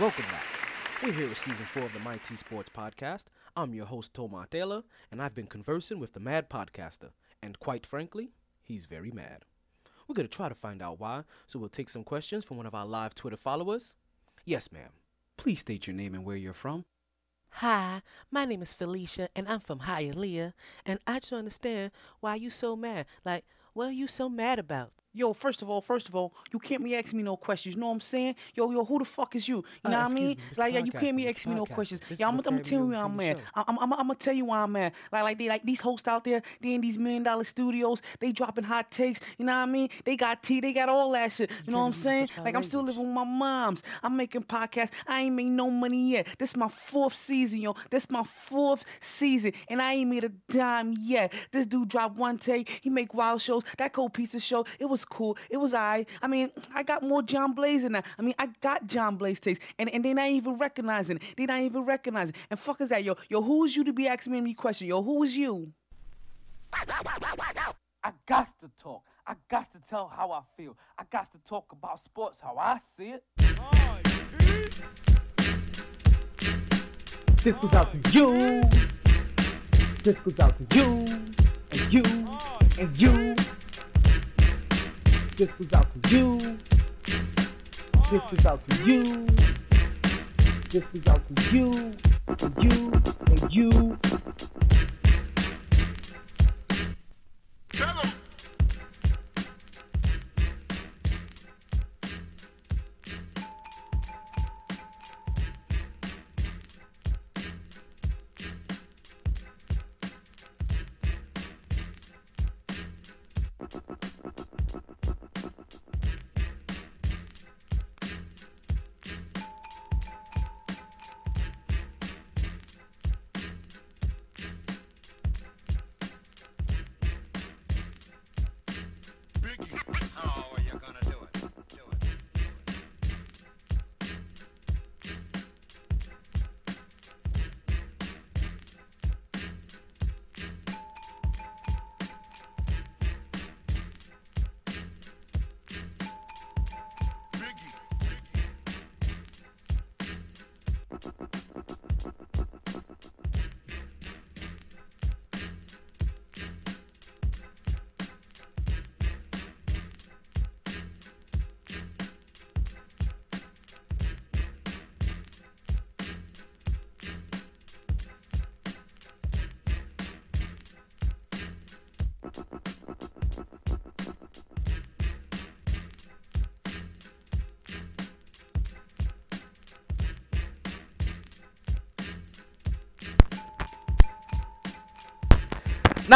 Welcome back. We're here with Season 4 of the MyT Sports Podcast. I'm your host, Tom Taylor, and I've been conversing with the mad podcaster. And quite frankly, he's very mad. We're going to try to find out why, so we'll take some questions from one of our live Twitter followers. Yes, ma'am. Please state your name and where you're from. Hi, my name is Felicia, and I'm from Hialeah, and I just don't understand why you so mad. Like, what are you so mad about? Yo, first of all, you can't be asking me no questions. You know what I'm saying? Yo, who the fuck is you? You know what I mean? Like, yeah, you can't be asking me no questions. Yo, I'm gonna tell you why I'm mad. I'm gonna tell you why I'm mad. Like these hosts out there, they in these $1 million studios, they dropping hot takes. You know what I mean? They got tea, they got all that shit. You know what I'm saying? Like, I'm still living with my moms. I'm making podcasts. I ain't made no money yet. This my fourth season, yo. And I ain't made a dime yet. This dude dropped one take. He make wild shows. That Cold Pizza show, it was cool. It was alright. I mean, I got more John Blaze than that. I mean, I got John Blaze takes, and they're not even recognizing it. And fuck is that, yo? Yo, who is you to be asking me questions? Yo, who is you? I got to talk. I got to tell how I feel. I got to talk about sports how I see it. This goes out to you. This goes out to you. And you. And you. This was out to you. This was out to you. This was out to you. You and you.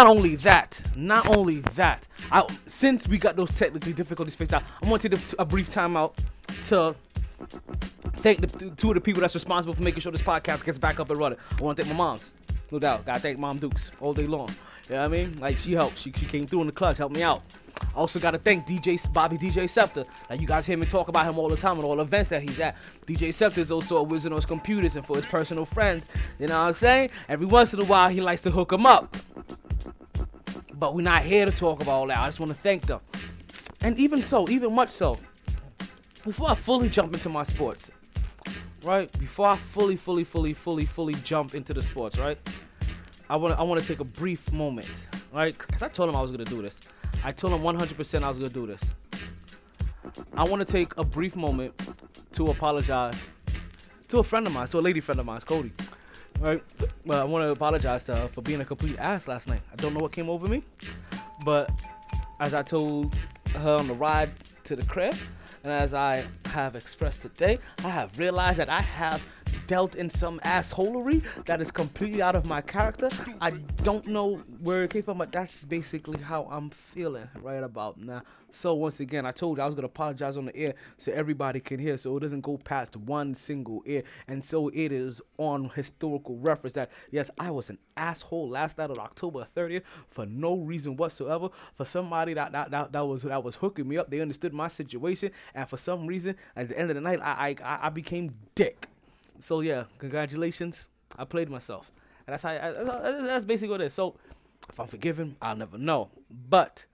Not only that, since we got those technical difficulties fixed out, I want to take a brief time out to thank two of the people that's responsible for making sure this podcast gets back up and running. I want to thank my moms, no doubt. Gotta thank Mom Dukes all day long. You know what I mean? Like, she helped. She came through in the clutch, helped me out. I also gotta thank DJ Scepter. Like, you guys hear me talk about him all the time at all events that he's at. DJ Scepter is also a wizard on his computers and for his personal friends. You know what I'm saying? Every once in a while, he likes to hook them up. But we're not here to talk about all that. I just want to thank them. And even much so, before I fully jump into my sports, right? Before I fully jump into the sports, right? I want to take a brief moment, right? Because I told him I was going to do this. I told him 100% I was going to do this. I want to take a brief moment to apologize to a friend of mine, to a lady friend of mine, Cody. Right, well, I want to apologize to her for being a complete ass last night. I don't know what came over me, but as I told her on the ride to the crib, and as I have expressed today, I have realized that I have dealt in some assholery that is completely out of my character. I don't know where it came from, but that's basically how I'm feeling right about now. So once again, I told you I was going to apologize on the air so everybody can hear, so it doesn't go past one single ear. And so it is on historical reference that, yes, I was an asshole last night on October 30th for no reason whatsoever. For somebody that was hooking me up, they understood my situation. And for some reason, at the end of the night, I became dick. So yeah, congratulations. I played myself. And that's basically what it is. So If I'm forgiven, I'll never know. But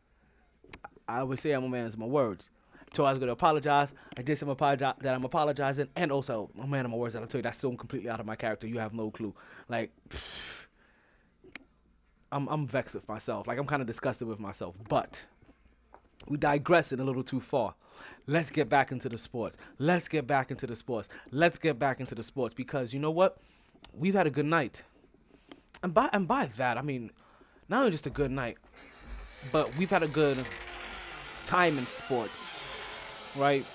I would say I'm a man of my words. So I was going to apologize. I did some apologize that I'm apologizing. And also, I'm a man of my words that I told you that's so completely out of my character. You have no clue. Like, I'm vexed with myself. Like, I'm kind of disgusted with myself. But we're digressing a little too far. Let's get back into the sports. Because you know what? We've had a good night. And by that, I mean, not only just a good night, but we've had a good time in sports, right,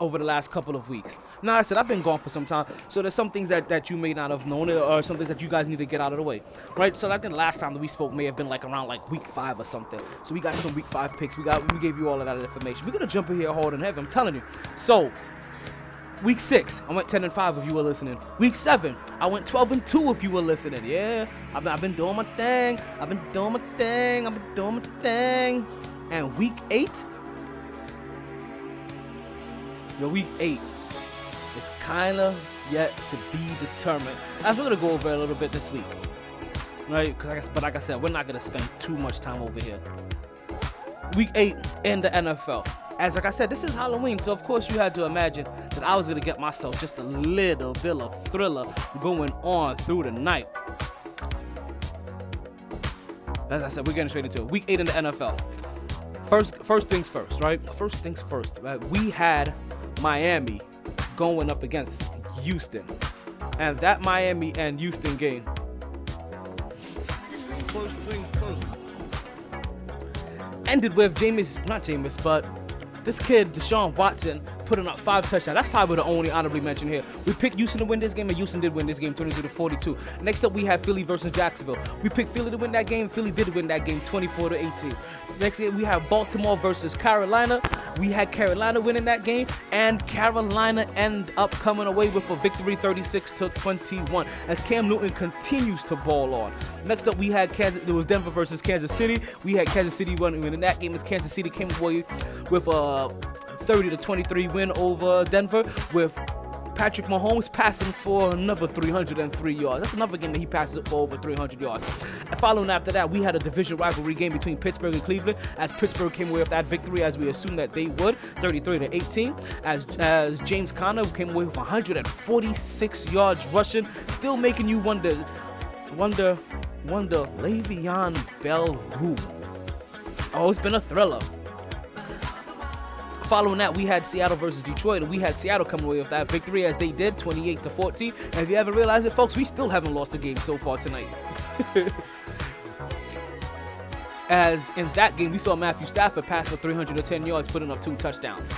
over the last couple of weeks. Now, I said I've been gone for some time, so there's some things that you may not have known or some things that you guys need to get out of the way, right? So I think the last time that we spoke may have been around week 5 or something. So we got some week 5 picks. We gave you all of that information. We're going to jump in here hard and heavy, I'm telling you. So week 6, I went 10-5 if you were listening. Week 7, I went 12-2 if you were listening. Yeah, I've been doing my thing. And week 8 is kind of yet to be determined. As we're going to go over a little bit this week, right? But like I said, we're not going to spend too much time over here. Week 8 in the NFL. As like I said, this is Halloween, so of course you had to imagine that I was going to get myself just a little bit of thriller going on through the night. As I said, we're getting straight into it. Week 8 in the NFL. First things first, right? We had Miami going up against Houston. And that Miami and Houston game. First things first. Ended with this kid, Deshaun Watson, putting up 5 touchdowns. That's probably the only honorably mentioned here. We picked Houston to win this game, and Houston did win this game, 22-42. Next up, we have Philly versus Jacksonville. We picked Philly to win that game. Philly did win that game, 24-18. Next game, we have Baltimore versus Carolina. We had Carolina winning that game, and Carolina end up coming away with a victory, 36-21, as Cam Newton continues to ball on. Next up, we had Denver versus Kansas City. We had Kansas City winning that game, as Kansas City came away with a 30-23 win over Denver, with Patrick Mahomes passing for another 303 yards. That's another game that he passes for over 300 yards. And following after that, we had a division rivalry game between Pittsburgh and Cleveland, as Pittsburgh came away with that victory, as we assumed that they would, 33-18, as James Conner came away with 146 yards rushing, still making you wonder Le'Veon Bell who? Oh, it's been a thriller. Following that, we had Seattle versus Detroit, and we had Seattle coming away with that victory, as they did, 28-14. And if you haven't realized it, folks, we still haven't lost a game so far tonight. As in that game, we saw Matthew Stafford pass for 310 yards, putting up 2 touchdowns.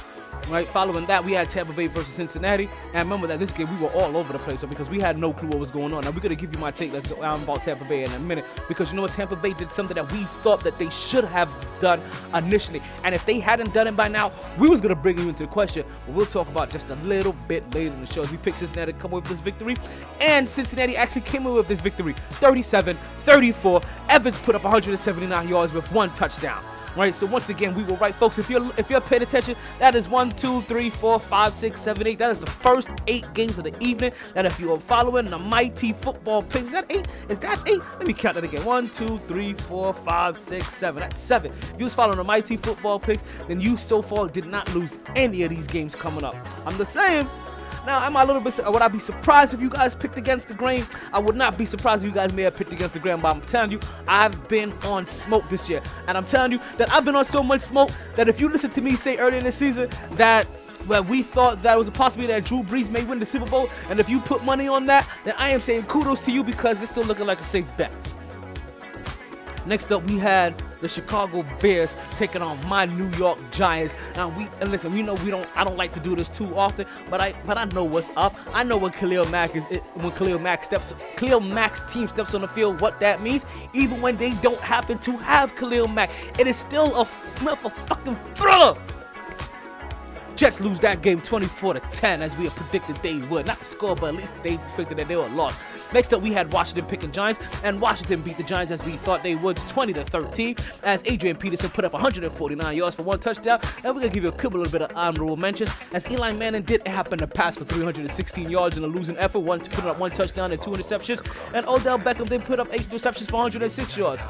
Right, following that, we had Tampa Bay versus Cincinnati, and remember that this game we were all over the place because we had no clue what was going on. Now we're gonna give you my take about Tampa Bay in a minute, because you know what, Tampa Bay did something that we thought that they should have done initially, and if they hadn't done it by now, we was gonna bring you into the question. But we'll talk about just a little bit later in the show. We picked Cincinnati to come away with this victory, and Cincinnati actually came away with this victory, 37-34. Evans put up 179 yards with 1 touchdown. Right, so once again, we were right, folks. If you're paying attention, that is 1, 2, 3, 4, 5, 6, 7, 8. That is the first 8 games of the evening. And if you are following the MyT football picks, is that eight? Let me count that again. 1, 2, 3, 4, 5, 6, 7. That's 7. If you was following the MyT football picks, then you so far did not lose any of these games coming up. I'm just saying. Now, would I be surprised if you guys picked against the grain? I would not be surprised if you guys may have picked against the grain, but I'm telling you, I've been on smoke this year. And I'm telling you that I've been on so much smoke that if you listen to me say earlier in the season that we thought that it was a possibility that Drew Brees may win the Super Bowl, and if you put money on that, then I am saying kudos to you, because it's still looking like a safe bet. Next up, we had the Chicago Bears taking on my New York Giants. Now I don't like to do this too often, but I know what's up. I know when Khalil Mack's team steps on the field, what that means. Even when they don't happen to have Khalil Mack, it is still a motherfucking thriller. Jets lose that game 24-10, as we had predicted they would. Not the score, but at least they predicted that they were lost. Next up, we had Washington picking Giants, and Washington beat the Giants as we thought they would, 20-13, as Adrian Peterson put up 149 yards for 1 touchdown. And we're going to give you a little bit of honorable mentions, as Eli Manning did happen to pass for 316 yards in a losing effort, putting up 1 touchdown and 2 interceptions. And Odell Beckham did put up 8 receptions for 106 yards.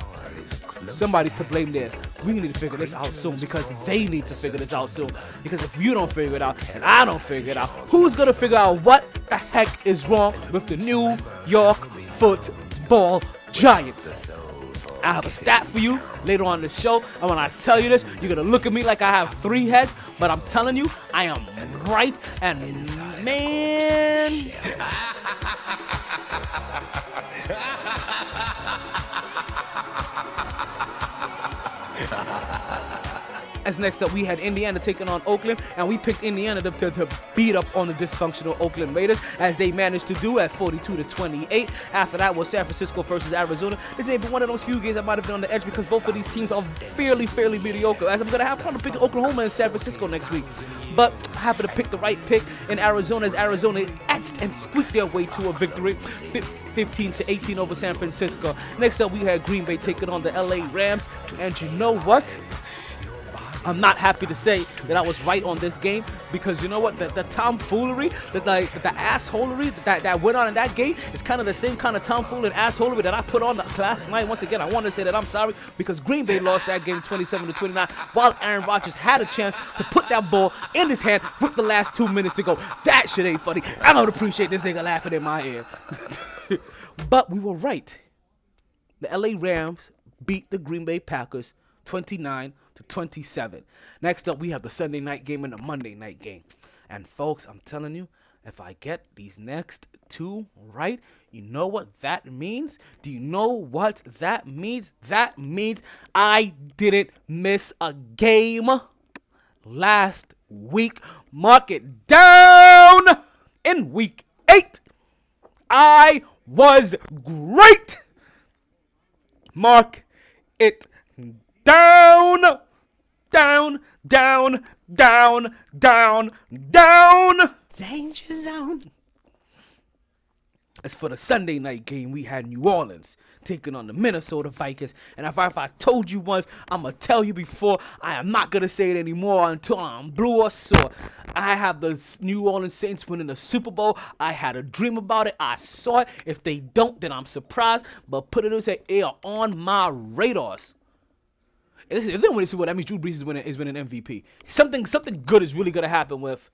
Somebody's to blame there. We need to figure this out soon because they need to figure this out soon. Because if you don't figure it out and I don't figure it out, who's going to figure out what the heck is wrong with the New York Football Giants? I have a stat for you later on in the show. And when I tell you this, you're going to look at me like I have three heads. But I'm telling you, I am right. And man... As next up, we had Indiana taking on Oakland, and we picked Indiana to beat up on the dysfunctional Oakland Raiders, as they managed to do at 42-28. After that was San Francisco versus Arizona. This may be one of those few games that might have been on the edge because both of these teams are fairly mediocre, as I'm going to have fun to pick Oklahoma and San Francisco next week. But I happen to pick the right pick in Arizona, as Arizona etched and squeaked their way to a victory, 15-18 over San Francisco. Next up, we had Green Bay taking on the LA Rams, and you know what? I'm not happy to say that I was right on this game, because you know what? The tomfoolery, the assholery that went on in that game is kind of the same kind of tomfoolery and assholery that I put on last night. Once again, I want to say that I'm sorry, because Green Bay lost that game 27-29 while Aaron Rodgers had a chance to put that ball in his hand with the last 2 minutes to go. That shit ain't funny. I don't appreciate this nigga laughing in my ear. But we were right. The LA Rams beat the Green Bay Packers 29-27. Next up, we have the Sunday night game and the Monday night game. And folks, I'm telling you, if I get these next two right, you know what that means? Do you know what that means? That means I didn't miss a game last week. Mark it down. In week 8, I was great. Mark it down. Danger zone. As for the Sunday night game, we had New Orleans taking on the Minnesota Vikings. And if I told you once, I'm going to tell you before. I am not going to say it anymore until I'm blue or sore. I have the New Orleans Saints winning the Super Bowl. I had a dream about it. I saw it. If they don't, then I'm surprised. But put it in say, they are on my radars. If they win the Super Bowl, that means Drew Brees is winning MVP. Something good is really gonna happen with.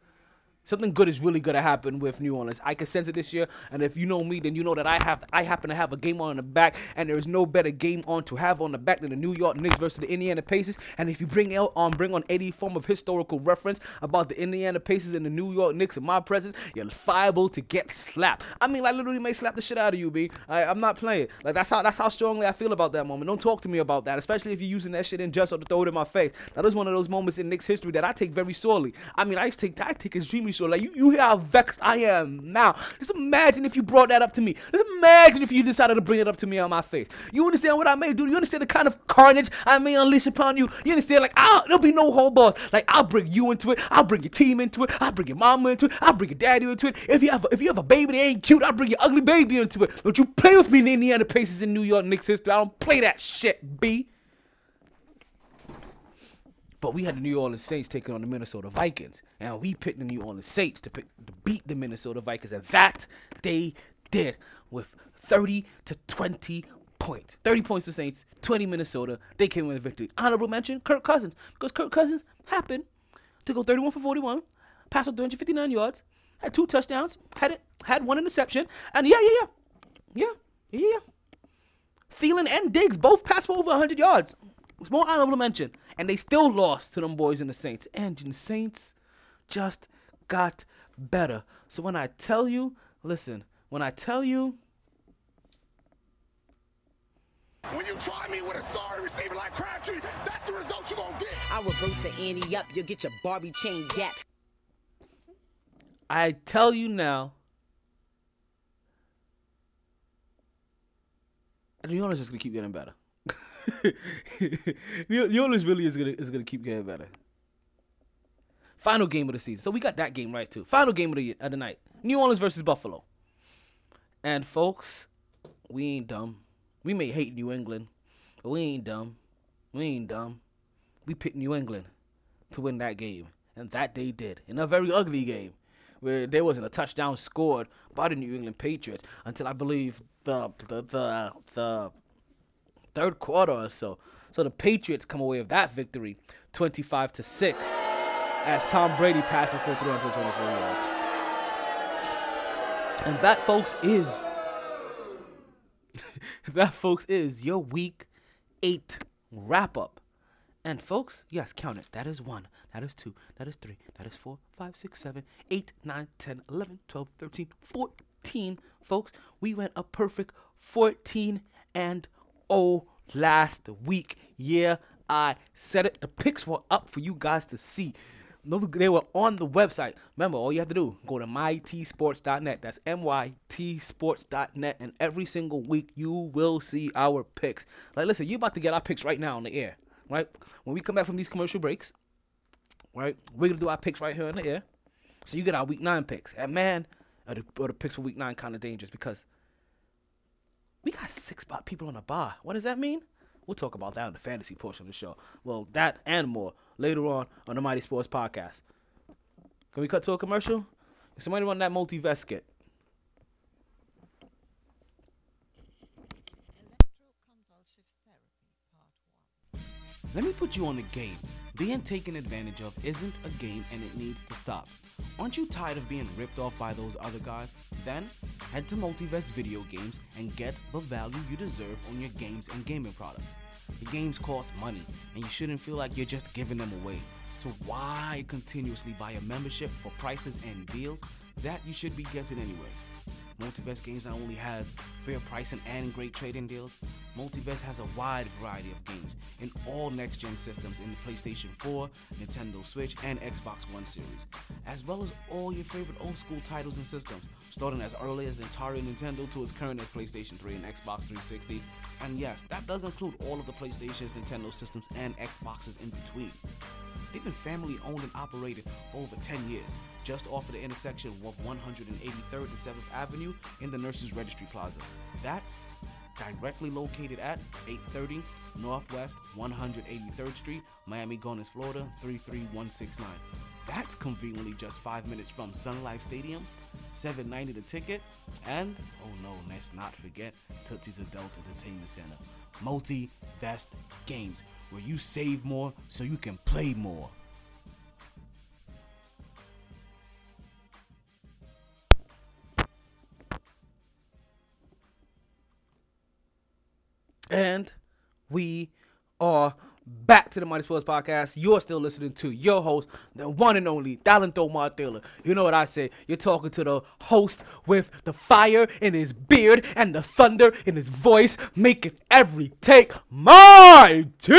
Something good is really going to happen with New Orleans. I can sense it this year, and if you know me, then you know that I happen to have a game on the back, and there is no better game on to have on the back than the New York Knicks versus the Indiana Pacers. And if you bring on any form of historical reference about the Indiana Pacers and the New York Knicks in my presence, you're liable to get slapped. I mean, I literally may slap the shit out of you, B. I'm not playing. Like, that's how strongly I feel about that moment. Don't talk to me about that, especially if you're using that shit in jest or to throw it in my face. That is one of those moments in Knicks history that I take very sorely. I mean, I take extremely. So like you hear how vexed I am now. Just imagine if you brought that up to me. Just imagine if you decided to bring it up to me on my face. You understand what I may do? You understand the kind of carnage I may unleash upon you? You understand? Like there'll be no whole balls. Like I'll bring you into it. I'll bring your team into it. I'll bring your mama into it. I'll bring your daddy into it. If you have a baby that ain't cute, I'll bring your ugly baby into it. Don't you play with me in Indiana Pacers in New York Knicks history. I don't play that shit, B. But we had the New Orleans Saints taking on the Minnesota Vikings. And we picked the New Orleans Saints to beat the Minnesota Vikings. And that they did with 30-20 points. 30 points for Saints, 20 Minnesota. They came with a victory. Honorable mention, Kirk Cousins. Because Kirk Cousins happened to go 31-41, passed for 359 yards, had 2 touchdowns, had 1 interception. And yeah. Thielen and Diggs both passed for over 100 yards. It's more honorable mention. And they still lost to them boys in the Saints. And the Saints just got better. So when I tell you, listen, when you try me with a sorry receiver like Crabtree, that's the result you're going to get. I will go to Annie up. You'll get your Barbie chain gap. I tell you now. New Orleans is going to keep getting better. New Orleans really is gonna keep getting better. Final game of the season, so we got that game right too. Final game of the night, New Orleans versus Buffalo. And folks, we ain't dumb. We may hate New England, but we ain't dumb. We picked New England to win that game, and that they did in a very ugly game where there wasn't a touchdown scored by the New England Patriots until I believe the third quarter or so. So the Patriots come away with that victory, 25-6, as Tom Brady passes for 324 yards. And that, folks, is your Week 8 wrap-up. And, folks, yes, count it. That is 1, that is 2, that is 3, that is 4, 5, 6, 7, 8, 9, 10, 11, 12, 13, 14. Folks, we went a perfect 14-0 last week. Yeah, I said it. The picks were up for you guys to see. They were on the website. Remember, all you have to do, go to mytsports.net. That's mytsports.net. And every single week, you will see our picks. Like, listen, you're about to get our picks right now on the air, right? When we come back from these commercial breaks, right, we're going to do our picks right here on the air. So you get our Week 9 picks. And, man, are the picks for Week 9 kind of dangerous because we got 6 people on the bar. What does that mean? We'll talk about that in the fantasy portion of the show. Well, that and more later on the MyT Sports Podcast. Can we cut to a commercial? Can somebody run that MultiVest skit? Let me put you on a game. Being taken advantage of isn't a game and it needs to stop. Aren't you tired of being ripped off by those other guys? Then head to MultiVest Video Games and get the value you deserve on your games and gaming products. The games cost money and you shouldn't feel like you're just giving them away. So why continuously buy a membership for prices and deals that you should be getting anyway? MultiVest Games not only has fair pricing and great trading deals, MultiVest has a wide variety of games in all next-gen systems in the PlayStation 4, Nintendo Switch, and Xbox One series, as well as all your favorite old-school titles and systems, starting as early as Atari Nintendo to as current as PlayStation 3 and Xbox 360s, and yes, that does include all of the PlayStations, Nintendo systems, and Xboxes in between. They've been family-owned and operated for over 10 years, just off of the intersection of 183rd and 7th Avenue in the Nurses Registry Plaza. That's directly located at 830 Northwest 183rd Street, Miami Gardens, Florida 33169. That's conveniently just 5 minutes from Sun Life Stadium, $7.90 the ticket, and, oh no, let's not forget Tootsie's Adult Entertainment Center. MultiVest Games, where you save more so you can play more. And we are back to the MyT Sports Podcast. You're still listening to your host, the one and only Tom Taylor. You know what I say. You're talking to the host with the fire in his beard and the thunder in his voice, making every take MyT.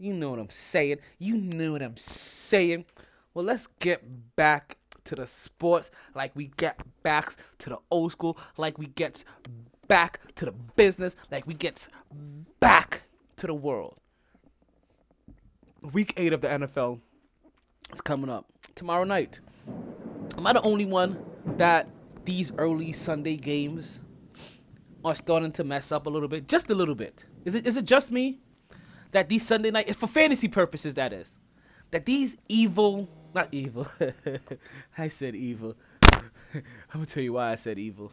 You know what I'm saying. Well, let's get back to the sports like we get back to the old school, like we get back to the business, like we gets back to the world. Week 8 of the NFL is coming up tomorrow night. Am I the only one that these early Sunday games are starting to mess up a little bit? Just a little bit. Is it just me that these Sunday night, for fantasy purposes that is, that these I'm going to tell you why I said evil.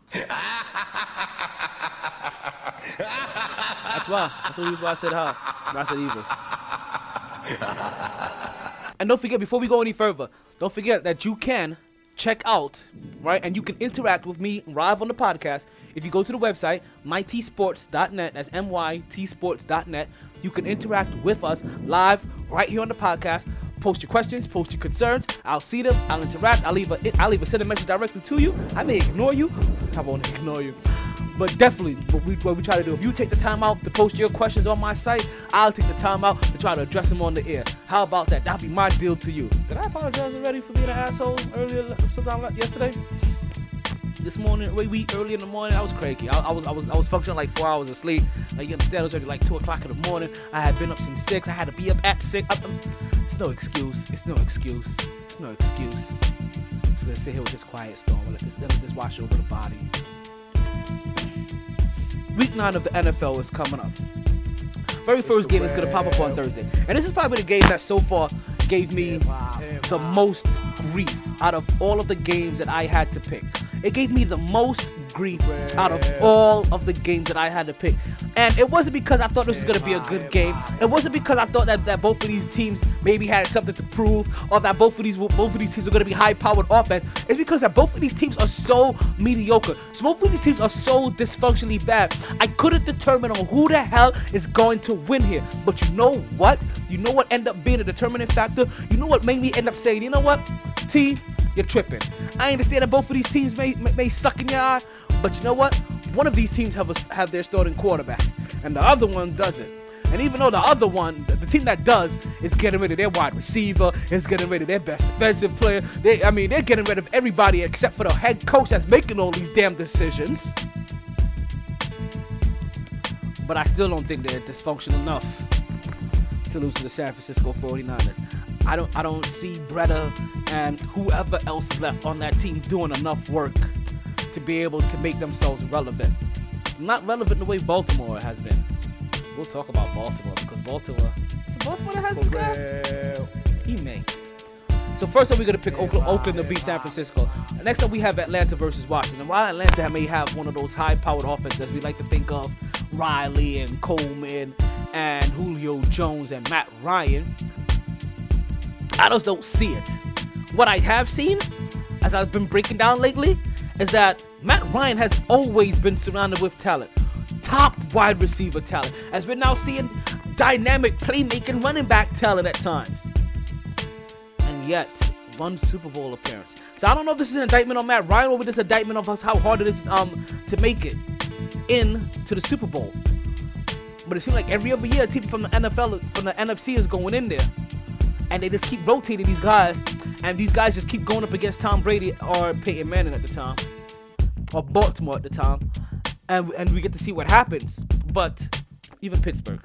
That's why. That's the reason why I said how. Why I said evil. And don't forget, before we go any further, don't forget that you can check out, right, and you can interact with me live on the podcast. If you go to the website, mytsports.net, that's mytsports.net, you can interact with us live right here on the podcast. Post your questions, post your concerns. I'll see them. I'll interact. I'll leave a send a message directly to you. I may ignore you. I won't ignore you. But definitely, what we try to do, if you take the time out to post your questions on my site, I'll take the time out to try to address them on the air. How about that? That'll be my deal to you. Did I apologize already for being an asshole earlier, sometime like yesterday? This morning, early in the morning, I was cranky. I was functioning like 4 hours of sleep. Like, you understand, it was already like 2 o'clock in the morning. I had been up since 6. I had to be up at 6. It's no excuse. I'm just gonna sit here with this quiet storm. Let this wash over the body. Week 9 of the NFL is coming up. Very first game is going to pop up on Thursday. And this is probably the game that so far gave me the most grief out of all of the games that I had to pick. It gave me the most agree out of all of the games that I had to pick. And it wasn't because I thought this was going to be a good game. It wasn't because I thought that both of these teams maybe had something to prove, or that both of these teams are going to be high-powered offense. It's because that both of these teams are so mediocre. So both of these teams are so dysfunctionally bad. I couldn't determine on who the hell is going to win here. But you know what? You know what ended up being a determining factor? You know what made me end up saying, you know what, T, you're tripping. I understand that both of these teams may suck in your eye, but you know what? One of these teams have their starting quarterback, and the other one doesn't. And even though the other one, the team that does, is getting rid of their wide receiver, is getting rid of their best defensive player. They're getting rid of everybody except for the head coach that's making all these damn decisions. But I still don't think they're dysfunctional enough to lose to the San Francisco 49ers. I don't see Breda and whoever else left on that team doing enough work to be able to make themselves relevant. Not relevant the way Baltimore has been. We'll talk about Baltimore because Baltimore that has this guy? He may. So first up, we're going to pick Oakland to beat San Francisco. Next up, we have Atlanta versus Washington. And while Atlanta may have one of those high-powered offenses we like to think of, Riley and Coleman and Julio Jones and Matt Ryan, I just don't see it. What I have seen, as I've been breaking down lately, is that Matt Ryan has always been surrounded with talent. Top wide receiver talent, as we're now seeing dynamic playmaking running back talent at times. And yet, one Super Bowl appearance. So I don't know if this is an indictment on Matt Ryan or if this is an indictment of us how hard it is to make it into the Super Bowl. But it seems like every other year a team from the NFL, from the NFC is going in there. And they just keep rotating these guys. And these guys just keep going up against Tom Brady or Peyton Manning at the time. Or Baltimore at the time. And we get to see what happens. But even Pittsburgh.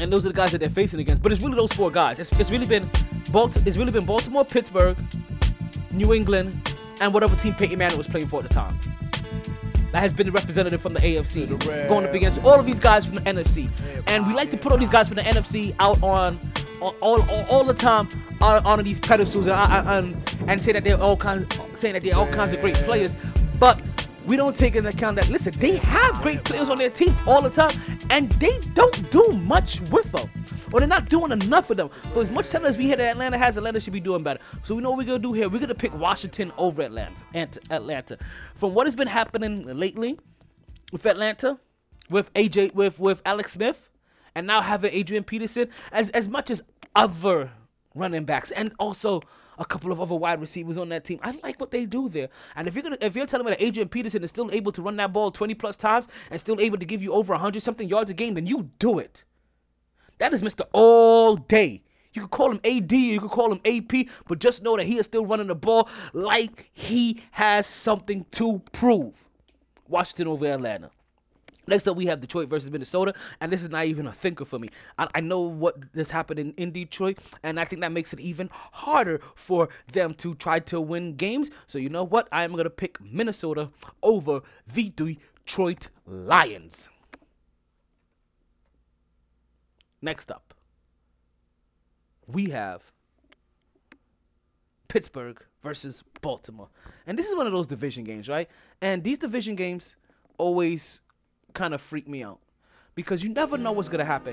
And those are the guys that they're facing against. But it's really those four guys. It's really been Baltimore, Pittsburgh, New England, and whatever team Peyton Manning was playing for at the time. That has been the representative from the AFC. Going up against all of these guys from the NFC. And we like to put all these guys from the NFC out on all the time on these pedestals and say that they're all kinds of great players. But we don't take into account that, listen, they have great players on their team all the time, and they don't do much with them, or they're not doing enough with them. For as much talent as we hear that Atlanta has, Atlanta should be doing better. So we know what we're going to do here. We're going to pick Washington over Atlanta. From what has been happening lately with Atlanta, with AJ, with Alex Smith, and now having Adrian Peterson, as much as other running backs, and also a couple of other wide receivers on that team. I like what they do there. And if you're telling me that Adrian Peterson is still able to run that ball 20 plus times and still able to give you over 100 something yards a game, then you do it. That is Mr. All Day. You could call him AD, you could call him AP, but just know that he is still running the ball like he has something to prove. Washington over Atlanta. Next up, we have Detroit versus Minnesota, and this is not even a thinker for me. I know what has happened in Detroit, and I think that makes it even harder for them to try to win games. So you know what? I am going to pick Minnesota over the Detroit Lions. Next up, we have Pittsburgh versus Baltimore. And this is one of those division games, right? And these division games always kind of freak me out because you never know what's gonna happen.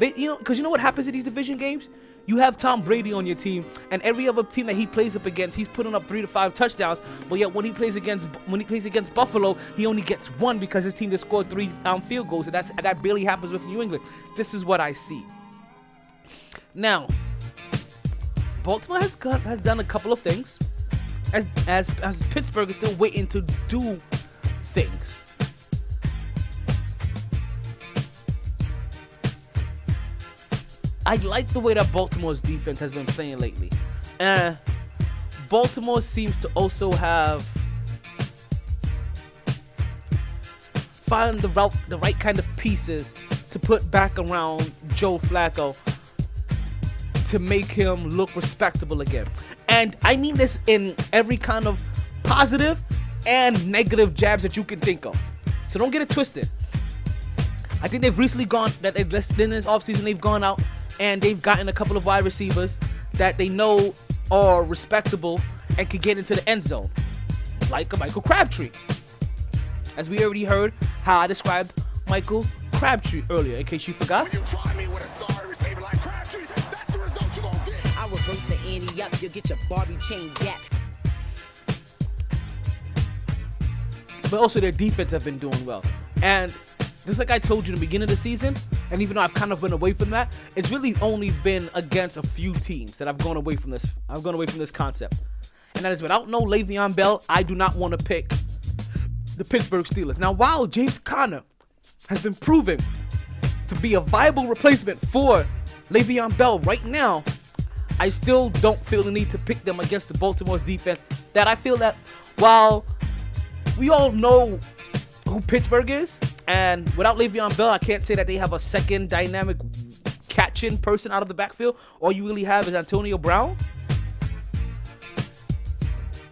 Because you know what happens in these division games? You have Tom Brady on your team, and every other team that he plays up against, he's putting up 3 to 5 touchdowns. But yet when he plays against Buffalo, he only gets one because his team just scored 3 field goals, and that barely happens with New England. This is what I see. Now, Baltimore has done a couple of things, as Pittsburgh is still waiting to do things. I like the way that Baltimore's defense has been playing lately. Baltimore seems to also have found the right kind of pieces to put back around Joe Flacco to make him look respectable again. And I mean this in every kind of positive and negative jabs that you can think of. So don't get it twisted. I think they've recently gone out and they've gotten a couple of wide receivers that they know are respectable and could get into the end zone. like a Michael Crabtree. As we already heard how I described Michael Crabtree earlier, in case you forgot. I would go to Annie up, you'll get your Barbie chain back. But also their defense have been doing well. And just like I told you in the beginning of the season, and even though I've kind of run away from that, it's really only been against a few teams that I've gone away from this. I've gone away from this concept. And that is without no Le'Veon Bell, I do not want to pick the Pittsburgh Steelers. Now, while James Conner has been proven to be a viable replacement for Le'Veon Bell right now, I still don't feel the need to pick them against the Baltimore's defense. That I feel that while we all know who Pittsburgh is, and without Le'Veon Bell, I can't say that they have a second dynamic catching person out of the backfield. All you really have is Antonio Brown.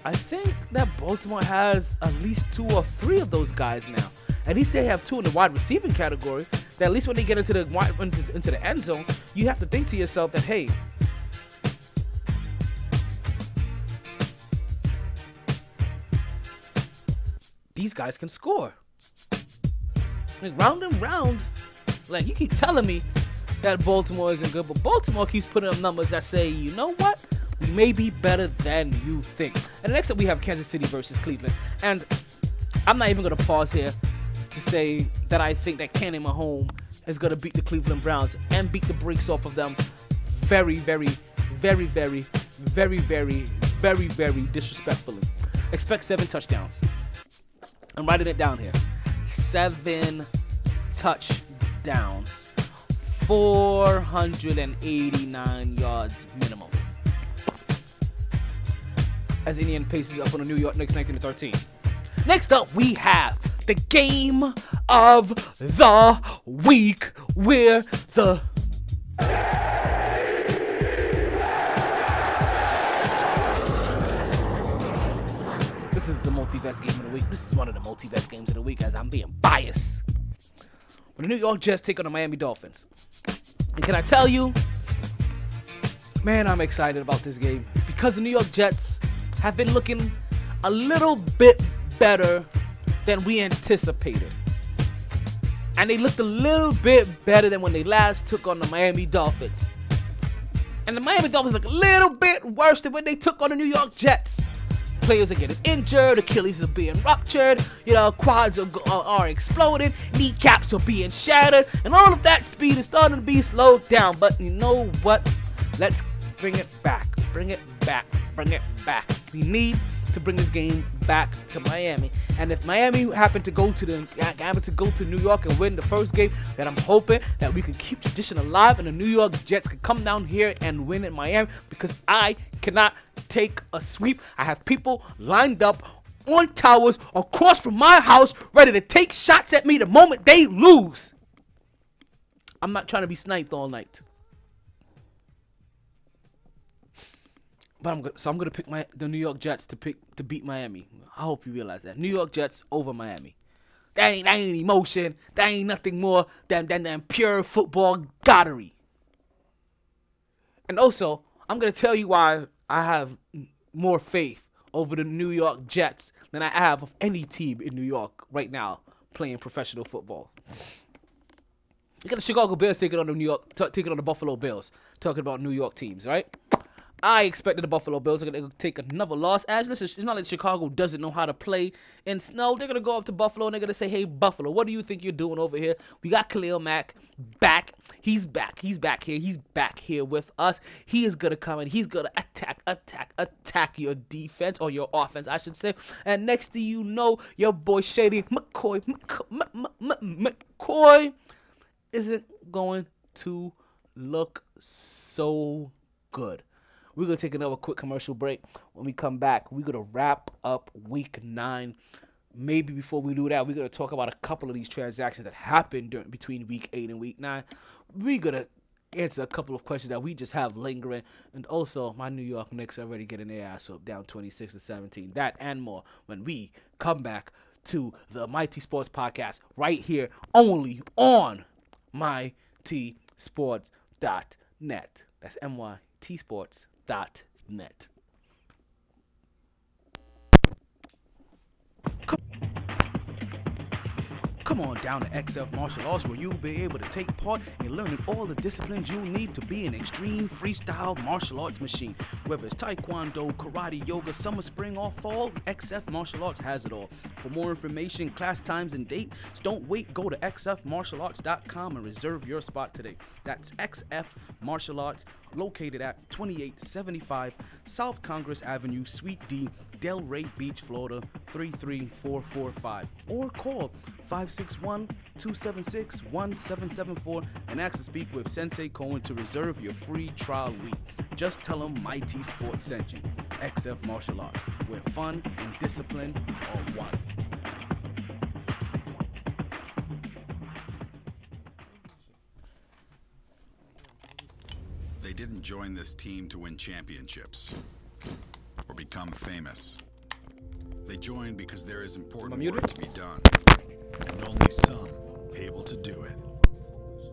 I think that Baltimore has at least two or three of those guys now. At least they have two in the wide receiving category. That at least when they get into the end zone, you have to think to yourself that, hey, these guys can score. Like, round and round, like, you keep telling me that Baltimore isn't good, but Baltimore keeps putting up numbers that say, you know what? We may be better than you think. And next up, we have Kansas City versus Cleveland. And I'm not even going to pause here to say that I think that Cam Newton is going to beat the Cleveland Browns and beat the brakes off of them very, very, very, very, very, very, very, very disrespectfully. Expect 7 touchdowns. I'm writing it down here. 7 touchdowns. 489 yards minimum. As Indian paces up on the New York Knicks 19-13. Next up, we have the game of the week where the this is the MultiVest game of the week. This is one of the MultiVest games of the week, as I'm being biased. When the New York Jets take on the Miami Dolphins. And can I tell you, man, I'm excited about this game because the New York Jets have been looking a little bit better than we anticipated. And they looked a little bit better than when they last took on the Miami Dolphins. And the Miami Dolphins look a little bit worse than when they took on the New York Jets. Players are getting injured, Achilles are being ruptured, you know, quads are exploding, kneecaps are being shattered, and all of that speed is starting to be slowed down. But you know what? Let's bring it back. Bring it back. Bring it back. We need to bring this game back to Miami. And if Miami happened to go to New York and win the first game, then I'm hoping that we can keep tradition alive and the New York Jets can come down here and win in Miami, because I cannot take a sweep. I have people lined up on towers across from my house ready to take shots at me the moment they lose. I'm not trying to be sniped all night. But I'm going to pick the New York Jets to beat Miami. I hope you realize that. New York Jets over Miami. That ain't emotion. That ain't nothing more than pure football goddery. And also, I'm going to tell you why I have more faith over the New York Jets than I have of any team in New York right now playing professional football. You got the Chicago Bears taking on the Buffalo Bills. Talking about New York teams, right? I expected the Buffalo Bills are going to take another loss. As listen, it's not like Chicago doesn't know how to play in snow. They're going to go up to Buffalo and they're going to say, hey, Buffalo, what do you think you're doing over here? We got Khalil Mack back. He's back. He's back here. He's back here with us. He is going to come and he's going to attack your defense, or your offense, I should say. And next thing you know, your boy Shady McCoy isn't going to look so good. We're going to take another quick commercial break. When we come back, we're going to wrap up week 9. Maybe before we do that, we're going to talk about a couple of these transactions that happened between week 8 and week 9. We're going to answer a couple of questions that we just have lingering. And also, my New York Knicks are already getting their ass up down 26-17. That and more when we come back to the MyT Sports Podcast right here only on mytsports.net. That's MYT Sports. .net Come on down to XF Martial Arts, where you'll be able to take part in learning all the disciplines you need to be an extreme freestyle martial arts machine. Whether it's taekwondo, karate, yoga, summer, spring, or fall, XF Martial Arts has it all. For more information, class times, and dates, don't wait. Go to xfmartialarts.com and reserve your spot today. That's XF Martial Arts, located at 2875 South Congress Avenue, Suite D, Delray Beach, Florida, 33445. Or call 561-276-1774 and ask to speak with Sensei Cohen to reserve your free trial week. Just tell them MyT Sports sent you. XF Martial Arts, where fun and discipline are one. They didn't join this team to win championships or become famous. They joined because there is important work to be done, and only some able to do it.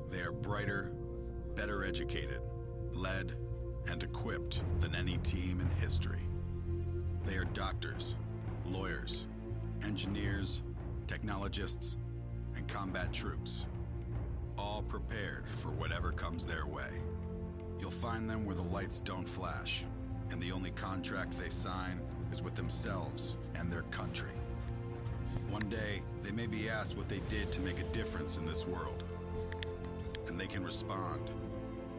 They are brighter, better educated, led, and equipped than any team in history. They are doctors, lawyers, engineers, technologists, and combat troops, all prepared for whatever comes their way. You'll find them where the lights don't flash, and the only contract they sign is with themselves and their country. One day, they may be asked what they did to make a difference in this world, and they can respond,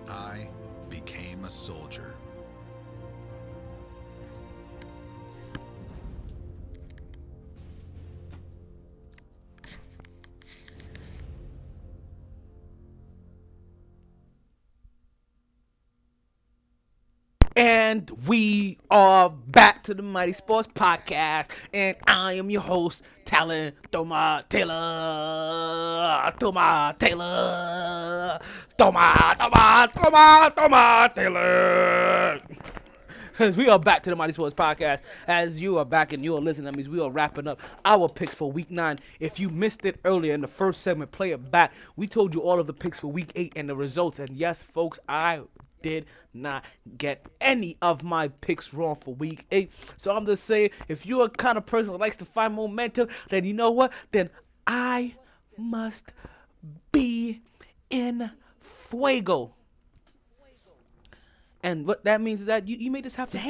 "I became a soldier." And we are back to the MyT Sports Podcast, and I am your host, Talon Tom Taylor. As we are back to the MyT Sports Podcast, as you are back and you are listening, that means we are wrapping up our picks for Week 9. If you missed it earlier in the first segment, play it back. We told you all of the picks for Week 8 and the results, and yes, folks, I did not get any of my picks wrong for Week 8. So I'm just saying, if you're a kind of person that likes to find momentum, then you know what? Then I must be in fuego. And what that means is that you may just have to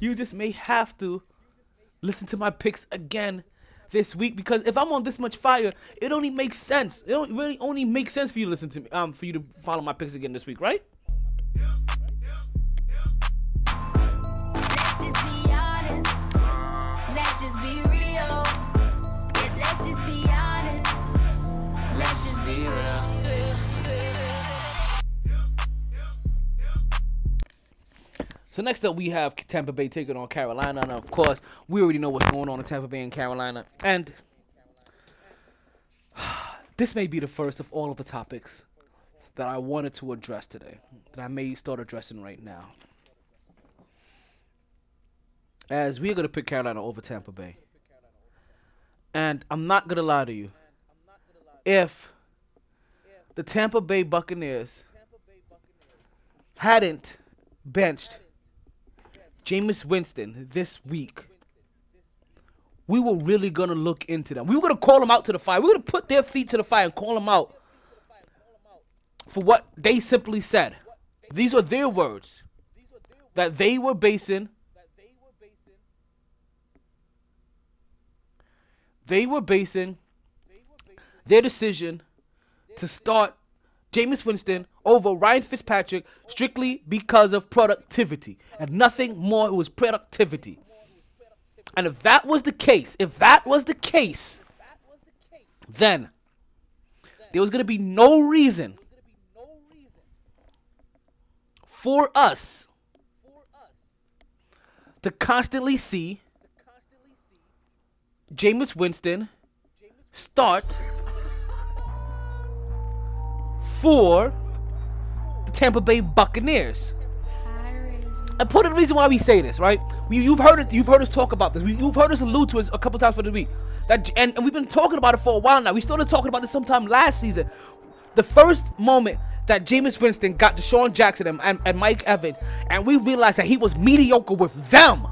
you just may have to listen to my picks again this week, because if I'm on this much fire, it only makes sense. It don't really only makes sense for you to listen to me, for you to follow my picks again this week, right? Yeah. Let's just be honest. Let's just be real. Yeah, let's just be honest. Let's just be real. So next up, we have Tampa Bay taking on Carolina, and of course, we already know what's going on in Tampa Bay and Carolina. And this may be the first of all of the topics that I wanted to address today, that I may start addressing right now, as we are going to pick Carolina over Tampa Bay. And I'm not going to lie to you, if the Tampa Bay Buccaneers hadn't benched Jameis Winston this week, we were really going to look into them. We were going to call them out to the fire. We were going to put their feet to the fire and call them out for what they simply said. These are their words that they were basing. They were basing their decision to start Jameis Winston over Ryan Fitzpatrick strictly because of productivity and nothing more. It was productivity. And if that was the case, then there was going to be no reason for us to constantly see Jameis Winston start for the Tampa Bay Buccaneers. And part of the reason why we say this, right? You've heard it. You've heard us talk about this. You've heard us allude to it a couple times for the week. And we've been talking about it for a while now. We started talking about this sometime last season. The first moment that Jameis Winston got DeShaun Jackson and Mike Evans, and we realized that he was mediocre with them,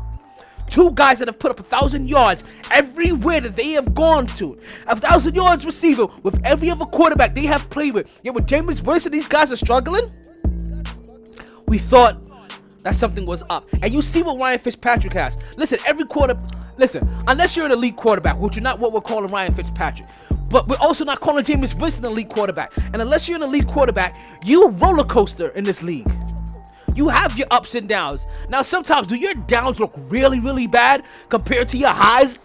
Two guys that have put up 1,000 yards everywhere that they have gone to. 1,000 yards receiver with every other quarterback they have played with. Yet with Jameis Winston, these guys are struggling. We thought that something was up. And you see what Ryan Fitzpatrick has. Listen, unless you're an elite quarterback, which you're not what we're calling Ryan Fitzpatrick. But we're also not calling Jameis Winston an elite quarterback. And unless you're an elite quarterback, you're a roller coaster in this league. You have your ups and downs. Now, sometimes do your downs look really, really bad compared to your highs?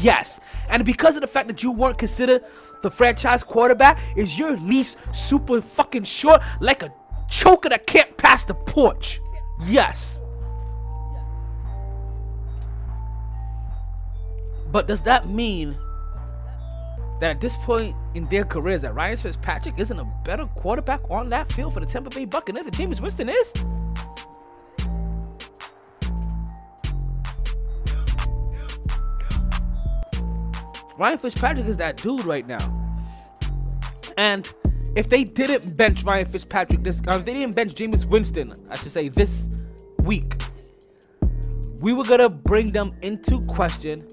Yes. And because of the fact that you weren't considered the franchise quarterback, is your lease super fucking short like a choker that can't pass the porch? Yes. But does that mean that at this point in their careers that Ryan Fitzpatrick isn't a better quarterback on that field for the Tampa Bay Buccaneers than Jameis Winston is? Ryan Fitzpatrick is that dude right now. And if they didn't bench Ryan Fitzpatrick if they didn't bench Jameis Winston, I should say, this week, we were going to bring them into question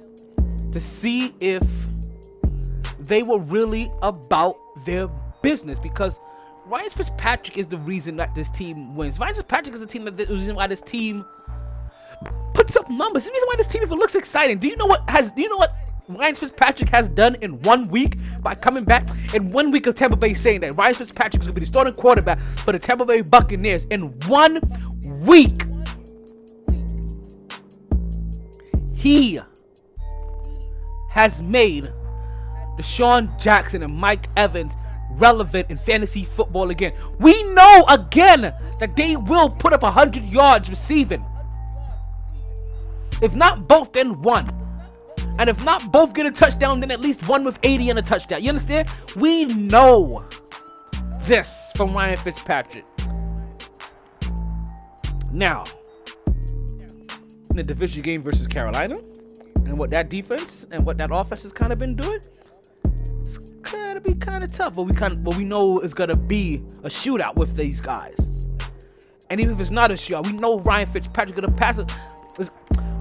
to see if they were really about their business, because Ryan Fitzpatrick is the reason that this team wins. Ryan Fitzpatrick is the reason why this team puts up numbers. The reason why this team even looks exciting. Do you know what Ryan Fitzpatrick has done in 1 week by coming back in 1 week of Tampa Bay saying that Ryan Fitzpatrick is going to be the starting quarterback for the Tampa Bay Buccaneers in 1 week? He has made DeShaun Jackson and Mike Evans relevant in fantasy football again. We know again that they will put up 100 yards receiving. If not both, then one. And if not both get a touchdown, then at least one with 80 and a touchdown. You understand? We know this from Ryan Fitzpatrick. Now, in the division game versus Carolina, and what that defense and what that offense has kind of been doing, it's going to be kind of tough. But we know it's going to be a shootout with these guys. And even if it's not a shootout, we know Ryan Fitzpatrick going to pass it.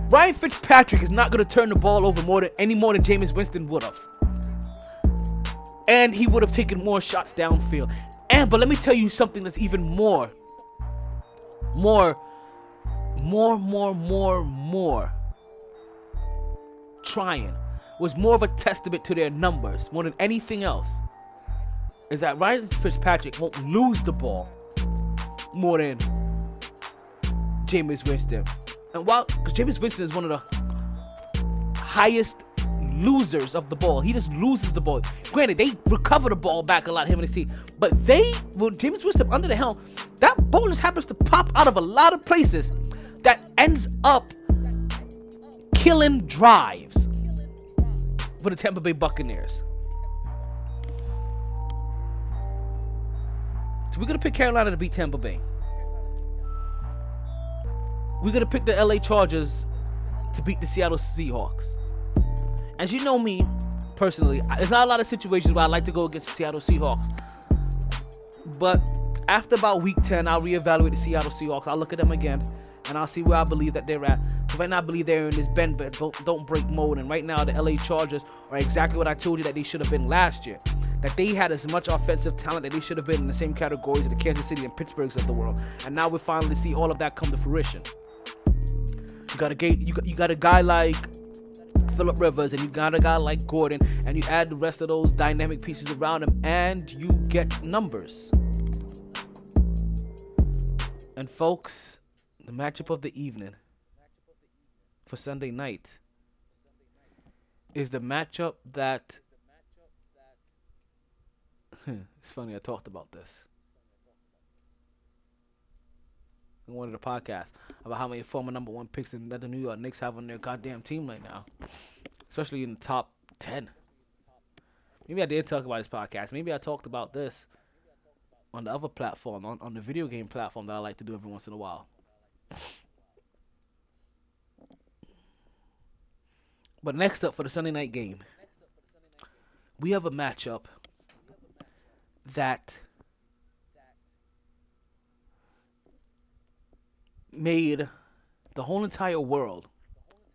Ryan Fitzpatrick is not going to turn the ball over any more than Jameis Winston would have. And he would have taken more shots downfield. But let me tell you something that's even more trying. Was more of a testament to their numbers more than anything else. Is that Ryan Fitzpatrick won't lose the ball more than Jameis Winston. And while, because Jameis Winston is one of the highest losers of the ball. He just loses the ball. Granted, they recover the ball back a lot, him and his team. But when Jameis Winston under the helm, that ball just happens to pop out of a lot of places that ends up killing drives for the Tampa Bay Buccaneers. So we're going to pick Carolina to beat Tampa Bay. We're going to pick the LA Chargers to beat the Seattle Seahawks. As you know me, personally, there's not a lot of situations where I like to go against the Seattle Seahawks. But after about week 10, I'll reevaluate the Seattle Seahawks. I'll look at them again, and I'll see where I believe that they're at. So right now, I believe they're in this bend, but don't break mode. And right now, the LA Chargers are exactly what I told you that they should have been last year. That they had as much offensive talent that they should have been in the same categories as the Kansas City and Pittsburghs of the world. And now we finally see all of that come to fruition. You got a guy like Phillip Rivers, and you got a guy like Gordon, and you add the rest of those dynamic pieces around him, and you get numbers. And folks, the matchup of the evening for Sunday night is the matchup that it's funny, I talked about this in one of the podcasts about how many former number one picks that the New York Knicks have on their goddamn team right now, especially in the top 10. Maybe I did talk about this podcast. Maybe I talked about this on the other platform, on the video game platform that I like to do every once in a while. But next up for the Sunday night game, we have a matchup that made the whole entire world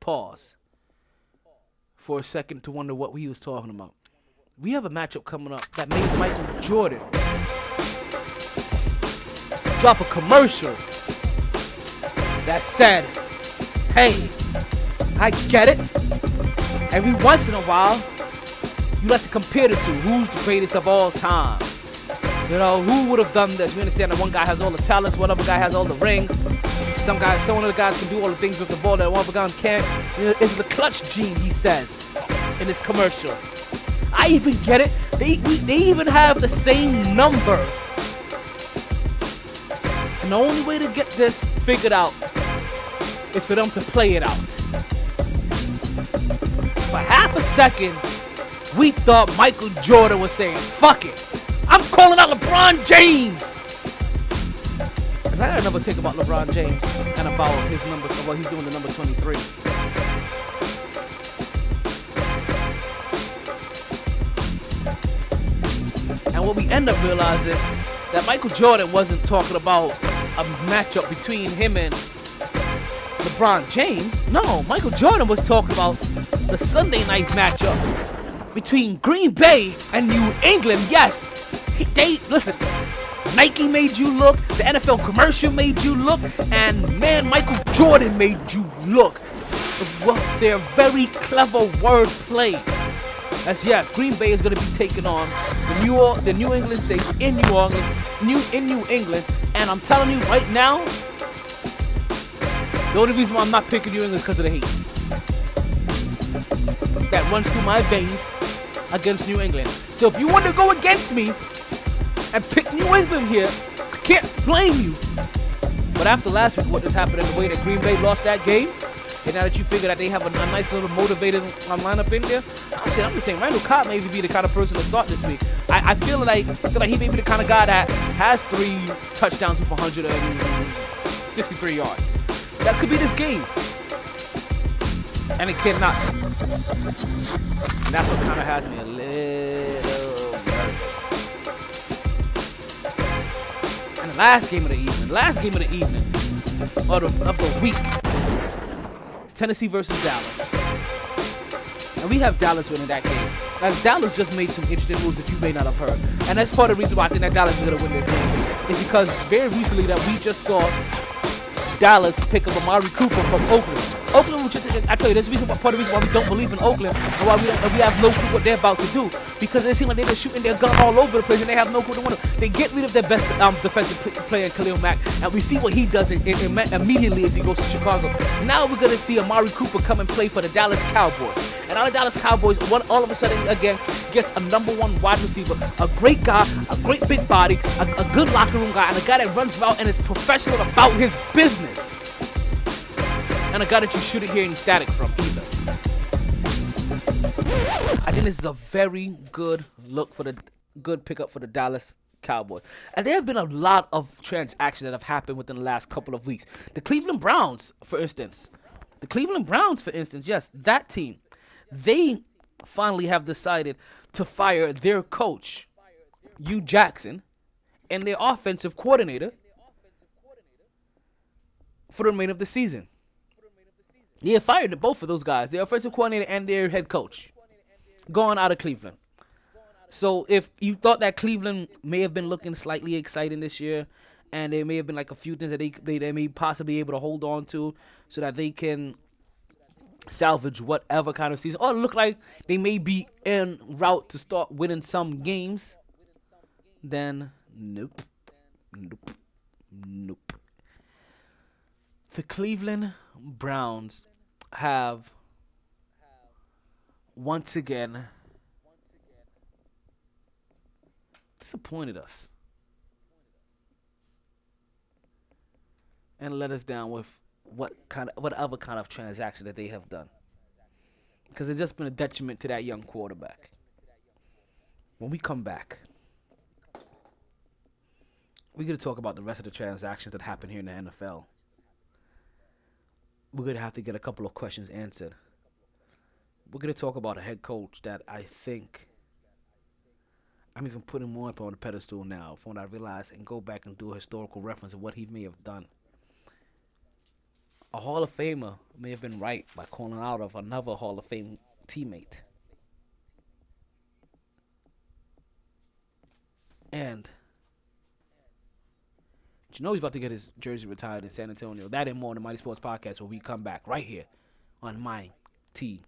pause for a second to wonder what he was talking about. We have a matchup coming up that made Michael Jordan drop a commercial that said, hey, I get it. Every once in a while, you like to compare the two. Who's the greatest of all time? You know, who would have done this? You understand that one guy has all the talents, one other guy has all the rings. Some guys, some of the guys can do all the things with the ball that one other guy can't. It's the clutch gene, he says, in this commercial. I even get it. They even have the same number. And the only way to get this figured out is for them to play it out. For half a second, we thought Michael Jordan was saying, fuck it, I'm calling out LeBron James. Because I got another take about LeBron James and about his number, about what he's doing the number 23. And what we end up realizing, that Michael Jordan wasn't talking about a matchup between him and LeBron James. No, Michael Jordan was talking about the Sunday night matchup between Green Bay and New England. Yes, they listen. Nike made you look, the NFL commercial made you look, and man, Michael Jordan made you look. They're very clever wordplay. That's yes, Green Bay is going to be taking on the New England Saints in New England, and I'm telling you right now, the only reason why I'm not picking New England is because of the hate that runs through my veins against New England. So if you want to go against me and pick New England here, I can't blame you. But after last week, what just happened in the way that Green Bay lost that game, and now that you figure that they have a nice little motivated lineup in there, I'm just saying, Randall Cobb may be the kind of person to start this week. I feel like he may be the kind of guy that has 3 touchdowns with 163 yards. That could be this game. And it cannot. And that's what kind of has me a little nervous. And the last game of the week, it's Tennessee versus Dallas. And we have Dallas winning that game. As Dallas just made some interesting moves that you may not have heard. And that's part of the reason why I think that Dallas is going to win this game. Is because very recently that we just saw Dallas pick up Amari Cooper from Oakland. I tell you, that's part of the reason why we don't believe in Oakland and why we have no clue what they're about to do. Because it seems like they've been shooting their gun all over the place and they have no clue what they want to. They get rid of their best defensive player, Khalil Mack, and we see what he does immediately as he goes to Chicago. Now we're going to see Amari Cooper come and play for the Dallas Cowboys. And now the Dallas Cowboys, all of a sudden, again, gets a #1 wide receiver, a great guy, a great big body, a good locker room guy, and a guy that runs route and is professional about his business. And a guy that you shouldn't hear any static from either. I think this is a very good look for good pickup for the Dallas Cowboys. And there have been a lot of transactions that have happened within the last couple of weeks. The Cleveland Browns, for instance, yes, that team, they finally have decided to fire their coach, Hugh Jackson, and their offensive coordinator for the remainder of the season. Yeah, fired both of those guys, their offensive coordinator and their head coach, gone out of Cleveland. So if you thought that Cleveland may have been looking slightly exciting this year, and there may have been like a few things that they may possibly be able to hold on to so that they can salvage whatever kind of season, or look like they may be en route to start winning some games, then nope. The Cleveland Browns have once again disappointed us and let us down with whatever kind of transaction that they have done, because it's just been a detriment to that young quarterback. When we come back, we're going to talk about the rest of the transactions that happen here in the NFL. We're going to have to get a couple of questions answered. We're going to talk about a head coach that I think I'm even putting more up on the pedestal now from what I realize, and go back and do a historical reference of what he may have done. a Hall of Famer may have been right by calling out of another Hall of Fame teammate. And you know he's about to get his jersey retired in San Antonio. That and more on the MyT Sports Podcast when we come back right here on mytsports.net.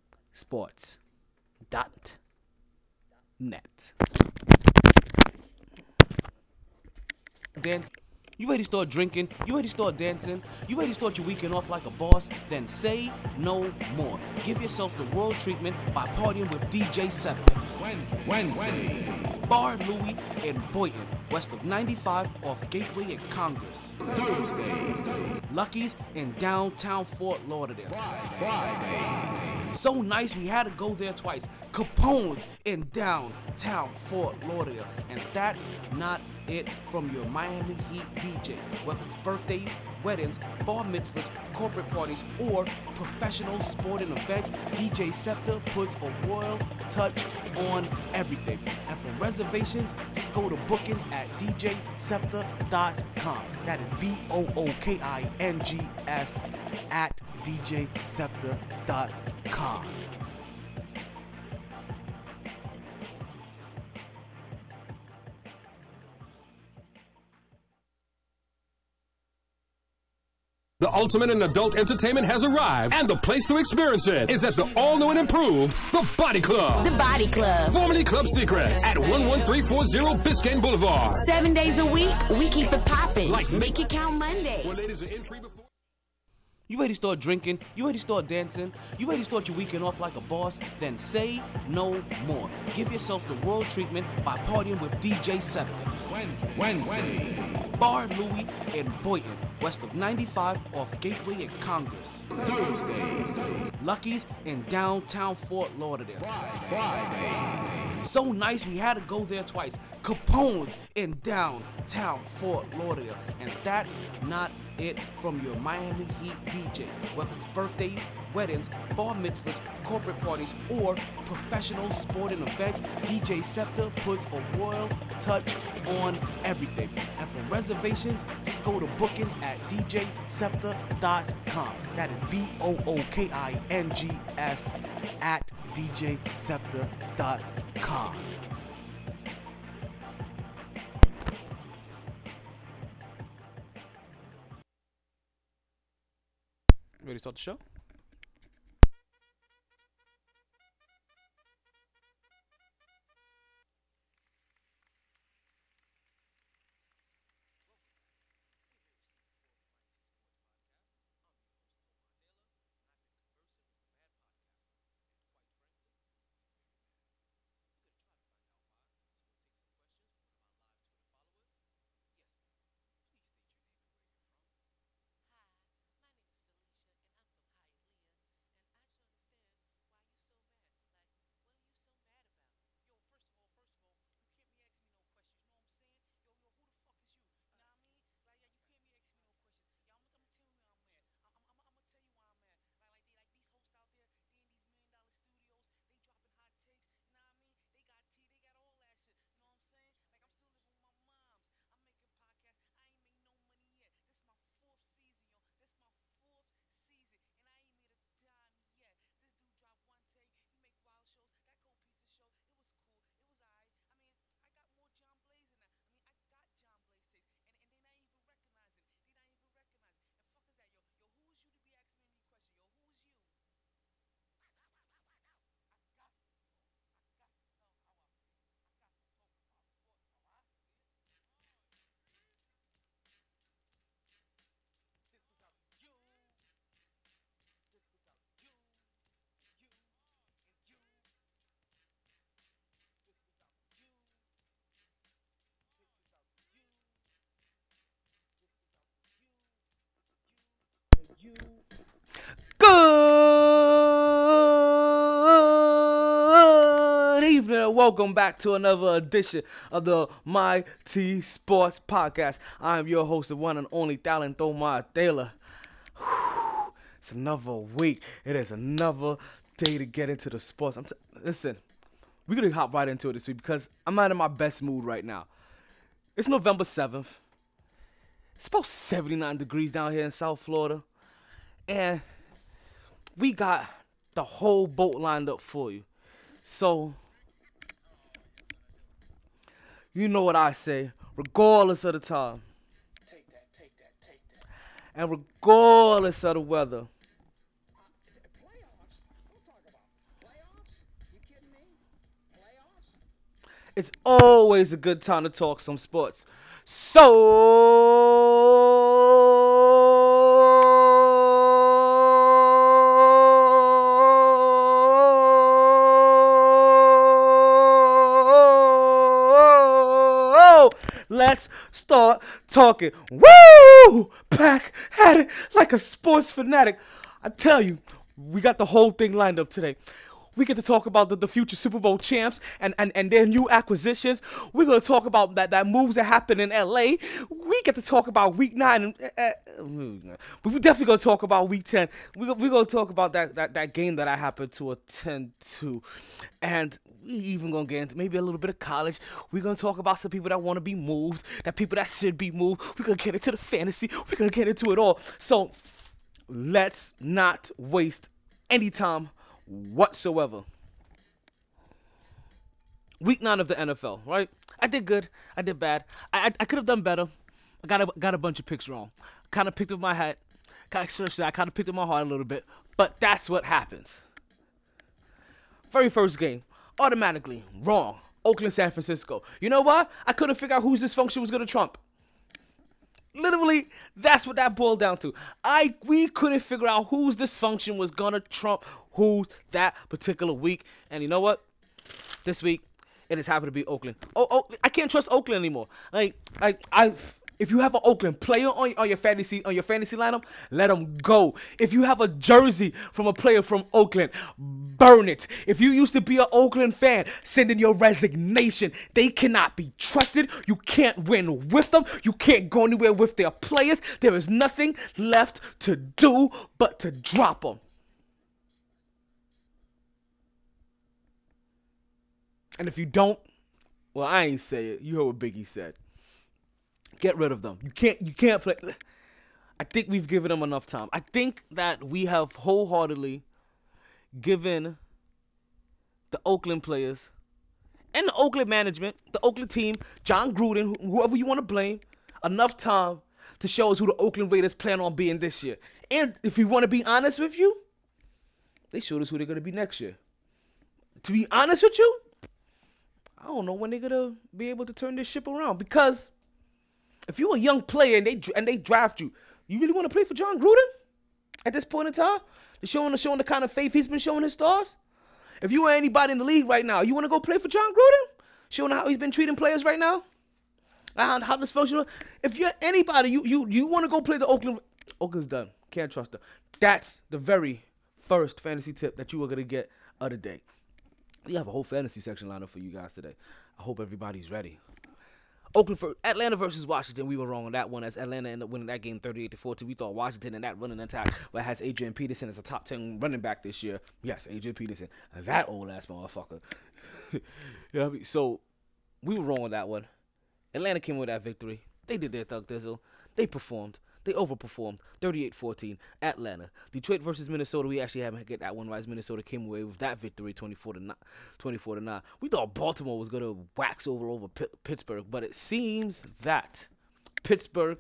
Dance. You ready to start drinking? You ready to start dancing? You ready to start your weekend off like a boss? Then say no more. Give yourself the royal treatment by partying with DJ Scepter. Wednesday. Bar Louie in Boynton, west of 95 off Gateway and Congress. Thursday. Lucky's in downtown Fort Lauderdale. Friday. So nice we had to go there twice. Capone's in downtown Fort Lauderdale. And that's not it from your Miami Heat DJ. Whether it's birthdays, weddings, bar mitzvahs, corporate parties, or professional sporting events, DJ Scepter puts a royal touch on everything. And for reservations, just go to bookings at djscepter.com. That is bookings at djscepter.com. The ultimate in adult entertainment has arrived, and the place to experience it is at the all-new and improved The Body Club. The Body Club. Formerly Club Secrets at 11340 Biscayne Boulevard. 7 days a week, we keep it popping. Like Make It Count Monday. Well, ladies are in free before. You ready to start drinking? You ready to start dancing? You ready to start your weekend off like a boss? Then say no more. Give yourself the royal treatment by partying with DJ Scepter. Wednesday. Bar Louie in Boynton, west of 95 off Gateway and Congress. Thursday. Lucky's in downtown Fort Lauderdale. Friday. So nice we had to go there twice. Capone's in downtown Fort Lauderdale. And that's not it from your Miami Heat DJ. Whether it's birthdays, weddings, bar mitzvahs, corporate parties, or professional sporting events, DJ Scepter puts a royal touch on everything. And for reservations, just go to bookings at djscepter.com. That is bookings at djscepter.com. Ready to start the show? Good evening. Welcome back to another edition of the MyT Sports Podcast. I am your host, the one and only Tom Taylor. It's another week. It is another day to get into the sports. Listen, we're going to hop right into it this week because I'm not in my best mood right now. It's November 7th. It's about 79 degrees down here in South Florida. and we got the whole boat lined up for you. So, you know what I say, regardless of the time, take that. And regardless of the weather, it's always a good time to talk some sports. So let's start talking. Woo! Back at it like a sports fanatic. I tell you, we got the whole thing lined up today. We get to talk about the future Super Bowl champs and their new acquisitions. We're going to talk about that moves that happened in L.A. We get to talk about Week 9. We're definitely going to talk about Week 10. We're going to talk about that game that I happened to attend to. And we even going to get into maybe a little bit of college. We're going to talk about some people that want to be moved, that people that should be moved. We're going to get into the fantasy. We're going to get into it all. So let's not waste any time whatsoever. Week 9 of the NFL, right? I did good. I did bad. I could have done better. I got a bunch of picks wrong. Kind of picked up my hat. I kind of picked up my heart a little bit. But that's what happens. Very first game, automatically wrong. Oakland, San Francisco. You know why? I couldn't figure out whose dysfunction was gonna trump. Literally, that's what that boiled down to. We couldn't figure out whose dysfunction was gonna trump who's that particular week. And you know what? This week, it has happened to be Oakland. Oh, I can't trust Oakland anymore. If you have an Oakland player on your fantasy lineup, let them go. If you have a jersey from a player from Oakland, burn it. If you used to be an Oakland fan, send in your resignation. They cannot be trusted. You can't win with them. You can't go anywhere with their players. There is nothing left to do but to drop them. And if you don't, well, I ain't say it. You heard what Biggie said. Get rid of them. You can't play. I think we've given them enough time. I think that we have wholeheartedly given the Oakland players and the Oakland management, the Oakland team, John Gruden, whoever you want to blame, enough time to show us who the Oakland Raiders plan on being this year. And if we want to be honest with you, they showed us who they're going to be next year. To be honest with you, I don't know when they're going to be able to turn this ship around. Because if you're a young player and they draft you, you really want to play for John Gruden at this point in time? They're showing the kind of faith he's been showing his stars. If you were anybody in the league right now, you want to go play for John Gruden? Showing how he's been treating players right now? How dysfunctional? If you're anybody, you want to go play the Oakland. Oakland's done. Can't trust them. That's the very first fantasy tip that you are going to get of the day. We have a whole fantasy section lined up for you guys today. I hope everybody's ready. Atlanta versus Washington. We were wrong on that one, as Atlanta ended up winning that game 38-14. We thought Washington and that running attack where has Adrian Peterson as a top 10 running back this year. Yes, Adrian Peterson. That old ass motherfucker. You know what I mean? So we were wrong on that one. Atlanta came with that victory. They did their thug thizzle. They performed. They overperformed, 38-14, Atlanta. Detroit versus Minnesota, we actually haven't get that one right. Minnesota came away with that victory, 24-9. We thought Baltimore was going to wax over Pittsburgh, but it seems that Pittsburgh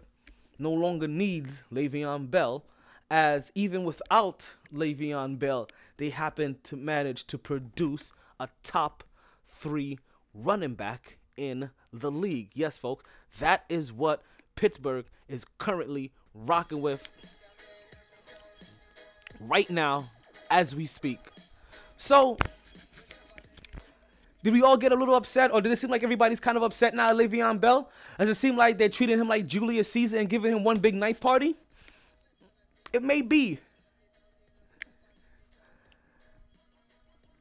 no longer needs Le'Veon Bell, as even without Le'Veon Bell, they happen to manage to produce a top 3 running back in the league. Yes, folks, that is what Pittsburgh is currently rocking with right now as we speak. So, did we all get a little upset, or did it seem like everybody's kind of upset now at Le'Veon Bell? Does it seem like they're treating him like Julius Caesar and giving him one big knife party? It may be.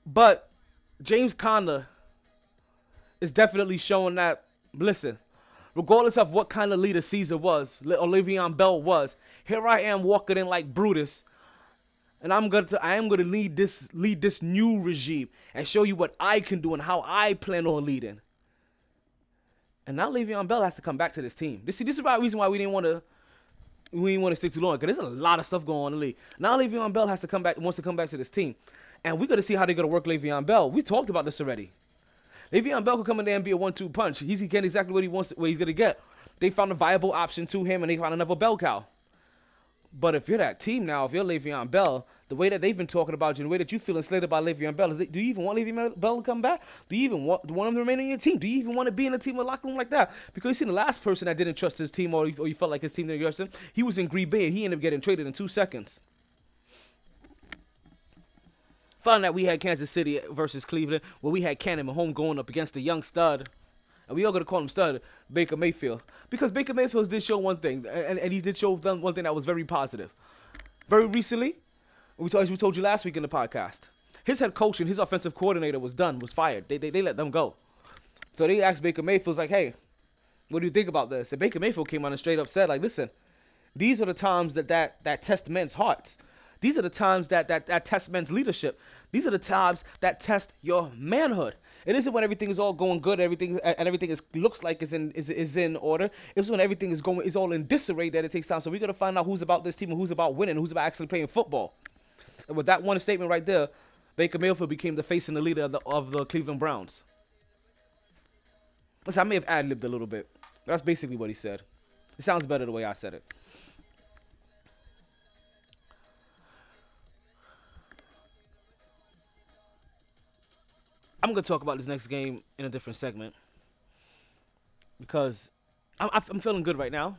But James Conner is definitely showing that, listen, regardless of what kind of leader Caesar was, or Le'Veon Bell was, here I am walking in like Brutus, and I am gonna lead this new regime and show you what I can do and how I plan on leading. And now Le'Veon Bell has to come back to this team. This is the reason why we didn't want to we ain't want to stick too long because there's a lot of stuff going on in the league. Now Le'Veon Bell wants to come back to this team. And we're going to see how they're going to work Le'Veon Bell. We talked about this already. Le'Veon Bell could come in there and be a 1-2 punch. He's getting exactly what he wants, what he's going to get. They found a viable option to him, and they found another bell cow. But if you're that team now, if you're Le'Veon Bell, the way that they've been talking about you, the way that you feel enslaved by Le'Veon Bell, do you even want Le'Veon Bell to come back? Do you even want him to remain on your team? Do you even want to be in a team with a locker room like that? Because you seen the last person that didn't trust his team or you felt like his team didn't trust him, he was in Green Bay, and he ended up getting traded in 2 seconds. Found that we had Kansas City versus Cleveland, where we had Cam Newton going up against a young stud. And we all going to call him stud, Baker Mayfield. Because Baker Mayfield did show one thing, and he did show one thing that was very positive. Very recently, we told you last week in the podcast, his head coach and his offensive coordinator was fired. They let them go. So they asked Baker Mayfield, like, hey, what do you think about this? And Baker Mayfield came on and straight up said, like, listen, these are the times that test men's hearts. These are the times that test men's leadership. These are the times that test your manhood. It isn't when everything is all going good, everything looks like is in order. It's when everything is all in disarray that it takes time. So we got to find out who's about this team and who's about winning, and who's about actually playing football. And with that one statement right there, Baker Mayfield became the face and the leader of the Cleveland Browns. Listen, I may have ad-libbed a little bit. That's basically what he said. It sounds better the way I said it. I'm going to talk about this next game in a different segment because I'm feeling good right now,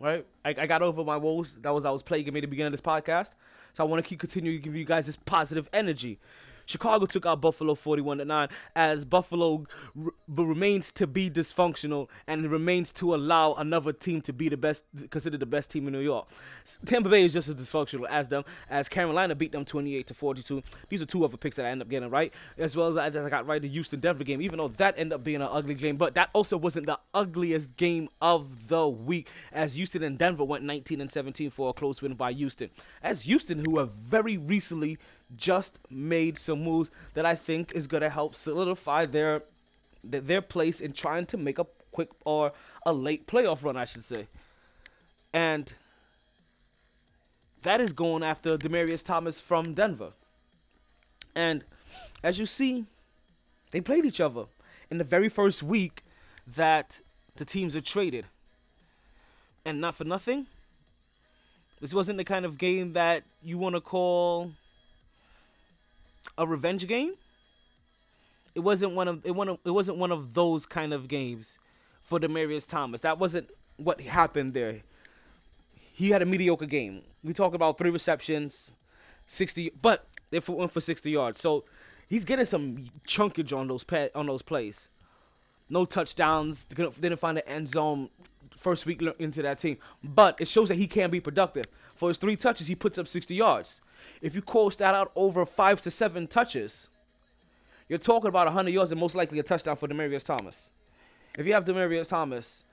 right? I got over my woes. That was plaguing me at the beginning of this podcast, so I want to continue to give you guys this positive energy. Chicago took out Buffalo 41-9 as Buffalo remains to be dysfunctional and remains to allow another team to be considered the best team in New York. Tampa Bay is just as dysfunctional as them, as Carolina beat them 28-42. These are two other picks that I ended up getting right, as well as I got right the Houston-Denver game, even though that ended up being an ugly game. But that also wasn't the ugliest game of the week, as Houston and Denver went 19-17 for a close win by Houston. As Houston, who have very recently just made some moves that I think is going to help solidify their place in trying to make a quick or a late playoff run, I should say. And that is going after Demaryius Thomas from Denver. And as you see, they played each other in the very first week that the teams are traded. And not for nothing, this wasn't the kind of game that you want to call a revenge game. It wasn't one of those kind of games for Demaryius Thomas. That wasn't what happened there. He had a mediocre game. We talk about 3 receptions, 60, but they went for 60 yards. So he's getting some chunkage on those plays. No touchdowns. They didn't find the end zone first week into that team, but it shows that he can be productive. For his 3 touches, he puts up 60 yards. If you coach that out over 5 to 7 touches, you're talking about 100 yards and most likely a touchdown for Demaryius Thomas. If you have Demaryius Thomas,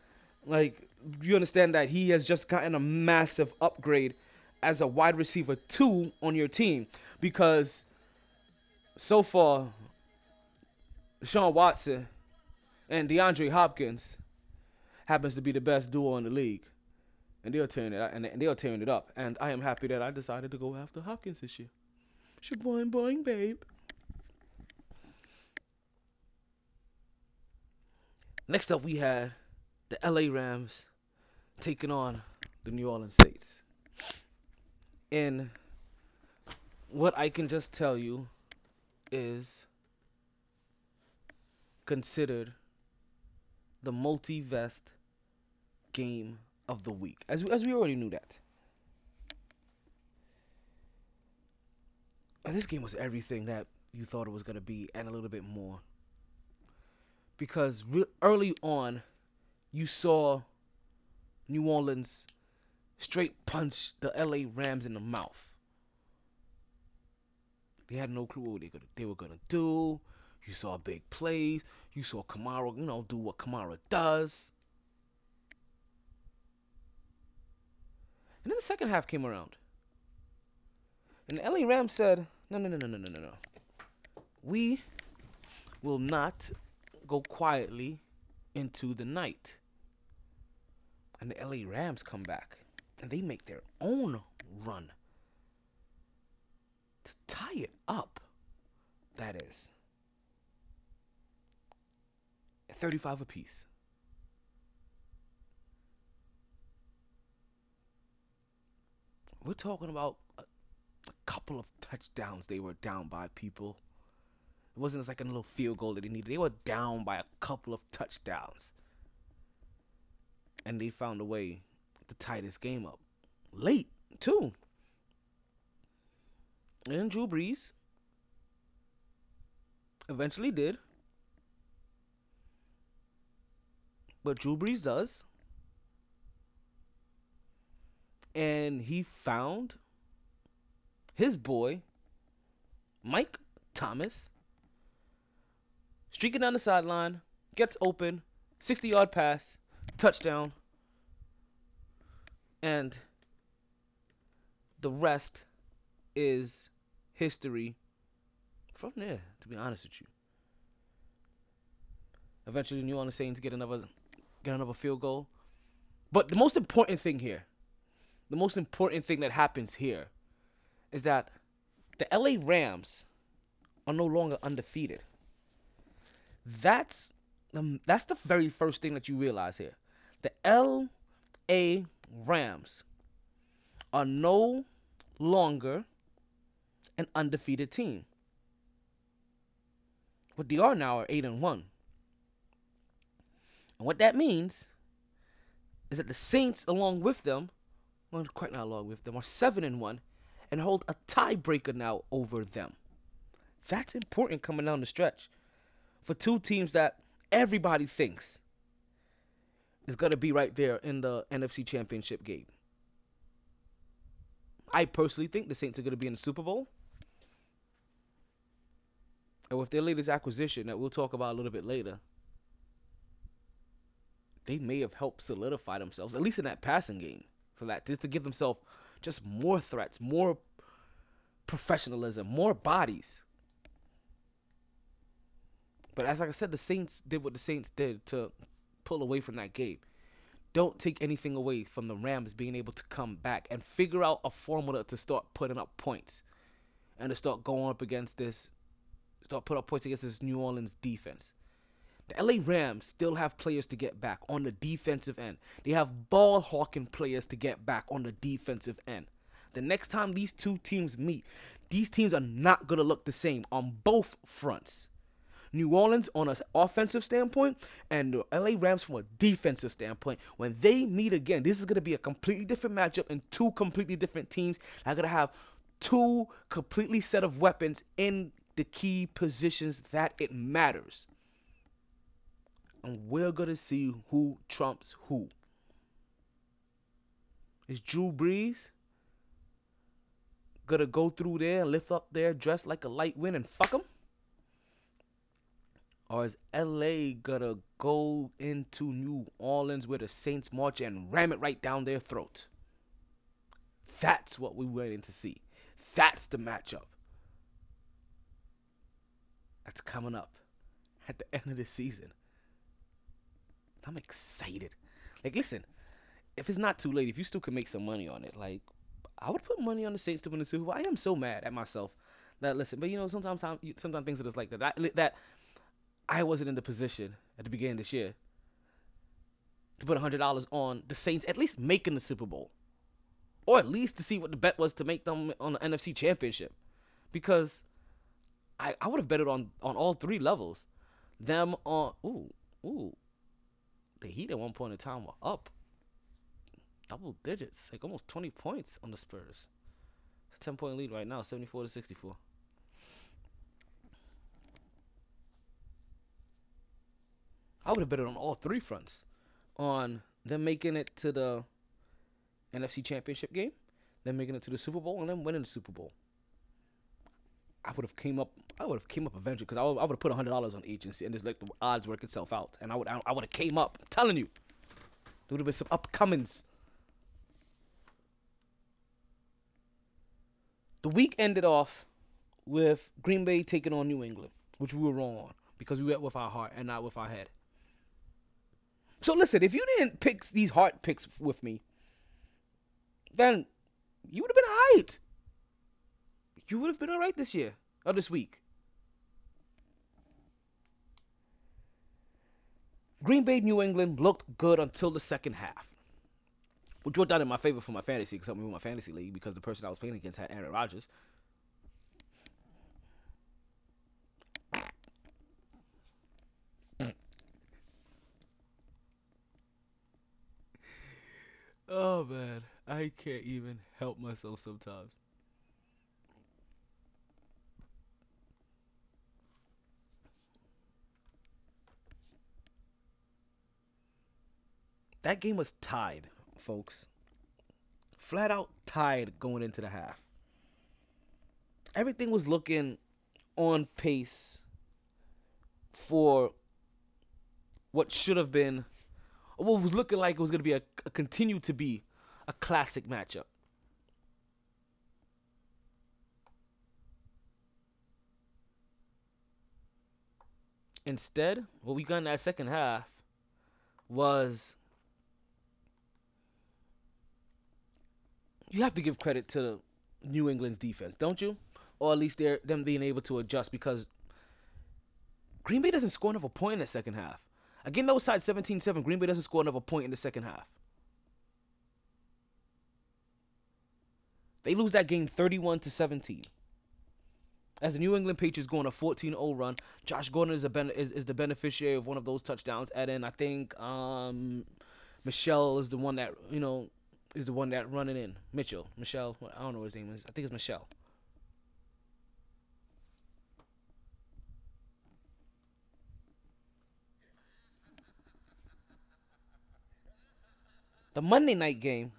like, you understand that he has just gotten a massive upgrade as a wide receiver 2 on your team, because so far, Deshaun Watson and DeAndre Hopkins happens to be the best duo in the league. And they are tearing it up. And I am happy that I decided to go after Hopkins this year. Shaboing, boing, babe. Next up, we had the LA Rams taking on the New Orleans Saints. And what I can just tell you is considered the MultiVest Game of the week, as we already knew that. And this game was everything that you thought it was going to be and a little bit more. Because early on, you saw New Orleans straight punch the LA Rams in the mouth. They had no clue what they were going to do. You saw big plays. You saw Kamara, do what Kamara does. And then the second half came around, and the LA Rams said, no. We will not go quietly into the night. And the LA Rams come back. and they make their own run to tie it up. That is. 35 apiece. We're talking about a couple of touchdowns they were down by, people. It wasn't just like a little field goal that they needed. They were down by a couple of touchdowns. And they found a way to tie this game up. Late, too. And Drew Brees eventually did. But Drew Brees does. And he found his boy, Mike Thomas, streaking down the sideline, gets open, 60-yard pass, touchdown, and the rest is history from there, to be honest with you. Eventually, New Orleans Saints get another field goal. But the most important thing here, the most important thing that happens here is that the LA Rams are no longer undefeated. That's the very first thing that you realize here. The LA Rams are no longer an undefeated team. What they are now are 8-1. And what that means is that the Saints, along with them, well, quite not along with them, are 7-1 and hold a tiebreaker now over them. That's important coming down the stretch for two teams that everybody thinks is going to be right there in the NFC Championship game. I personally think the Saints are going to be in the Super Bowl. And with their latest acquisition that we'll talk about a little bit later, they may have helped solidify themselves, at least in that passing game, for that, just to give themselves just more threats, more professionalism, more bodies. But as like I said, the Saints did what the Saints did to pull away from that game. Don't take anything away from the Rams being able to come back and figure out a formula to start putting up points and to start going up against this, start putting up points against this New Orleans defense. The LA Rams still have players to get back on the defensive end. They have ball-hawking players to get back on the defensive end. The next time these two teams meet, these teams are not going to look the same on both fronts. New Orleans on an offensive standpoint and the LA Rams from a defensive standpoint. When they meet again, this is going to be a completely different matchup and two completely different teams that are going to have two completely set of weapons in the key positions that it matters. And we're going to see who trumps who. Is Drew Brees going to go through there and lift up there dressed like a light wind and fuck him? Or is LA going to go into New Orleans where the Saints march and ram it right down their throat? That's what we're waiting to see. That's the matchup that's coming up at the end of the season. I'm excited. Like, listen, if it's not too late, if you still can make some money on it, like, I would put money on the Saints to win the Super Bowl. I am so mad at myself that, listen, but, you know, sometimes things are just like that I wasn't in the position at the beginning of this year to put $100 on the Saints at least making the Super Bowl, or at least to see what the bet was to make them on the NFC Championship, because I would have betted on all three levels. Them on, the Heat at one point in time were up double digits, like almost 20 points on the Spurs. It's a 10-point lead right now, 74-64. I would have bet it on all three fronts, on them making it to the NFC Championship game, them making it to the Super Bowl, and them winning the Super Bowl. I would have came up eventually, because I would have put $100 on agency and just let the odds work itself out. And I would have came up. I'm telling you, there would have been some upcomings. The week ended off with Green Bay taking on New England, which we were wrong on because we went with our heart and not with our head. So listen, if you didn't pick these heart picks with me, then you would have been all right. You would have been all right this year or this week. Green Bay, New England looked good until the second half, which worked out in my favor for my fantasy because I was in my fantasy league because the person I was playing against had Aaron Rodgers. Oh, man, I can't even help myself sometimes. That game was tied, folks. Flat out tied going into the half. Everything was looking on pace for what should have been, what was looking like it was going to be a continue to be a classic matchup. Instead, what we got in that second half was, you have to give credit to New England's defense, don't you? Or at least them being able to adjust, because Green Bay doesn't score another point in the second half. Again, that was tied 17-7. Green Bay doesn't score another point in the second half. They lose that game 31-17. As the New England Patriots go on a 14-0 run, Josh Gordon is the beneficiary of one of those touchdowns. And then I think Michelle is the one that, you know, is the one that running in. Michelle. I don't know what his name is. I think it's Michelle. The Monday night game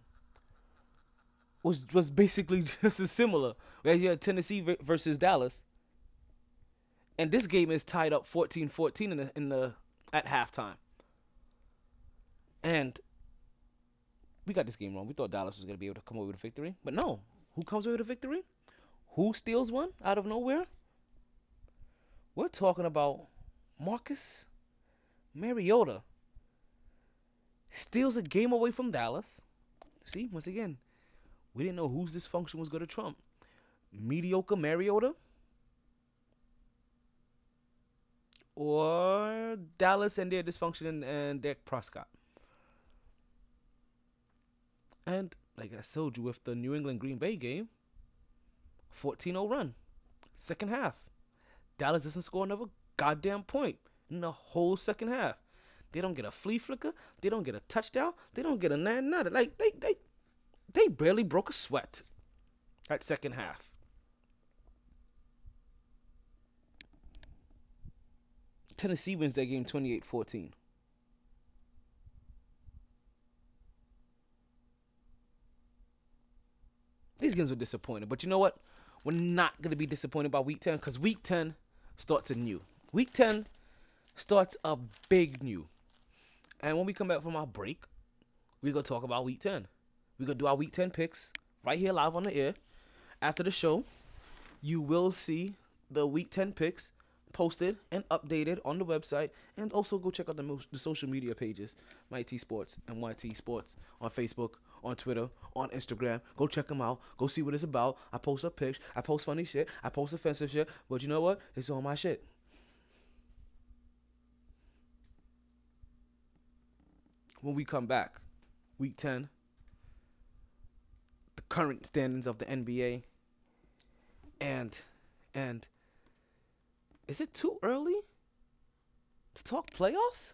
was basically just as similar. You had Tennessee versus Dallas, and this game is tied up 14-14 in the at halftime. And we got this game wrong. We thought Dallas was gonna be able to come away with a victory, but no. Who comes away with a victory? Who steals one out of nowhere? We're talking about Marcus Mariota. Steals a game away from Dallas. See, once again, we didn't know whose dysfunction was going to trump. Mediocre Mariota or Dallas and their dysfunction and Dak Prescott. And like I told you with the New England Green Bay game, 14-0 run. Second half. Dallas doesn't score another goddamn point in the whole second half. They don't get a flea flicker. They don't get a touchdown. They don't get a nada. Like, they barely broke a sweat that second half. Tennessee wins that game 28-14. These games were disappointing. But you know what? We're not going to be disappointed by Week 10 because Week 10 starts anew. Week 10 starts a big new. And when we come back from our break, we're going to talk about Week 10. We're going to do our Week 10 picks right here live on the air. After the show, you will see the Week 10 picks posted and updated on the website. And also go check out the social media pages, MyT Sports and YT Sports on Facebook, on Twitter, on Instagram. Go check them out. Go see what it's about. I post up pics. I post funny shit. I post offensive shit. But you know what? It's all my shit. When we come back, Week 10, the current standings of the NBA, and is it too early to talk playoffs?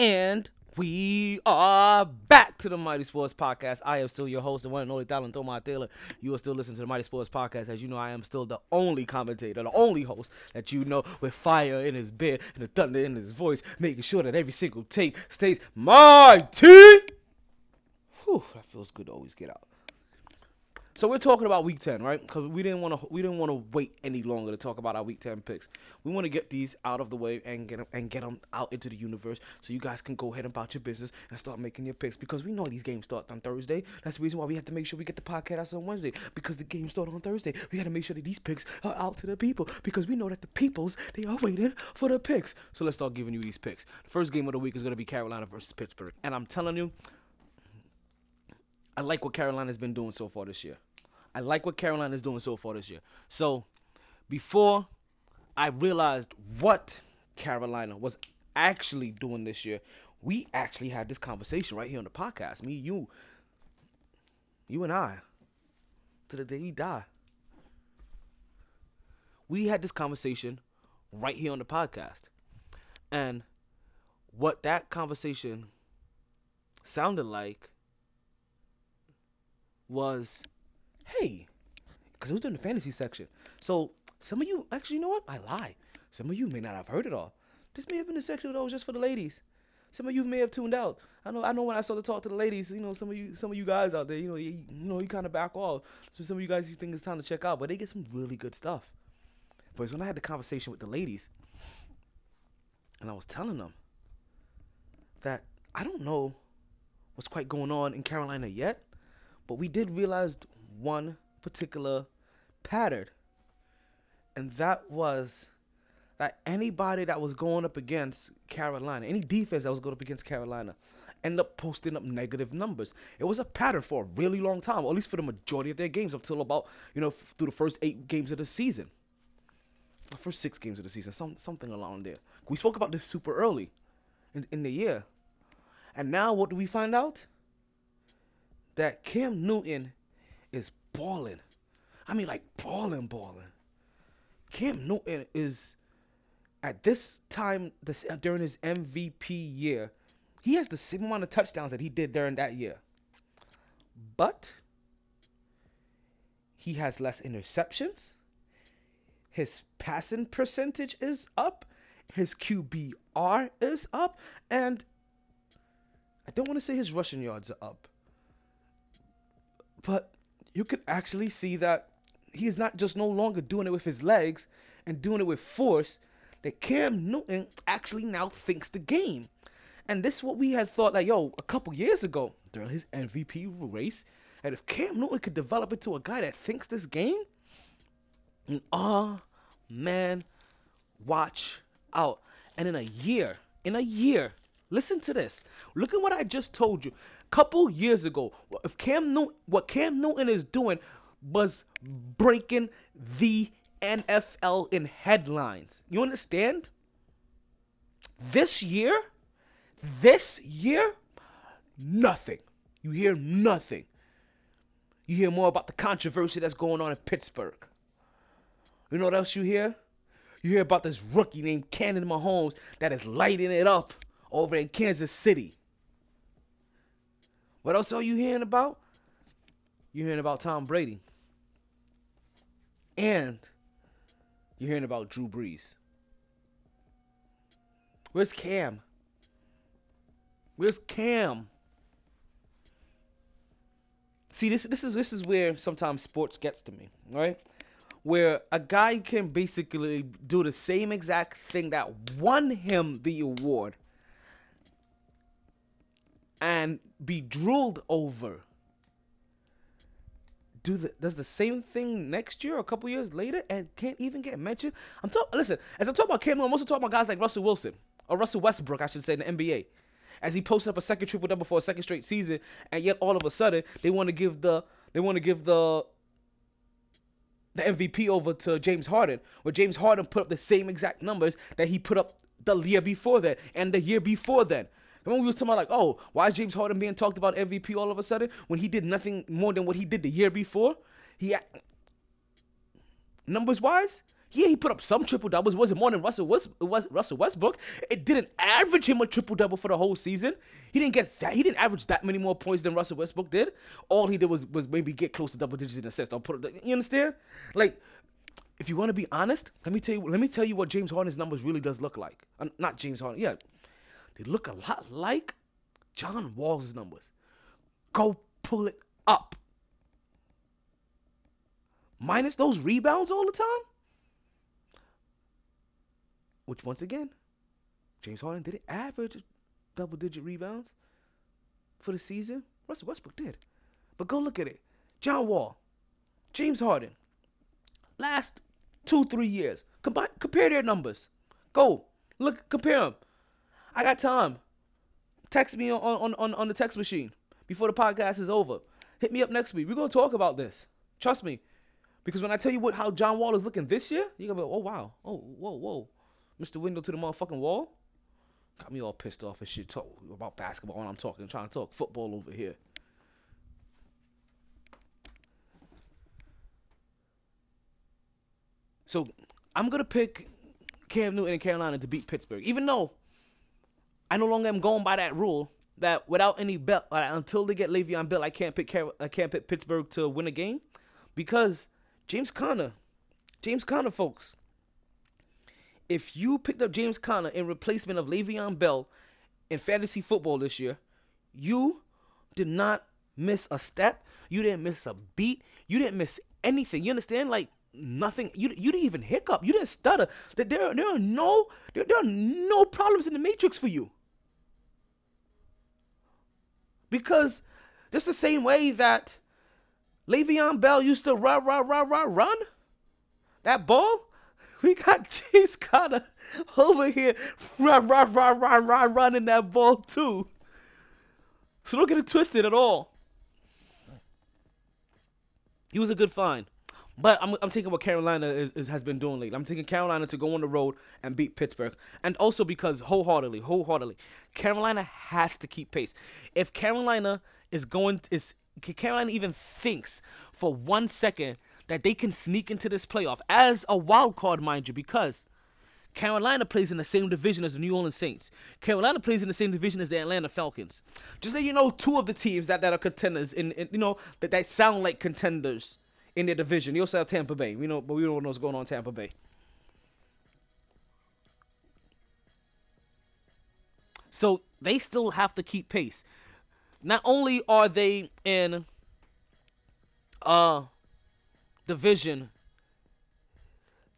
And we are back to the MyT Sports Podcast. I am still your host, the one and only Tom Taylor. You are still listening to the MyT Sports Podcast. As you know, I am still the only commentator, the only host that you know with fire in his beard and the thunder in his voice, making sure that every single take stays MyT. Whew, that feels good to always get out. So we're talking about Week 10, right? Because we didn't want to wait any longer to talk about our Week 10 picks. We want to get these out of the way and get them out into the universe, so you guys can go ahead and about your business and start making your picks. Because we know these games start on Thursday. That's the reason why we have to make sure we get the podcast on Wednesday, because the games start on Thursday. We got to make sure that these picks are out to the people, because we know that the peoples, they are waiting for the picks. So let's start giving you these picks. The first game of the week is going to be Carolina versus Pittsburgh, and I'm telling you, I like what Carolina's been doing so far this year. So before I realized what Carolina was actually doing this year, we actually had this conversation right here on the podcast. Me, you and I, to the day we die. We had this conversation right here on the podcast. And what that conversation sounded like was, hey, because it was in the fantasy section. So some of you, actually, you know what? I lie. Some of you may not have heard it all. This may have been a section that was just for the ladies. Some of you may have tuned out. I know. When I started to talk to the ladies, you know, some of you guys out there, you kind of back off. So some of you guys, you think it's time to check out, but they get some really good stuff. But it's when I had the conversation with the ladies, and I was telling them that I don't know what's quite going on in Carolina yet, but we did realize one particular pattern, and that was that anybody that was going up against Carolina, any defense that was going up against Carolina, ended up posting up negative numbers. It was a pattern for a really long time, or at least for the majority of their games, up till about, through the first 8 games of the season, the first 6 games of the season, something along there. We spoke about this super early in the year, and now what do we find out? That Cam Newton is balling. I mean, like, balling. Cam Newton is, at this time, during his MVP year, he has the same amount of touchdowns that he did during that year. But he has less interceptions. His passing percentage is up. His QBR is up. And I don't want to say his rushing yards are up, but you could actually see that he's not just no longer doing it with his legs and doing it with force, that Cam Newton actually now thinks the game. And this is what we had thought, like, yo, a couple years ago during his MVP race, and if Cam Newton could develop into a guy that thinks this game, man, watch out. And in a year, listen to this. Look at what I just told you. Couple years ago, what Cam Newton is doing was breaking the NFL in headlines. You understand? This year, nothing. You hear nothing. You hear more about the controversy that's going on in Pittsburgh. You know what else you hear? You hear about this rookie named Cam Mahomes that is lighting it up over in Kansas City. What else are you hearing about? You're hearing about Tom Brady. And you're hearing about Drew Brees. Where's Cam? See, this is where sometimes sports gets to me, right? Where a guy can basically do the same exact thing that won him the award and be drooled over. Does the same thing next year or a couple years later and can't even get mentioned. Listen, as I'm talking about Cam Newton, I'm also talking about guys like Russell Wilson, or Russell Westbrook, I should say, in the NBA. As he posted up a second triple double for a second straight season, and yet all of a sudden they want to give the MVP over to James Harden, where James Harden put up the same exact numbers that he put up the year before that and the year before then. Remember we were talking about, like, oh, why is James Harden being talked about MVP all of a sudden when he did nothing more than what he did the year before? Numbers-wise, Yeah, he put up some triple-doubles. It wasn't more than Russell Westbrook. It didn't average him a triple-double for the whole season. He didn't get that. He didn't average that many more points than Russell Westbrook did. All he did was maybe get close to double digits in assists. You understand? Like, if you want to be honest, let me tell you what James Harden's numbers really does look like. Not James Harden. Yeah, they look a lot like John Wall's numbers. Go pull it up. Minus those rebounds all the time, which once again, James Harden didn't average double-digit rebounds for the season. Russell Westbrook did. But go look at it. John Wall, James Harden, last 2-3 years, compare their numbers. Go look, compare them. I got time. Text me on the text machine before the podcast is over. Hit me up next week. We're gonna talk about this. Trust me. Because when I tell you how John Wall is looking this year, you're going to be like, oh, wow. Oh, whoa. Mr. Window to the motherfucking wall. Got me all pissed off and shit. Talk about basketball when I'm trying to talk football over here. So I'm going to pick Cam Newton and Carolina to beat Pittsburgh. Even though I no longer am going by that rule that without any belt, until they get Le'Veon Bell, I can't pick Pittsburgh to win a game. Because James Conner, folks, if you picked up James Conner in replacement of Le'Veon Bell in fantasy football this year, you did not miss a step. You didn't miss a beat. You didn't miss anything. You understand? Like, nothing. You didn't even hiccup. You didn't stutter. There are no problems in the matrix for you. Because just the same way that Le'Veon Bell used to run that ball. We got James Conner over here running that ball too. So don't get it twisted at all. He was a good find. But I'm taking what Carolina has been doing lately. I'm taking Carolina to go on the road and beat Pittsburgh. And also because wholeheartedly, Carolina has to keep pace. If Carolina Carolina even thinks for 1 second that they can sneak into this playoff as a wild card, mind you, because Carolina plays in the same division as the New Orleans Saints. Carolina plays in the same division as the Atlanta Falcons. Just so you know, two of the teams that are contenders that sound like contenders in their division. You also have Tampa Bay. We know, but we don't know what's going on in Tampa Bay. So they still have to keep pace. Not only are they in a division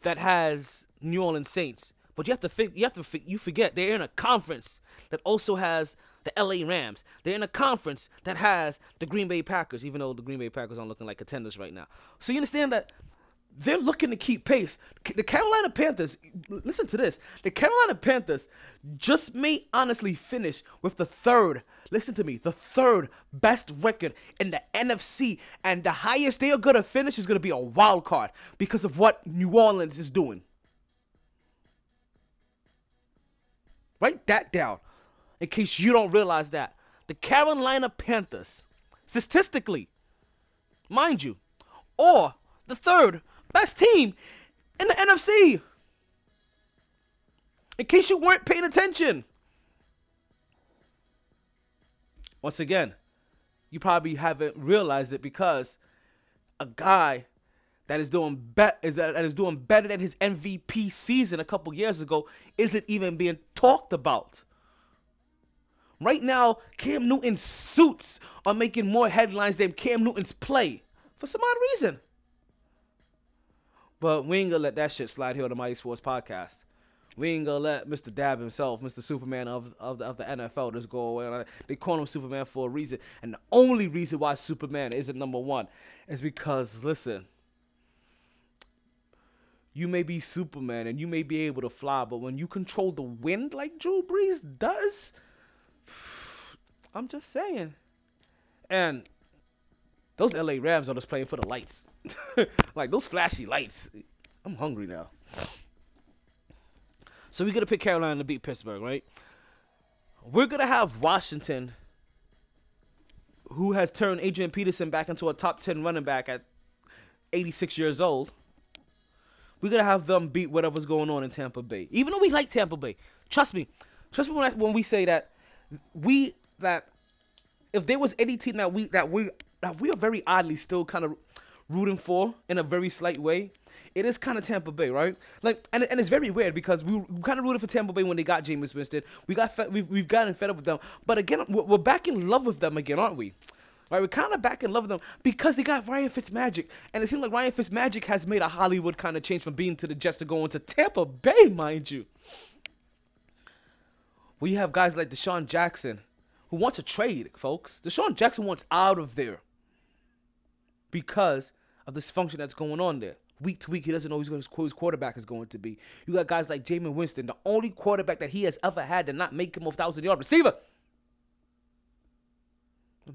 that has New Orleans Saints, but you forget they're in a conference that also has the LA Rams. They're in a conference that has the Green Bay Packers, even though the Green Bay Packers aren't looking like contenders right now. So you understand that they're looking to keep pace. The Carolina Panthers, listen to this. The Carolina Panthers just may honestly finish with the third best record in the NFC, and the highest they are going to finish is going to be a wild card because of what New Orleans is doing. Write that down in case you don't realize that. The Carolina Panthers, statistically, mind you, are the third best team in the NFC. In case you weren't paying attention. Once again, you probably haven't realized it because a guy that is doing better than his MVP season a couple years ago isn't even being talked about. Right now, Cam Newton's suits are making more headlines than Cam Newton's play for some odd reason. But we ain't gonna let that shit slide here on the MyT Sports Podcast. We ain't gonna let Mr. Dab himself, Mr. Superman of the NFL, just go away. They call him Superman for a reason. And the only reason why Superman isn't number one is because, listen, you may be Superman and you may be able to fly, but when you control the wind like Drew Brees does, I'm just saying. And those LA Rams are just playing for the lights. Like, those flashy lights. I'm hungry now. So we're going to pick Carolina to beat Pittsburgh, right? We're going to have Washington, who has turned Adrian Peterson back into a top 10 running back at 86 years old. We're going to have them beat whatever's going on in Tampa Bay. Even though we like Tampa Bay. Trust me. Trust me when we say that if there was any team that we are very oddly still kind of rooting for in a very slight way, it is kind of Tampa Bay, right? Like, and it's very weird because we kind of rooted for Tampa Bay when they got Jameis Winston. We've gotten fed up with them, but again, we're back in love with them again, aren't we? Right, we're kind of back in love with them because they got Ryan Fitzmagic, and it seems like Ryan Fitzmagic has made a Hollywood kind of change from being to the Jets to going to Tampa Bay, mind you. We have guys like DeShaun Jackson, who wants a trade, folks. DeShaun Jackson wants out of there because of this function that's going on there. Week to week, he doesn't know who his quarterback is going to be. You got guys like Jameis Winston, the only quarterback that he has ever had to not make him a 1,000-yard receiver.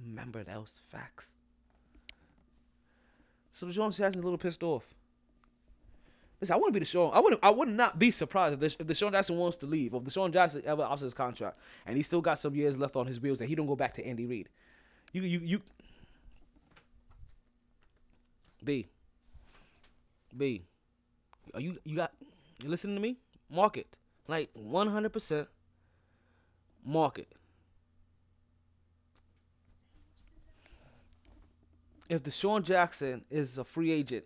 Remember, that was facts. So DeShaun Jackson's a little pissed off. Listen, I wouldn't be DeShaun. I would not be surprised if DeShaun Jackson wants to leave, or if DeShaun Jackson ever opts his contract, and he still got some years left on his wheels, and he don't go back to Andy Reid. B, are you listening to me? Mark it. Like 100%. Mark it. If DeShaun Jackson is a free agent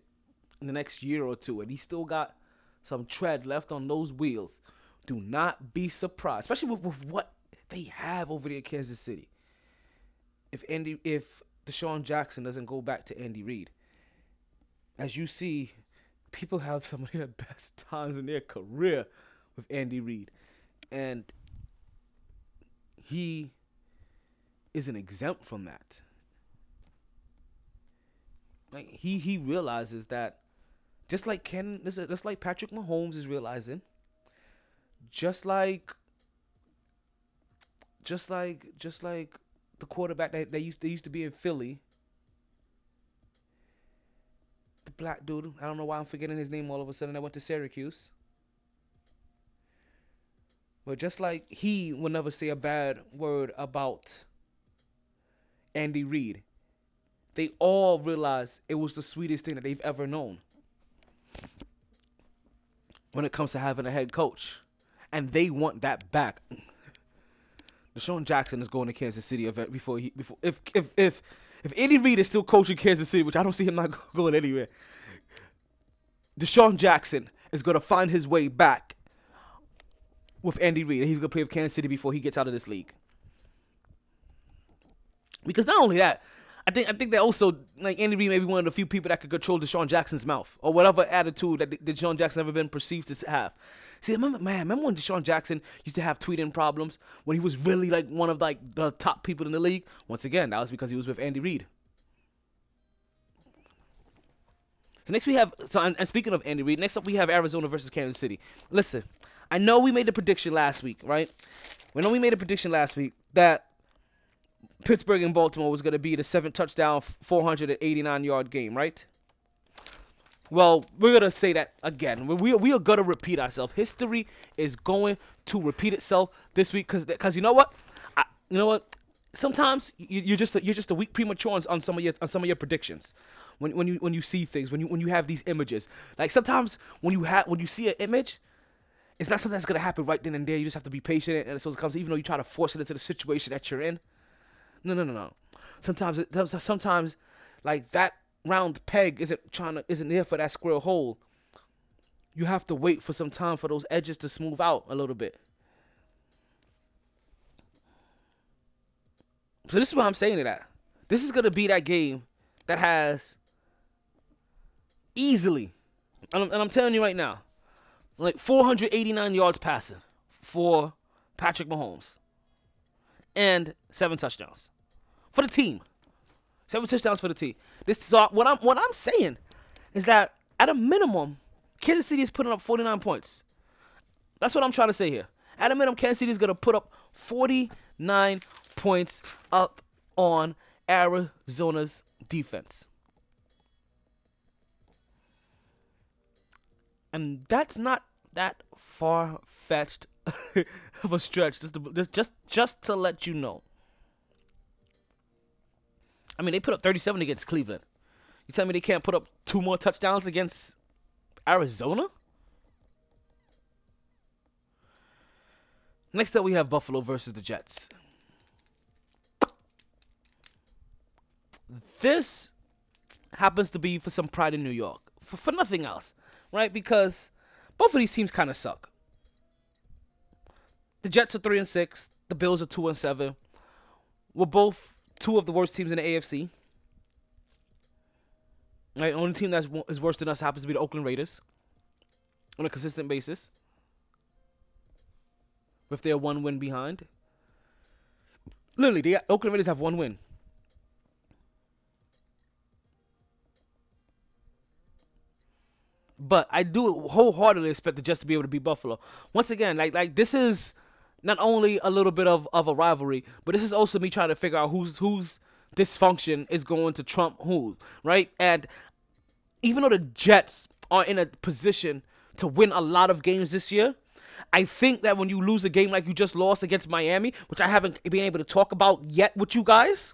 in the next year or two and he still got some tread left on those wheels, do not be surprised, especially with what they have over there in Kansas City, if DeShaun Jackson doesn't go back to Andy Reid. As you see, people have some of their best times in their career with Andy Reid. And he isn't exempt from that. Like he realizes that just like Patrick Mahomes is realizing, just like the quarterback that they used to be in Philly. Black dude, I don't know why I'm forgetting his name all of a sudden, I went to Syracuse. But just like he will never say a bad word about Andy Reid, they all realized it was the sweetest thing that they've ever known when it comes to having a head coach. And they want that back. DeShaun Jackson is going to Kansas City before Andy Reid is still coaching Kansas City, which I don't see him not going anywhere. DeShaun Jackson is going to find his way back with Andy Reid, and he's going to play with Kansas City before he gets out of this league. Because not only that, I think that also, like, Andy Reid may be one of the few people that could control DeShaun Jackson's mouth or whatever attitude that DeShaun Jackson ever been perceived to have. See, remember when DeShaun Jackson used to have tweeting problems when he was really like one of like the top people in the league? Once again, that was because he was with Andy Reid. So next we have, and speaking of Andy Reid, next up we have Arizona versus Kansas City. Listen, I know we made a prediction last week, right? We know we made a prediction last week that Pittsburgh and Baltimore was going to be the 7-touchdown, 489-yard game, right? Well, we're going to say that again. We are going to repeat ourselves. History is going to repeat itself this week because you know what? Sometimes you're just a week premature on some of your predictions. When you see things, when you have these images. Like sometimes when you see an image, it's not something that's going to happen right then and there. You just have to be patient, and so it comes even though you try to force it into the situation that you're in. No. Sometimes like that round peg isn't there for that square hole. You have to wait for some time for those edges to smooth out a little bit. So this is what I'm saying to that. This is gonna be that game that has easily, and I'm telling you right now, like 489 yards passing for Patrick Mahomes and 7 touchdowns for the team. 7 touchdowns for the team. So what I'm saying is that at a minimum, Kansas City is putting up 49 points. That's what I'm trying to say here. At a minimum, Kansas City is going to put up 49 points up on Arizona's defense. And that's not that far-fetched of a stretch, just to let you know. I mean, they put up 37 against Cleveland. You tell me they can't put up 2 more touchdowns against Arizona? Next up, we have Buffalo versus the Jets. This happens to be for some pride in New York. For nothing else, right? Because both of these teams kind of suck. The Jets are 3-6. The Bills are 2-7. We're both two of the worst teams in the AFC. Right? The only team that is worse than us happens to be the Oakland Raiders on a consistent basis, if they're one win behind. Literally, the Oakland Raiders have one win. But I do wholeheartedly expect the Jets to be able to beat Buffalo. Once again, like this is not only a little bit of a rivalry, but this is also me trying to figure out whose dysfunction is going to trump who, right? And even though the Jets are in a position to win a lot of games this year, I think that when you lose a game like you just lost against Miami, which I haven't been able to talk about yet with you guys,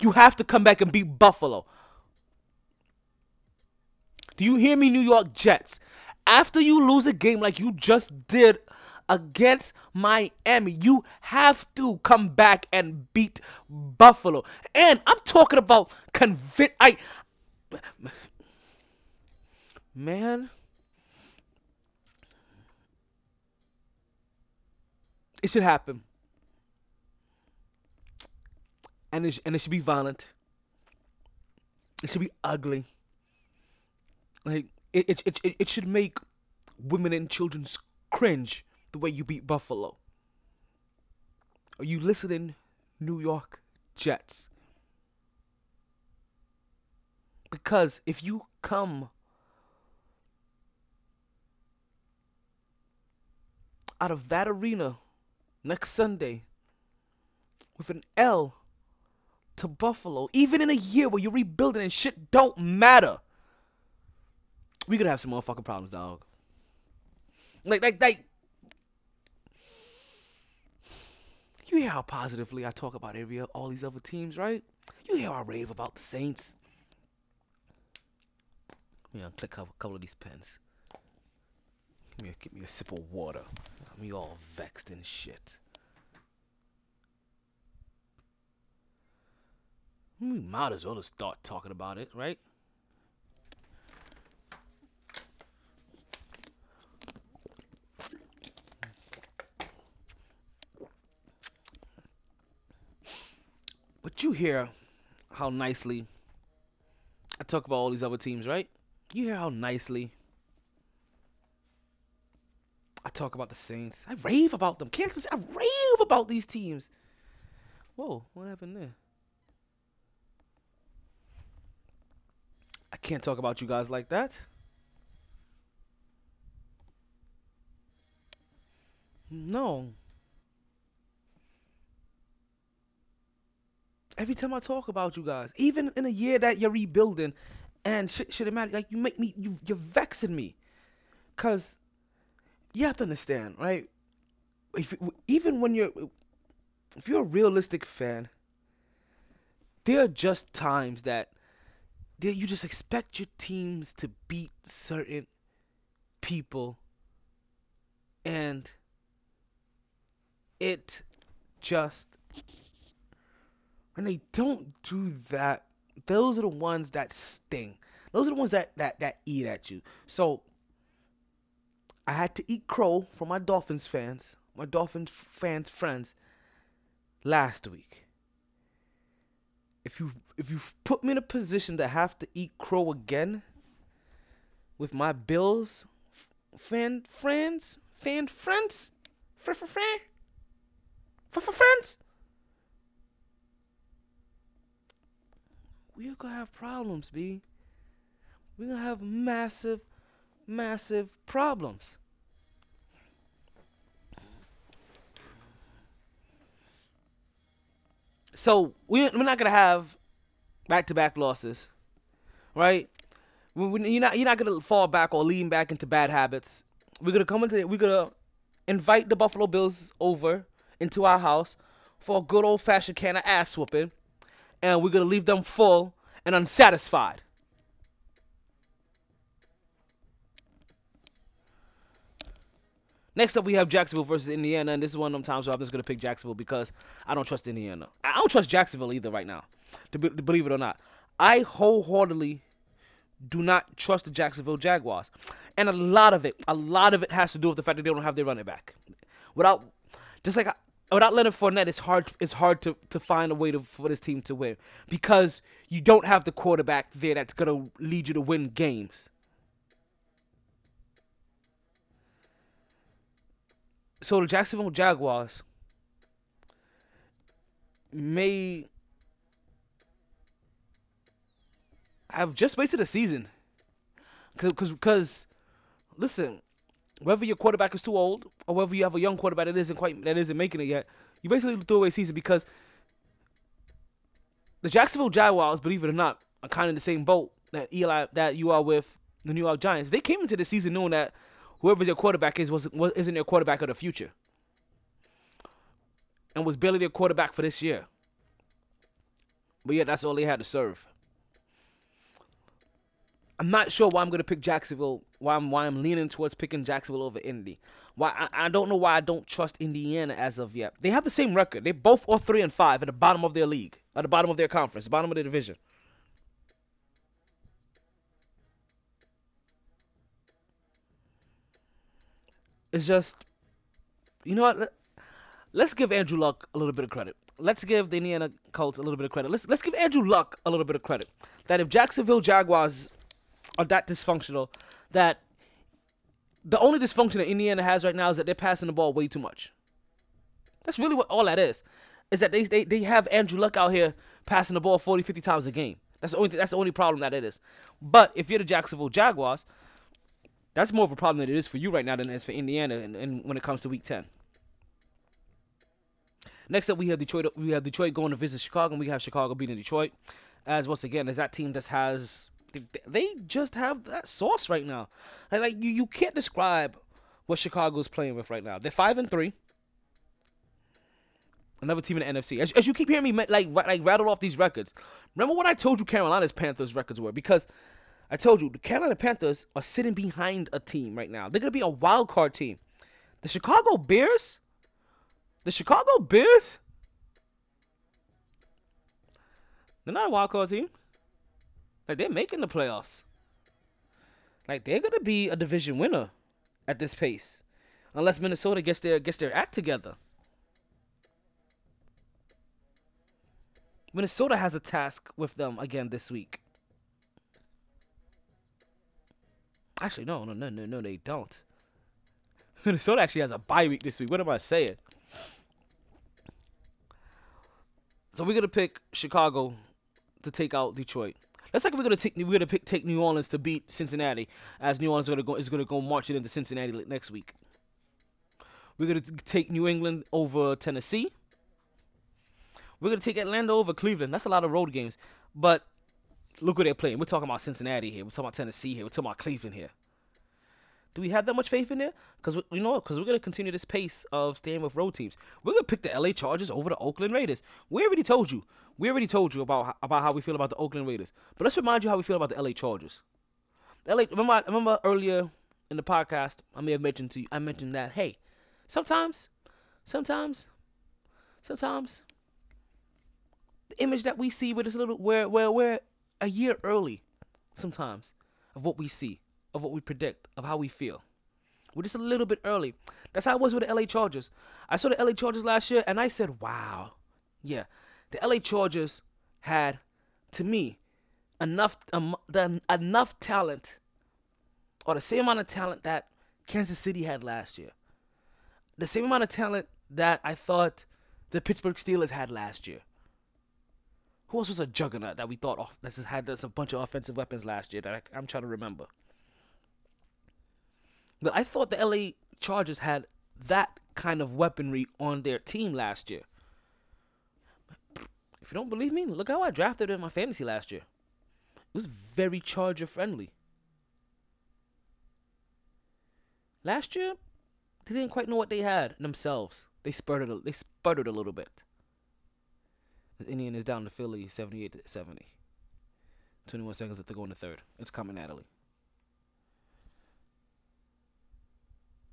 you have to come back and beat Buffalo. Do you hear me, New York Jets? After you lose a game like you just did against Miami, you have to come back and beat Buffalo. And I'm talking about Man. It should happen. And it should be violent. It should be ugly. Like, it should make women and children cringe the way you beat Buffalo. Are you listening, New York Jets? Because if you come out of that arena next Sunday with an L to Buffalo, even in a year where you're rebuilding and shit don't matter, we could have some motherfucking problems, dog. Like. You hear how positively I talk about all these other teams, right? You hear how I rave about the Saints. Let me unclick a couple of these pens. Give me a sip of water. We all vexed and shit. We might as well just start talking about it, right? But you hear how nicely I talk about all these other teams, right? You hear how nicely I talk about the Saints. I rave about them. Kansas, I rave about these teams. Whoa, what happened there? I can't talk about you guys like that. No. Every time I talk about you guys, even in a year that you're rebuilding and shit shouldn't matter, like, you make me, you're vexing me. Because you have to understand, right? If you're a realistic fan, there are just times that you just expect your teams to beat certain people, and it just, when they don't do that, those are the ones that sting. Those are the ones that eat at you. So I had to eat crow from my Dolphins fans' friends last week. If you put me in a position to have to eat crow again with my Bills fan friends, we're gonna have problems, B. We're gonna have massive, massive problems. So we're not gonna have back-to-back losses, right? You're not gonna fall back or lean back into bad habits. We're gonna invite the Buffalo Bills over into our house for a good old-fashioned can of ass whooping, and we're gonna leave them full and unsatisfied. Next up, we have Jacksonville versus Indiana, and this is one of them times where I'm just going to pick Jacksonville because I don't trust Indiana. I don't trust Jacksonville either right now, to believe it or not. I wholeheartedly do not trust the Jacksonville Jaguars. And a lot of it has to do with the fact that they don't have their running back. Without Leonard Fournette, it's hard to find a way for this team to win because you don't have the quarterback there that's going to lead you to win games. So the Jacksonville Jaguars may have just wasted a season. Because, listen, whether your quarterback is too old or whether you have a young quarterback that isn't making it yet, you basically threw away a season because the Jacksonville Jaguars, believe it or not, are kind of in the same boat that you are with the New York Giants. They came into the season knowing that whoever their quarterback isn't their quarterback of the future and was barely their quarterback for this year. But yeah, that's all they had to serve. I'm not sure why I'm going to pick Jacksonville, why I'm leaning towards picking Jacksonville over Indy. I don't know why I don't trust Indiana as of yet. They have the same record. They're both 3-5 at the bottom of their league, at the bottom of their conference, the bottom of their division. It's just, you know what? Let's give Andrew Luck a little bit of credit. Let's give the Indiana Colts a little bit of credit. Let's give Andrew Luck a little bit of credit. That if Jacksonville Jaguars are that dysfunctional, that the only dysfunction that Indiana has right now is that they're passing the ball way too much. That's really what all that is that they have Andrew Luck out here passing the ball 40, 50 times a game. That's the only problem that it is. But if you're the Jacksonville Jaguars, that's more of a problem than it is for you right now than it is for Indiana and when it comes to Week 10. Next up, we have Detroit. We have Detroit going to visit Chicago, and we have Chicago beating Detroit. As once again, as that team just has, they just have that sauce right now. Like you can't describe what Chicago's playing with right now. They're 5-3. Another team in the NFC. As you keep hearing me like rattle off these records. Remember what I told you Carolina's Panthers records were, because I told you, the Carolina Panthers are sitting behind a team right now. They're going to be a wild card team. The Chicago Bears? They're not a wild card team. Like, they're making the playoffs. Like, they're going to be a division winner at this pace. Unless Minnesota gets their act together. Minnesota has a task with them again this week. Actually, no, they don't. Minnesota actually has a bye week this week. What am I saying? So we're gonna pick Chicago to take out Detroit. That's like we're gonna pick New Orleans to beat Cincinnati, as New Orleans is gonna go marching into Cincinnati next week. We're gonna take New England over Tennessee. We're gonna take Atlanta over Cleveland. That's a lot of road games, but look who they're playing. We're talking about Cincinnati here. We're talking about Tennessee here. We're talking about Cleveland here. Do we have that much faith in there? Because we're going to continue this pace of staying with road teams. We're going to pick the L.A. Chargers over the Oakland Raiders. We already told you about how we feel about the Oakland Raiders. But let's remind you how we feel about the L.A. Chargers. Remember earlier in the podcast, I may have mentioned to you, I mentioned that, hey, sometimes the image that we see with this little, where a year early, sometimes, of what we see, of what we predict, of how we feel. We're just a little bit early. That's how it was with the LA Chargers. I saw the LA Chargers last year, and I said, wow. Yeah, the LA Chargers had, to me, enough talent, or the same amount of talent that Kansas City had last year. The same amount of talent that I thought the Pittsburgh Steelers had last year. Who else was a juggernaut that we thought off? That just had a bunch of offensive weapons last year that I'm trying to remember. But I thought the LA Chargers had that kind of weaponry on their team last year. If you don't believe me, look how I drafted in my fantasy last year. It was very Charger friendly. Last year, they didn't quite know what they had themselves. They sputtered a little bit. Indiana's down to Philly, 78-70. 21 seconds left to go in the third. It's coming, Natalie.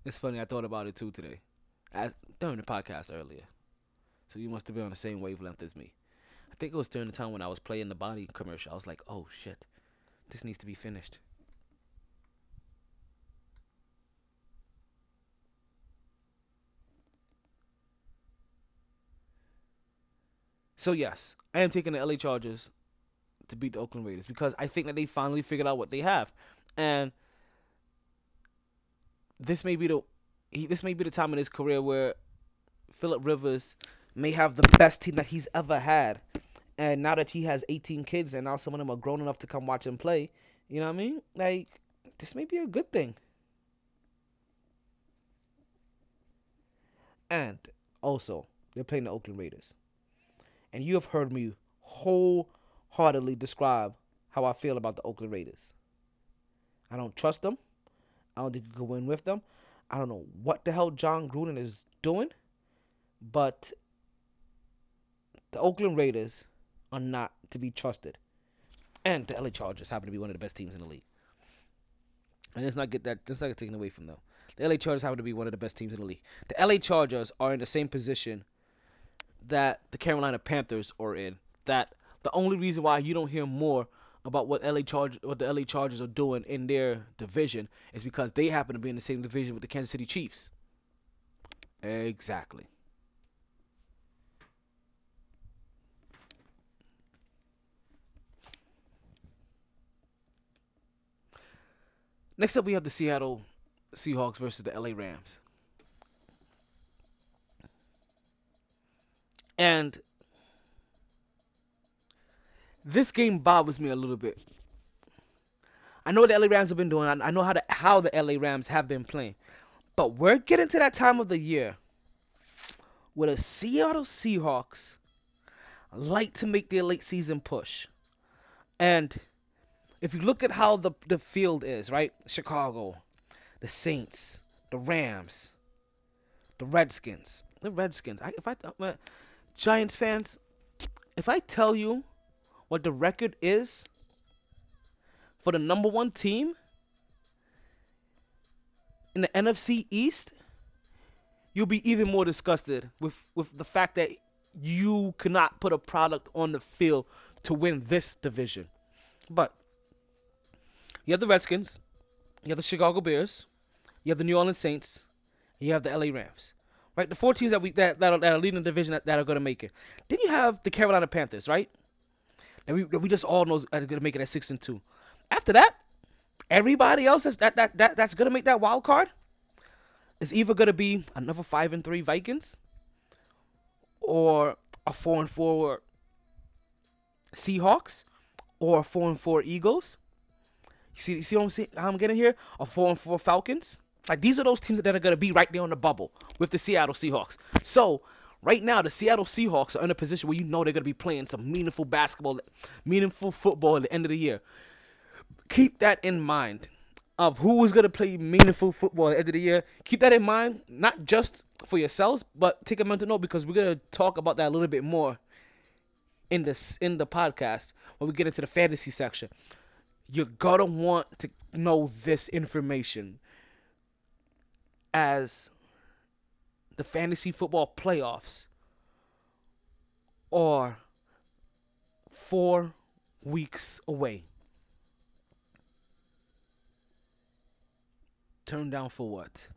It's funny, I thought about it too today, during the podcast earlier. So you must have been on the same wavelength as me. I think it was during the time when I was playing the body commercial. I was like, oh shit, this needs to be finished. So yes, I am taking the LA Chargers to beat the Oakland Raiders because I think that they finally figured out what they have. And this may be the time in his career where Phillip Rivers may have the best team that he's ever had. And now that he has 18 kids and now some of them are grown enough to come watch him play, you know what I mean? Like, this may be a good thing. And also, they're playing the Oakland Raiders. And you have heard me wholeheartedly describe how I feel about the Oakland Raiders. I don't trust them. I don't think you can win with them. I don't know what the hell John Gruden is doing. But the Oakland Raiders are not to be trusted. And the LA Chargers happen to be one of the best teams in the league. And let's not get taken away from them. The LA Chargers happen to be one of the best teams in the league. The LA Chargers are in the same position that the Carolina Panthers are in. That the only reason why you don't hear more about what the LA Chargers are doing in their division is because they happen to be in the same division with the Kansas City Chiefs. Exactly. Next up, we have the Seattle Seahawks versus the LA Rams. And this game bothers me a little bit. I know what the LA Rams have been doing. I know how the LA Rams have been playing. But we're getting to that time of the year where the Seattle Seahawks like to make their late season push. And if you look at how the field is, right? Chicago, the Saints, the Rams, the Redskins. Giants fans, if I tell you what the record is for the number one team in the NFC East, you'll be even more disgusted with the fact that you cannot put a product on the field to win this division. But you have the Redskins, you have the Chicago Bears, you have the New Orleans Saints, you have the LA Rams. Right, the four teams that are leading the division that are going to make it. Then you have the Carolina Panthers, right? That we just all know are going to make it at 6-2. After that, everybody else that's going to make that wild card is either going to be another 5-3 Vikings or a 4-4 Seahawks or a 4-4 Eagles. You see what I'm saying? I'm getting here a 4-4 Falcons. Like, these are those teams that are going to be right there on the bubble with the Seattle Seahawks. So, right now, the Seattle Seahawks are in a position where you know they're going to be playing some meaningful basketball, meaningful football at the end of the year. Keep that in mind of who is going to play meaningful football at the end of the year. Keep that in mind, not just for yourselves, but take a mental note because we're going to talk about that a little bit more in the podcast when we get into the fantasy section. You're going to want to know this information as the fantasy football playoffs are 4 weeks away. Turned down for what?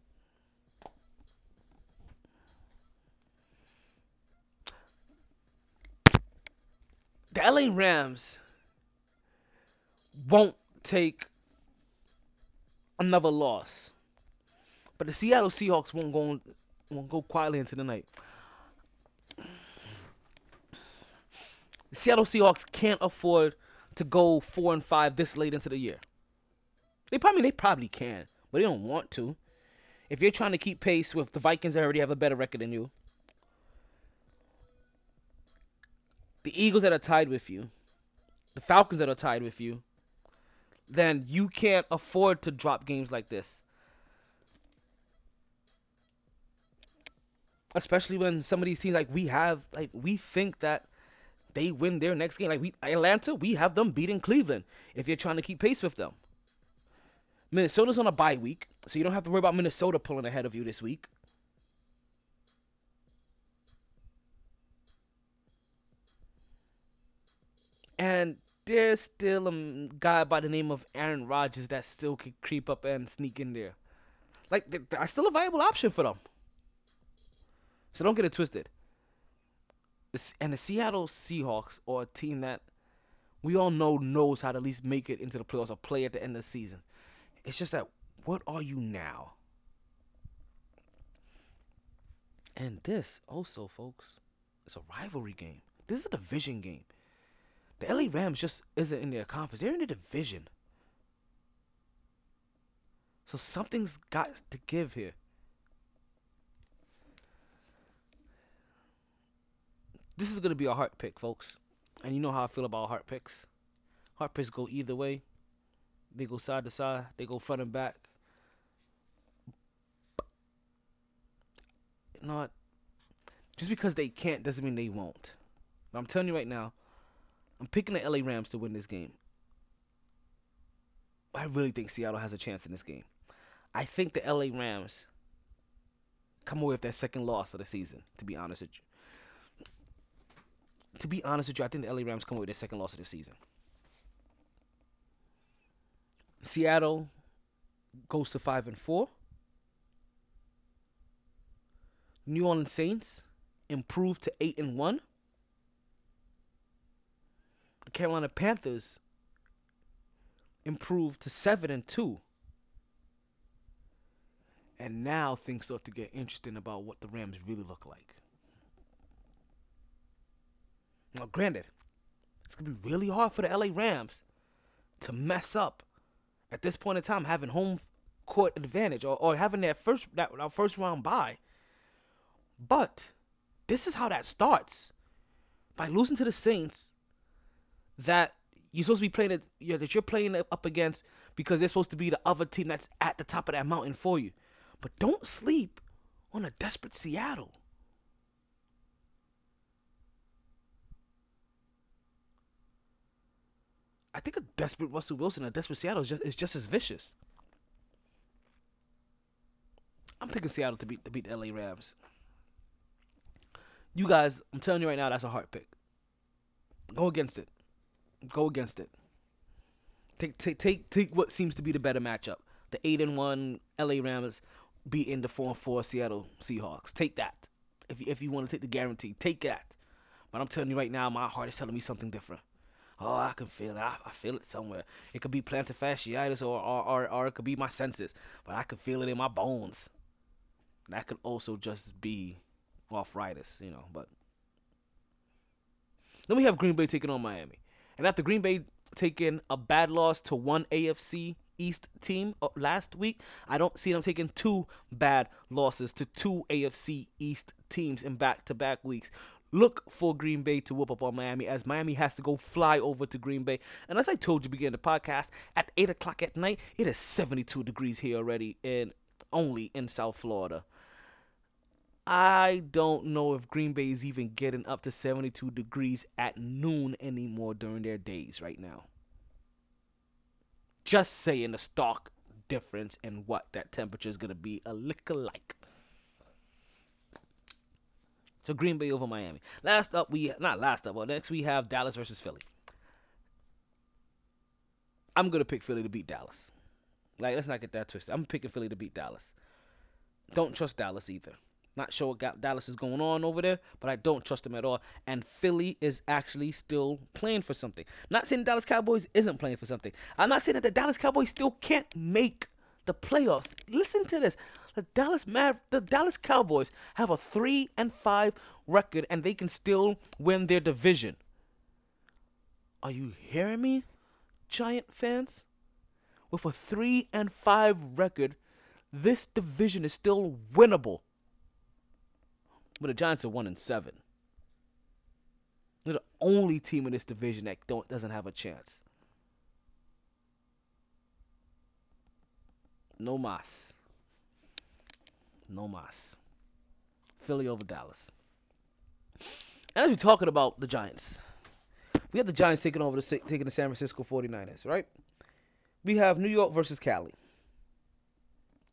The LA Rams won't take another loss. But the Seattle Seahawks won't go quietly into the night. The Seattle Seahawks can't afford to go 4-5 this late into the year. They probably can, but they don't want to. If you're trying to keep pace with the Vikings that already have a better record than you, the Eagles that are tied with you, the Falcons that are tied with you, then you can't afford to drop games like this. Especially when some of these teams, we think that they win their next game. Atlanta, we have them beating Cleveland if you're trying to keep pace with them. Minnesota's on a bye week, so you don't have to worry about Minnesota pulling ahead of you this week. And there's still a guy by the name of Aaron Rodgers that still could creep up and sneak in there. Like, they're still a viable option for them. So don't get it twisted. And the Seattle Seahawks are a team that we all know knows how to at least make it into the playoffs or play at the end of the season. It's just that, what are you now? And this also, folks, is a rivalry game. This is a division game. The LA Rams just isn't in their conference. They're in the division. So something's got to give here. This is going to be a heart pick, folks. And you know how I feel about heart picks. Heart picks go either way. They go side to side. They go front and back. You know what? Just because they can't doesn't mean they won't. But I'm telling you right now, I'm picking the LA Rams to win this game. I really think Seattle has a chance in this game. I think the LA Rams come away with their second loss of the season, to be honest with you. I think the LA Rams come away with their second loss of the season. Seattle goes to 5-4. New Orleans Saints improve to 8-1. The Carolina Panthers improved to 7-2. And now things start to get interesting about what the Rams really look like. Now, granted, it's going to be really hard for the LA Rams to mess up at this point in time, having home court advantage or having our first round bye. But this is how that starts. By losing to the Saints, that you're supposed to be playing that you're playing up against because they're supposed to be the other team that's at the top of that mountain for you. But don't sleep on a desperate Seattle. I think a desperate Russell Wilson, a desperate Seattle is just as vicious. I'm picking Seattle to beat the LA Rams. You guys, I'm telling you right now, that's a hard pick. Go against it. Take what seems to be the better matchup. The 8-1 LA Rams beating the 4-4 Seattle Seahawks. Take that. If you want to take the guarantee, take that. But I'm telling you right now, my heart is telling me something different. Oh, I can feel it. I feel it somewhere. It could be plantar fasciitis or it could be my senses. But I can feel it in my bones. And that could also just be arthritis, you know. But then we have Green Bay taking on Miami. And after Green Bay taking a bad loss to one AFC East team last week, I don't see them taking two bad losses to two AFC East teams in back-to-back weeks. Look for Green Bay to whoop up on Miami, as Miami has to go fly over to Green Bay. And as I told you beginning the podcast, at 8 o'clock at night, it is 72 degrees here already, and only in South Florida. I don't know if Green Bay is even getting up to 72 degrees at noon anymore during their days right now. Just saying, the stark difference in what that temperature is going to be a lick alike. So Green Bay over Miami. Next we have Dallas versus Philly. I'm going to pick Philly to beat Dallas. Like, let's not get that twisted. I'm picking Philly to beat Dallas. Don't trust Dallas either. Not sure what Dallas is going on over there, but I don't trust them at all. And Philly is actually still playing for something. Not saying Dallas Cowboys isn't playing for something. I'm not saying that the Dallas Cowboys still can't make the playoffs. Listen to this. The Dallas Cowboys have a 3-5 record, and they can still win their division. Are you hearing me, Giant fans? With a 3-5 record, this division is still winnable. But the Giants are 1-7. They're the only team in this division that doesn't have a chance. No mas. Philly over Dallas. And as we're talking about the Giants, we have the Giants taking the San Francisco 49ers, right? We have New York versus Cali.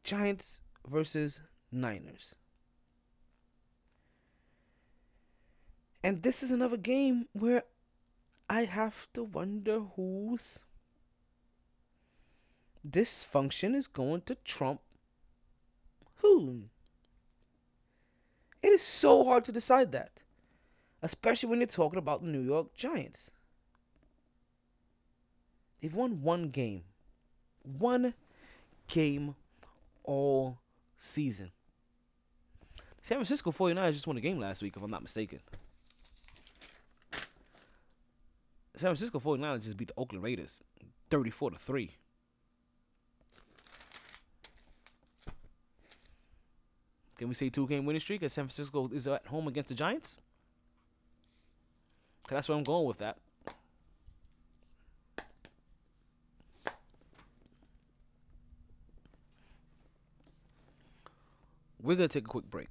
Giants versus Niners. And this is another game where I have to wonder whose dysfunction is going to trump who. It is so hard to decide that, especially when you're talking about the New York Giants. They've won one game all season. San Francisco 49ers just won a game last week, if I'm not mistaken. San Francisco 49ers just beat the Oakland Raiders 34-3. Can we say 2-game winning streak as San Francisco is at home against the Giants? Because that's where I'm going with that. We're going to take a quick break.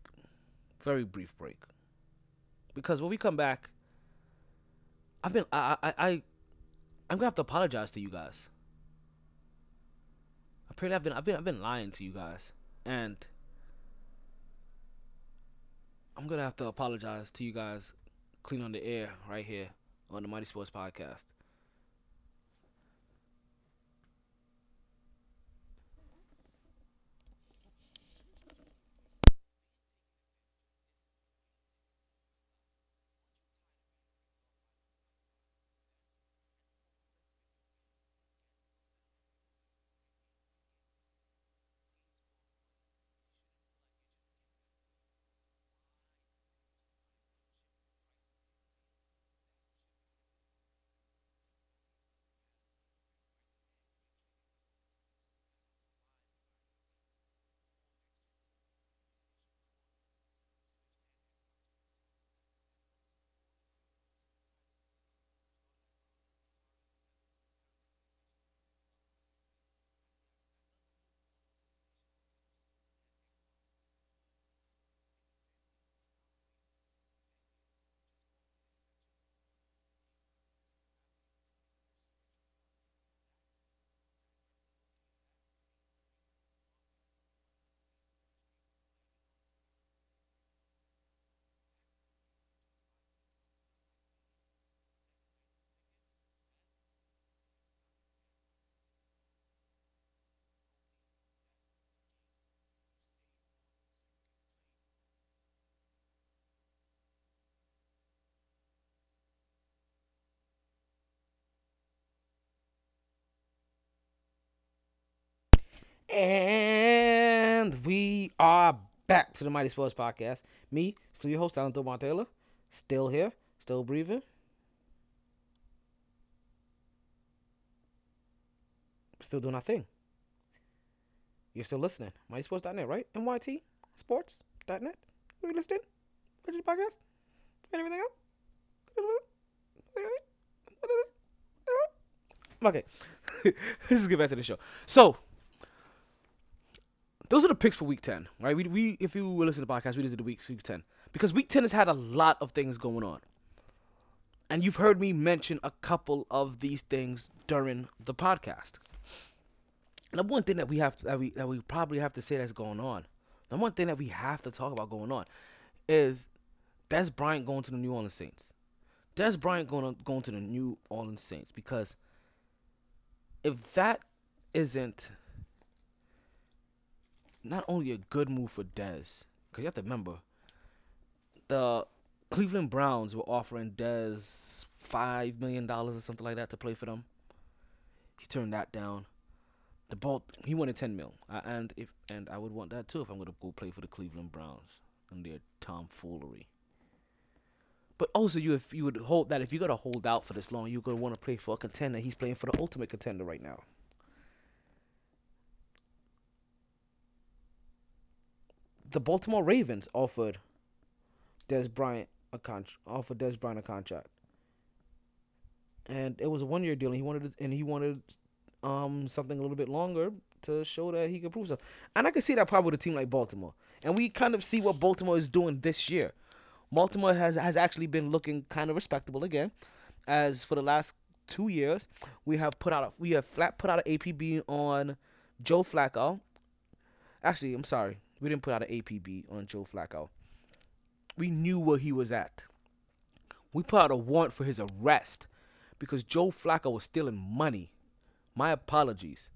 Very brief break. Because when we come back, I'm gonna have to apologize to you guys. Apparently I've been lying to you guys, and I'm gonna have to apologize to you guys clean on the air right here on the MyT Sports Podcast. And we are back to the MyT Sports Podcast. Me, still your host, Tom Taylor. Still here, still breathing. Still doing our thing. You're still listening. MyTSports.net, right? MYT Sports.net. Are you listening? Watching the podcast? Anything else? Okay. Let's get back to the show. So, those are the picks for Week 10, right? We if you were listening to the podcast, we did the week 10. Because Week 10 has had a lot of things going on. And you've heard me mention a couple of these things during the podcast. And the one thing that we probably have to say that's going on, the one thing that we have to talk about going on is Dez Bryant going to the New Orleans Saints. Dez Bryant going to the New Orleans Saints, because if that isn't not only a good move for Dez, because you have to remember, the Cleveland Browns were offering Dez $5 million or something like that to play for them. He turned that down. He wanted $10 million, and I would want that too if I'm going to go play for the Cleveland Browns and their tomfoolery. But also, you would hope that if you're going to hold out for this long, you're going to want to play for a contender. He's playing for the ultimate contender right now. The Baltimore Ravens offered Dez Bryant a contract, and it was a one-year deal. And he wanted something a little bit longer to show that he could prove something. And I could see that probably with a team like Baltimore. And we kind of see what Baltimore is doing this year. Baltimore has actually been looking kind of respectable again, as for the last 2 years we have put out an APB on Joe Flacco. Actually, I'm sorry. We didn't put out an APB on Joe Flacco. We knew where he was at. We put out a warrant for his arrest because Joe Flacco was stealing money. My apologies.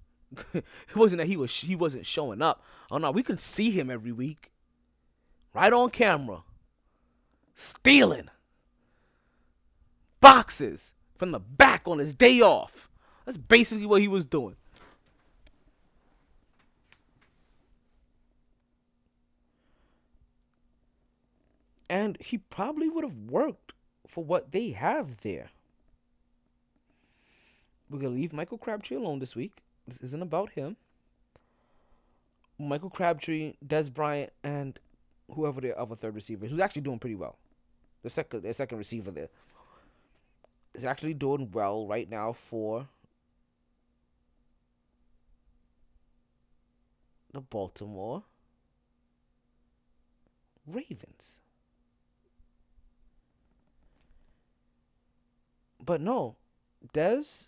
It wasn't that he wasn't showing up. Oh, no, we can see him every week. Right on camera. Stealing boxes from the back on his day off. That's basically what he was doing. And he probably would have worked for what they have there. We're going to leave Michael Crabtree alone this week. This isn't about him. Michael Crabtree, Dez Bryant, and whoever the other third receiver is, who's actually doing pretty well. The second receiver there is actually doing well right now for the Baltimore Ravens. But no, Dez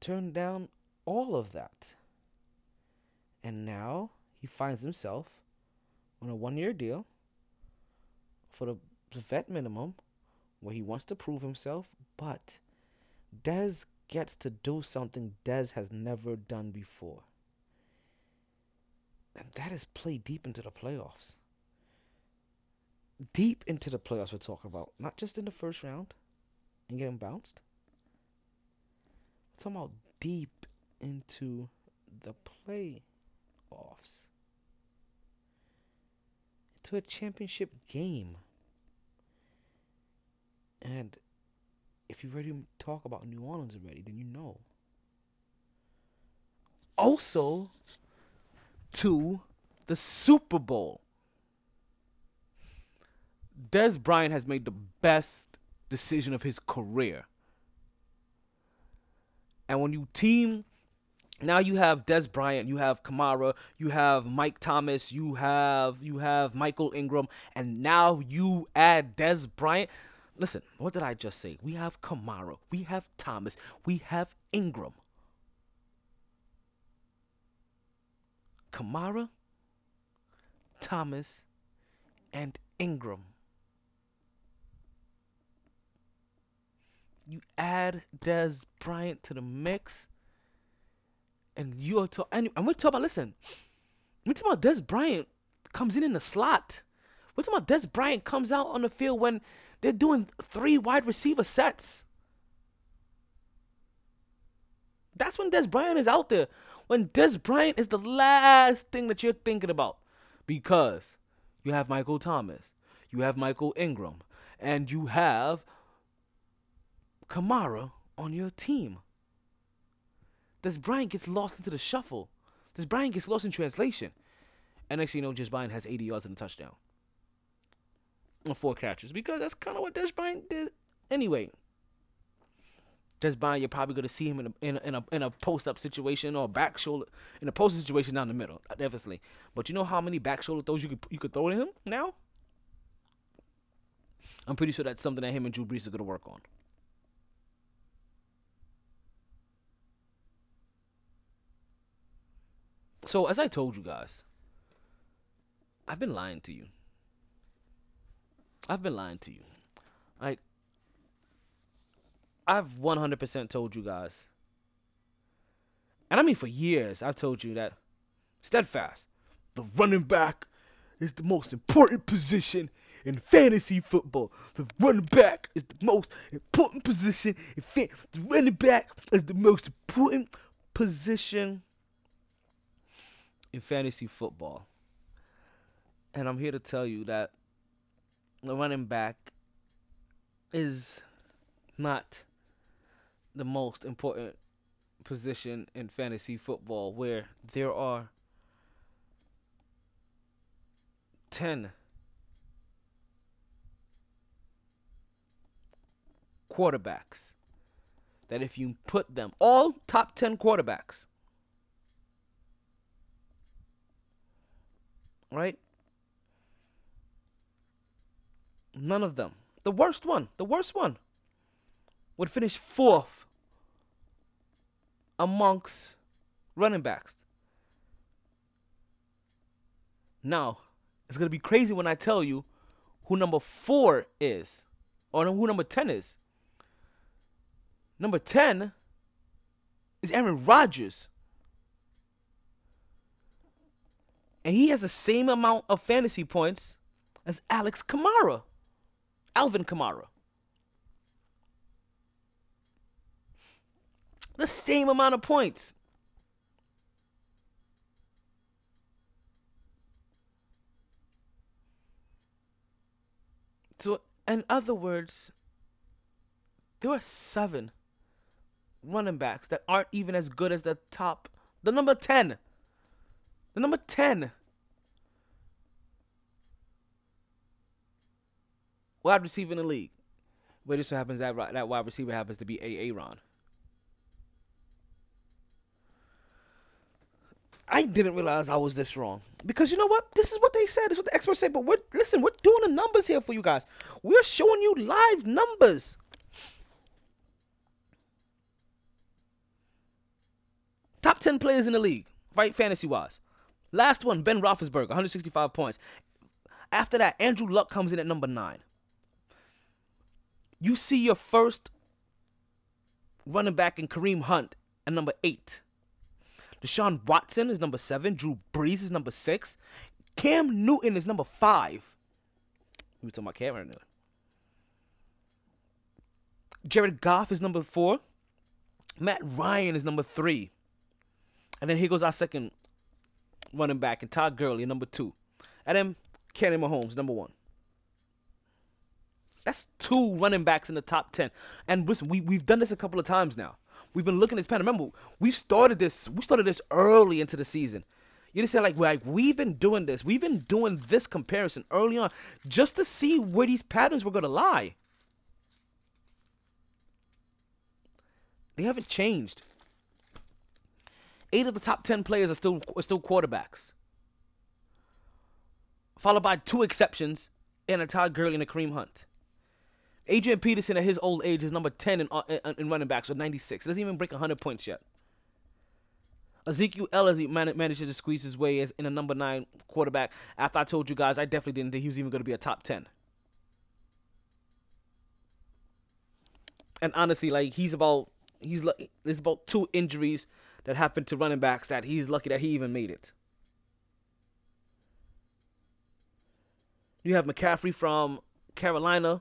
turned down all of that. And now he finds himself on a 1-year deal for the vet minimum where he wants to prove himself. But Dez gets to do something Dez has never done before. And that is play deep into the playoffs. Deep into the playoffs we're talking about. Not just in the first round and getting bounced. We're talking about deep into the playoffs. Into a championship game. And if you've already talked about New Orleans already, then you know. Also, to the Super Bowl. Dez Bryant has made the best decision of his career. And when you team, now you have Dez Bryant, you have Kamara, you have Mike Thomas, you have Michael Ingram, and now you add Dez Bryant. Listen, what did I just say? We have Kamara, we have Thomas, we have Ingram. Kamara, Thomas, and Ingram. You add Dez Bryant to the mix, and you're talking. And we're talking about, listen, we're talking about Dez Bryant comes in the slot. We're talking about Dez Bryant comes out on the field when they're doing 3 wide receiver sets. That's when Dez Bryant is out there. When Dez Bryant is the last thing that you're thinking about, because you have Michael Thomas, you have Michael Ingram, and you have Kamara on your team. Dez Bryant gets lost into the shuffle. Dez Bryant gets lost in translation. And next thing you know, Dez Bryant has 80 yards and a touchdown on 4 catches, because that's kind of what Dez Bryant did anyway. Dez Bryant, you're probably going to see him in a post-up situation or back shoulder, in a post situation down the middle, definitely. But you know how many back shoulder throws you could throw to him now? I'm pretty sure that's something that him and Drew Brees are going to work on. So, as I told you guys, I've been lying to you. Like, I've 100% told you guys. And I mean for years, I've told you that steadfast, the running back is the most important position in fantasy football. The running back is the most important position. The running back is the most important position in fantasy football. And I'm here to tell you that the running back is not the most important position in fantasy football, where there are 10 quarterbacks that if you put them, all top 10 quarterbacks, right? None of them. The worst one would finish 4th amongst running backs. Now, it's going to be crazy when I tell you who number 4 is or who number 10 is. Number 10 is Aaron Rodgers. And he has the same amount of fantasy points as Alvin Kamara. The same amount of points. So, in other words, there are 7 running backs that aren't even as good as the number 10. The number 10. Wide receiver in the league. But it so happens that wide receiver happens to be Aaron. I didn't realize I was this wrong. Because you know what? This is what they said. This is what the experts say. But we're doing the numbers here for you guys. We're showing you live numbers. Top 10 players in the league, right? Fantasy-wise. Last one, Ben Roethlisberger, 165 points. After that, Andrew Luck comes in at number 9. You see your first running back in Kareem Hunt at number 8. Deshaun Watson is number 7. Drew Brees is number 6. Cam Newton is number 5. We were talking about Cam right now. Jared Goff is number 4. Matt Ryan is number 3. And then here goes our second running back, and Todd Gurley, number 2. And then Patrick Mahomes, number 1. That's 2 running backs in the top 10. And listen, we've done this a couple of times now. We've been looking at this pattern. Remember, we started this early into the season. You just said, we've been doing this. We've been doing this comparison early on just to see where these patterns were going to lie. They haven't changed. 8 of the top 10 players are still quarterbacks, followed by 2 exceptions and a Todd Gurley and a Kareem Hunt. Adrian Peterson at his old age is number 10 in running backs with 96. Doesn't even break 100 points yet. Ezekiel Ellis manages to squeeze his way in a number 9 quarterback. After I told you guys, I definitely didn't think he was even going to be a top 10. And honestly, there's about 2 injuries that happened to running backs that he's lucky that he even made it. You have McCaffrey from Carolina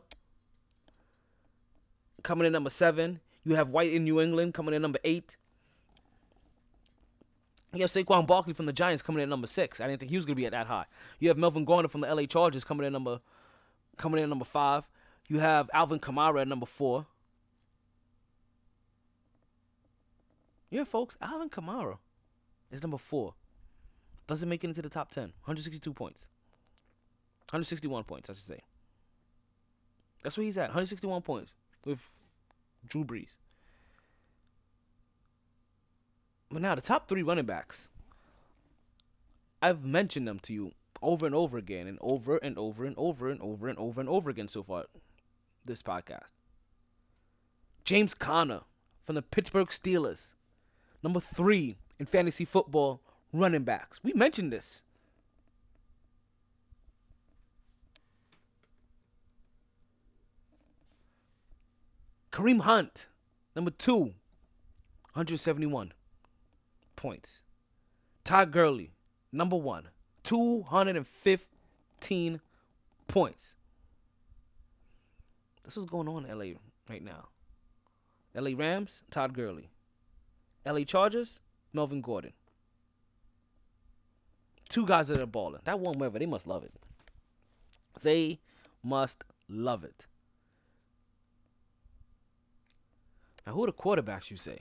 coming in number 7. You have White in New England coming in number 8. You have Saquon Barkley from the Giants coming in number 6. I didn't think he was going to be at that high. You have Melvin Gordon from the LA Chargers coming in number 5. You have Alvin Kamara at number 4. Yeah, folks, Alvin Kamara is number 4. Doesn't make it into the top 10. 161 points, I should say. That's where he's at, 161 points with Drew Brees. But now, the top 3 running backs, I've mentioned them to you over and over again and over and over and over and over and over and over again so far this podcast. James Conner from the Pittsburgh Steelers, number 3 in fantasy football running backs. We mentioned this. Kareem Hunt, number 2, 171 points. Todd Gurley, number 1, 215 points. This is going on in LA right now. LA Rams, Todd Gurley. LA Chargers, Melvin Gordon. 2 guys that are balling. That one, whatever, they must love it. They must love it. Now, who are the quarterbacks, you say?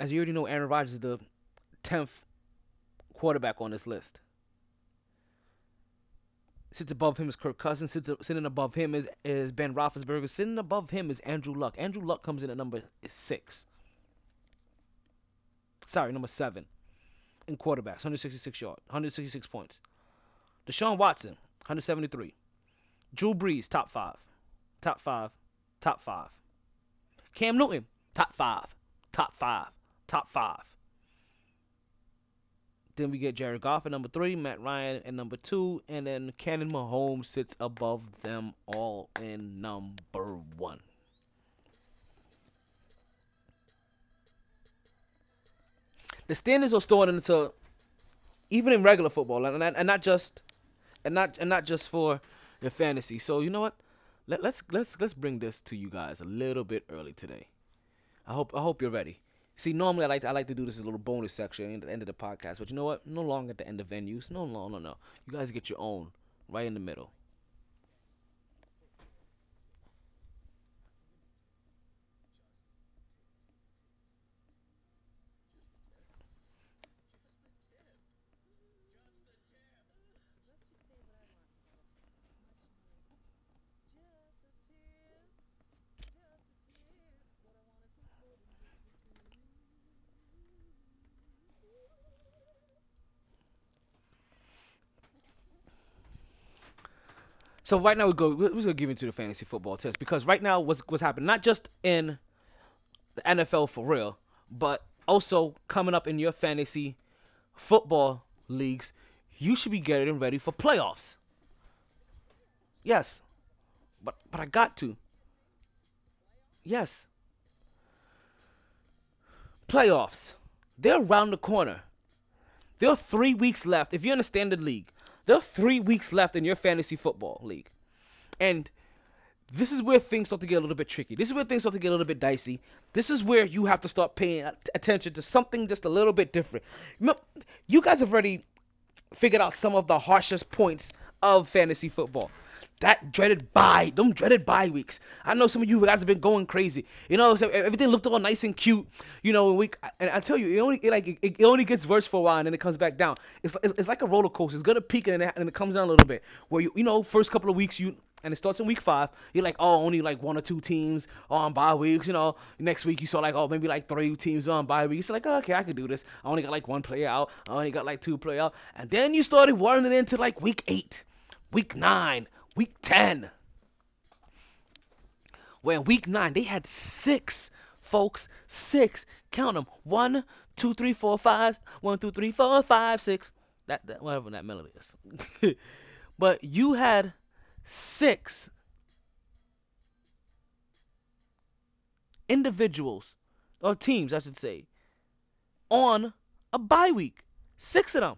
As you already know, Aaron Rodgers is the 10th quarterback on this list. Sits above him is Kirk Cousins. Sitting above him is Ben Roethlisberger. Sitting above him is Andrew Luck. Andrew Luck comes in at number 7 in quarterbacks, 166 points. Deshaun Watson, 173. Drew Brees, top 5. Cam Newton, top five. Then we get Jared Goff at number 3, Matt Ryan at number 2, and then Cannon Mahomes sits above them all in number 1. The standings are stored into, even in regular football, and not just for the fantasy. So you know what? Let's bring this to you guys a little bit early today. I hope you're ready. See, normally I like to do this as a little bonus section at the end of the podcast, but you know what? No longer at the end of venues. No. You guys get your own right in the middle. So right now we're going to give into the fantasy football test, because right now what's happening, not just in the NFL for real, but also coming up in your fantasy football leagues, you should be getting ready for playoffs. Yes, but I got to. Yes. Playoffs. They're around the corner. There are 3 weeks left. If you're in a standard league, there are 3 weeks left in your fantasy football league. And this is where things start to get a little bit tricky. This is where things start to get a little bit dicey. This is where you have to start paying attention to something just a little bit different. You guys have already figured out some of the harshest points of fantasy football. That dreaded bye, them dreaded bye weeks. I know some of you guys have been going crazy. You know, everything looked all nice and cute. You know, and I tell you, it only gets worse for a while, and then it comes back down. It's like a roller coaster. It's gonna peak and it comes down a little bit. Where you know, first couple of weeks and it starts in week 5. You're like, oh, only like 1 or 2 teams on bye weeks. You know, next week you saw like, oh, maybe like 3 teams on bye weeks. You're like, oh, okay, I can do this. I only got like 1 player out. I only got like 2 player out. And then you started running into like week 8, week 9. Week 10, where in week 9, they had 6, folks, 6, count them, 1, 2, 3, 4, 5, 1, 2, 3, 4, 5, 6, that whatever that melody is, but you had 6 individuals, or teams, I should say, on a bye week, 6 of them.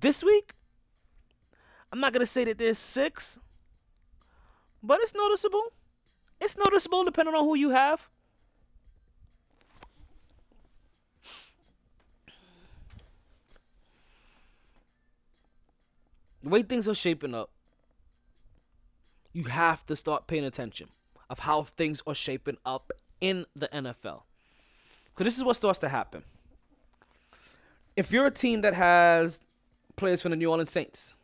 This week, I'm not going to say that there's 6, but it's noticeable. It's noticeable depending on who you have. The way things are shaping up, you have to start paying attention of how things are shaping up in the NFL. Because this is what starts to happen. If you're a team that has players from the New Orleans Saints,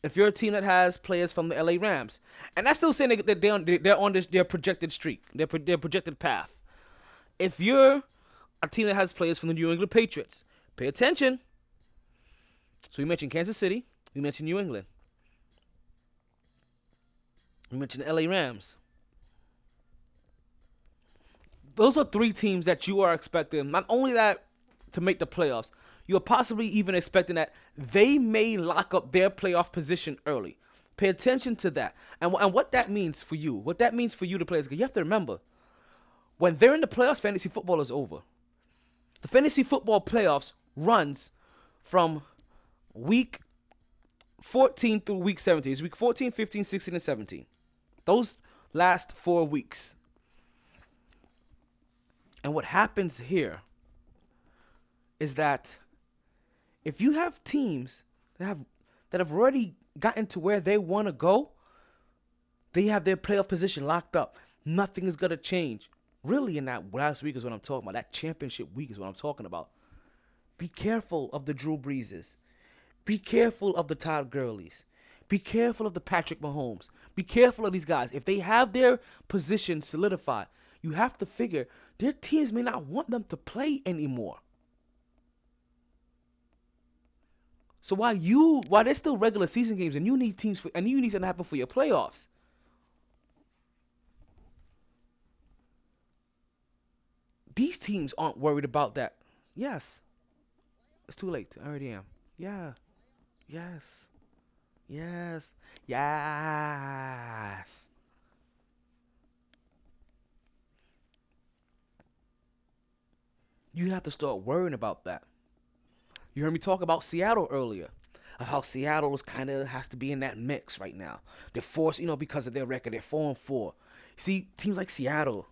if you're a team that has players from the LA Rams, and that's still saying that they're on their projected streak, their projected path. If you're a team that has players from the New England Patriots, pay attention. So we mentioned Kansas City, we mentioned New England, we mentioned the LA Rams. Those are 3 teams that you are expecting, not only that, to make the playoffs. You're possibly even expecting that they may lock up their playoff position early. Pay attention to that. And what that means for you, to players, because you have to remember, when they're in the playoffs, fantasy football is over. The fantasy football playoffs runs from week 14 through week 17. It's week 14, 15, 16, and 17. Those last 4 weeks. And what happens here is that if you have teams that have already gotten to where they want to go, they have their playoff position locked up. Nothing is going to change. Really, in that last week is what I'm talking about. That championship week is what I'm talking about. Be careful of the Drew Breeses. Be careful of the Todd Gurleys. Be careful of the Patrick Mahomes. Be careful of these guys. If they have their position solidified, you have to figure their teams may not want them to play anymore. So while there's still regular season games and you need something to happen for your playoffs, These teams aren't worried about that. Yes. It's too late. I already am. Yeah. Yes. Yes. Yes. You have to start worrying about that. You heard me talk about Seattle earlier, of how Seattle is kind of has to be in that mix right now. They're forced, because of their record, they're 4-4. See, teams like Seattle,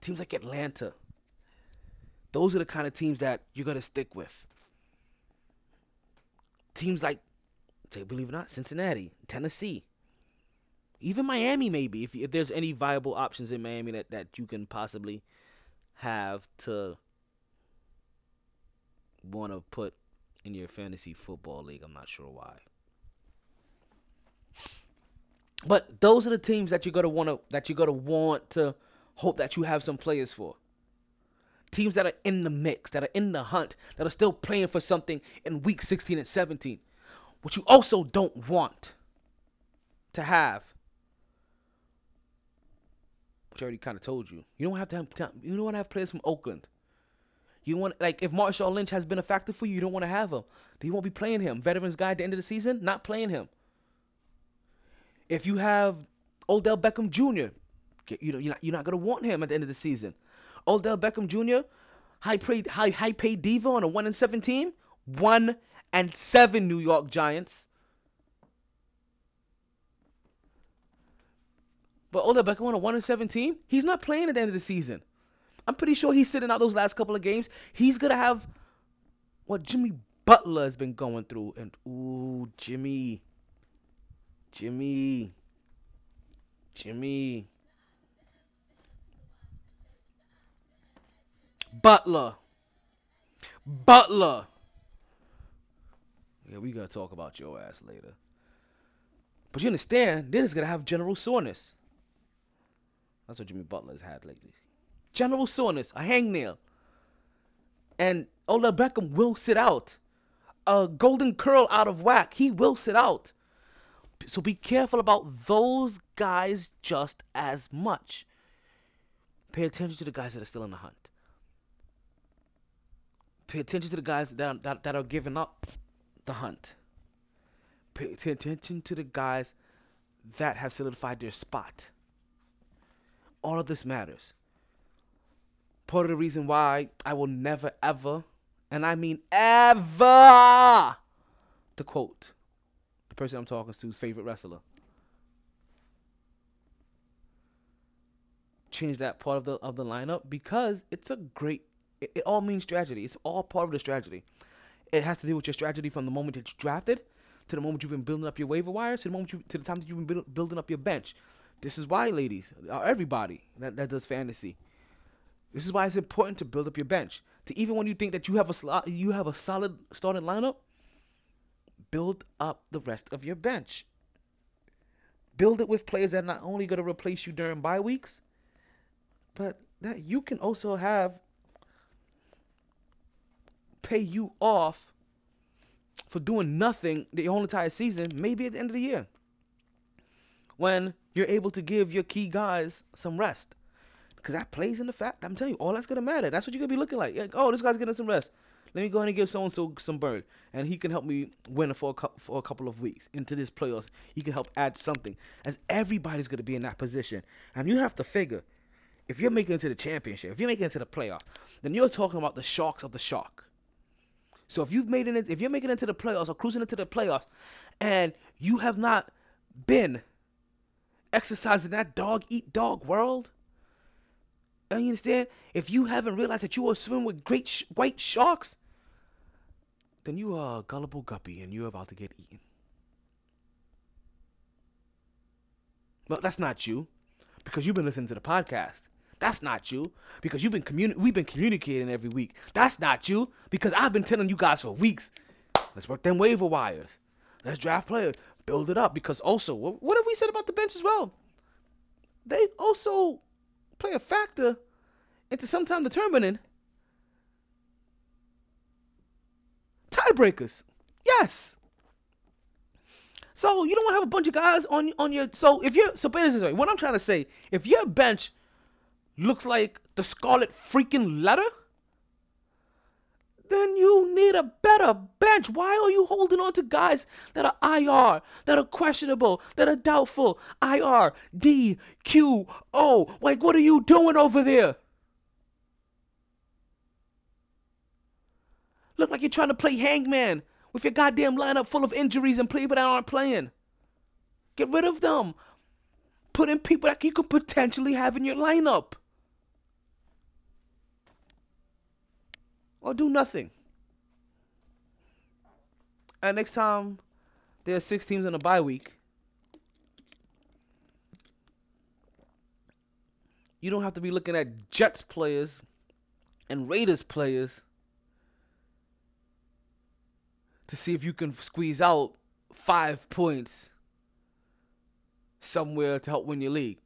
teams like Atlanta, those are the kind of teams that you're going to stick with. Teams like, believe it or not, Cincinnati, Tennessee, even Miami maybe, if there's any viable options in Miami that you can possibly have to want to put in your fantasy football league. I'm not sure why. But those are the teams that you're gonna want to hope that you have some players for. Teams that are in the mix, that are in the hunt, that are still playing for something in week 16 and 17. What you also don't want to have, which I already kind of told you, you don't want to have players from Oakland. You want, like, if Marshawn Lynch has been a factor for you, you don't want to have him. You won't be playing him. Veterans guy at the end of the season, not playing him. If you have Odell Beckham Jr., you're not going to want him at the end of the season. Odell Beckham Jr., high-paid diva on a 1-7 team, 1-7 New York Giants. But Odell Beckham on a 1-7 team, he's not playing at the end of the season. I'm pretty sure he's sitting out those last couple of games. He's going to have what Jimmy Butler has been going through. And, ooh, Jimmy. Butler. Yeah, we going to talk about your ass later. But you understand, then it's going to have general soreness. That's what Jimmy Butler has had lately. General soreness, a hangnail. And Odell Beckham will sit out. A golden curl out of whack. He will sit out. So be careful about those guys just as much. Pay attention to the guys that are still in the hunt. Pay attention to the guys that are giving up the hunt. Pay attention to the guys that have solidified their spot. All of this matters. Part of the reason why I will never, ever, and I mean ever, to quote the person I'm talking to's favorite wrestler. Change that part of the lineup, because it's a great. It all means strategy. It's all part of the strategy. It has to do with your strategy from the moment that you drafted to the moment you've been building up your waiver wire to the time that you've been building up your bench. This is why, ladies, or everybody that does fantasy. This is why it's important to build up your bench. To even when you think that you have a solid starting lineup, build up the rest of your bench. Build it with players that are not only going to replace you during bye weeks, but that you can also have pay you off for doing nothing the whole entire season, maybe at the end of the year, when you're able to give your key guys some rest. Because that plays in the fact, I'm telling you, all that's going to matter. That's what you're going to be looking like. You're like, oh, this guy's getting some rest. Let me go ahead and give so-and-so some bird. And he can help me win for a couple of weeks into this playoffs. He can help add something. As everybody's going to be in that position. And you have to figure, if you're making it to the championship, if you're making it to the playoff, then you're talking about the sharks of the shark. So if you're making it to the playoffs or cruising into the playoffs, and you have not been exercising that dog-eat-dog world, you understand? If you haven't realized that you are swimming with great white sharks, then you are a gullible guppy and you're about to get eaten. Well, that's not you, because you've been listening to the podcast. That's not you, because you've been we've been communicating every week. That's not you, because I've been telling you guys for weeks. Let's work them waiver wires. Let's draft players. Build it up, because also, what have we said about the bench as well? They also play a factor into sometimes determining tiebreakers. Yes. So you don't want to have a bunch of guys on your. So if you're so, basically, what I'm trying to say, if your bench looks like the scarlet freaking letter, then you need a better bench. Why are you holding on to guys that are IR, that are questionable, that are doubtful? IR, D, Q, O. Like, what are you doing over there? Look like you're trying to play hangman with your goddamn lineup full of injuries and people that aren't playing. Get rid of them. Put in people that you could potentially have in your lineup. Or do nothing. And next time there's 6 teams in a bye week, you don't have to be looking at Jets players and Raiders players to see if you can squeeze out 5 points somewhere to help win your league.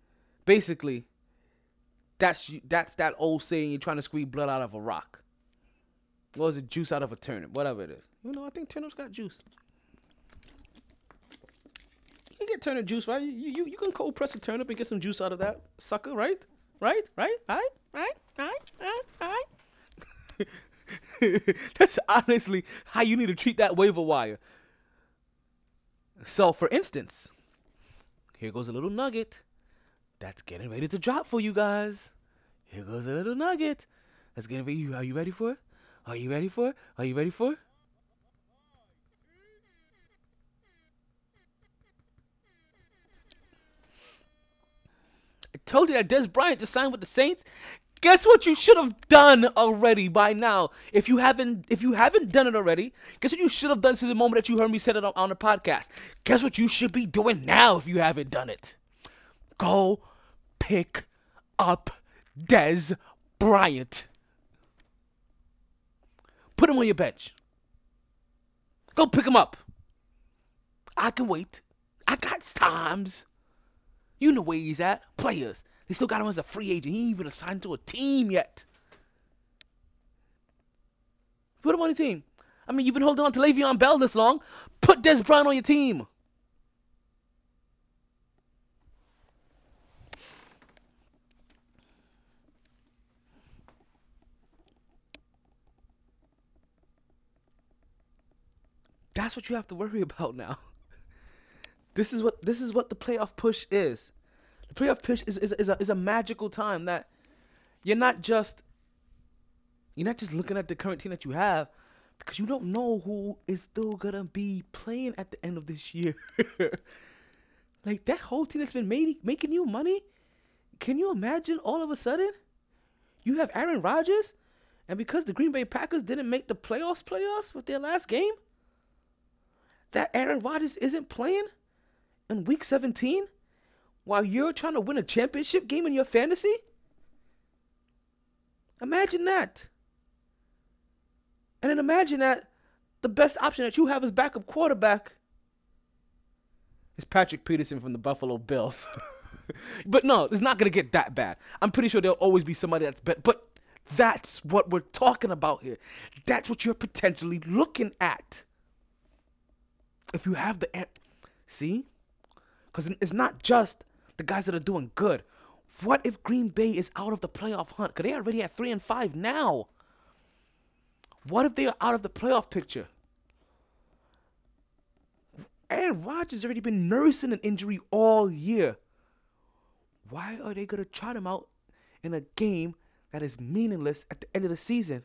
Basically, that's that old saying, you're trying to squeeze blood out of a rock. Or is it juice out of a turnip? Whatever it is. You know, I think turnips got juice. You can get turnip juice, right? You can cold press a turnip and get some juice out of that sucker, right? Right? That's honestly how you need to treat that waiver wire. So, for instance, here goes a little nugget that's getting ready to drop for you guys. Are you ready for it? Are you ready for it? I told you that Dez Bryant just signed with the Saints. Guess what you should have done already by now? If you haven't done it already, guess what you should have done since the moment that you heard me say it on the podcast? Guess what you should be doing now if you haven't done it? Go pick up Dez Bryant. Put him on your bench. Go pick him up. I can wait. I got times. You know where he's at. Players. They still got him as a free agent. He ain't even assigned to a team yet. Put him on your team. I mean, you've been holding on to Le'Veon Bell this long. Put Dez Bryant on your team. That's what you have to worry about now. This is what the playoff push is. The playoff push is a magical time that you're not just looking at the current team that you have, because you don't know who is still gonna be playing at the end of this year. Like, that whole team that's been making you money. Can you imagine all of a sudden you have Aaron Rodgers, and because the Green Bay Packers didn't make the playoffs with their last game, that Aaron Rodgers isn't playing in week 17 while you're trying to win a championship game in your fantasy? Imagine that. And then imagine that the best option that you have as backup quarterback is Patrick Peterson from the Buffalo Bills. But no, it's not going to get that bad. I'm pretty sure there'll always be somebody that's better. But that's what we're talking about here. That's what you're potentially looking at. If you have the... See? Because it's not just the guys that are doing good. What if Green Bay is out of the playoff hunt? Because they already at 3-5 now. What if they are out of the playoff picture? Aaron Rodgers has already been nursing an injury all year. Why are they going to trot him out in a game that is meaningless at the end of the season?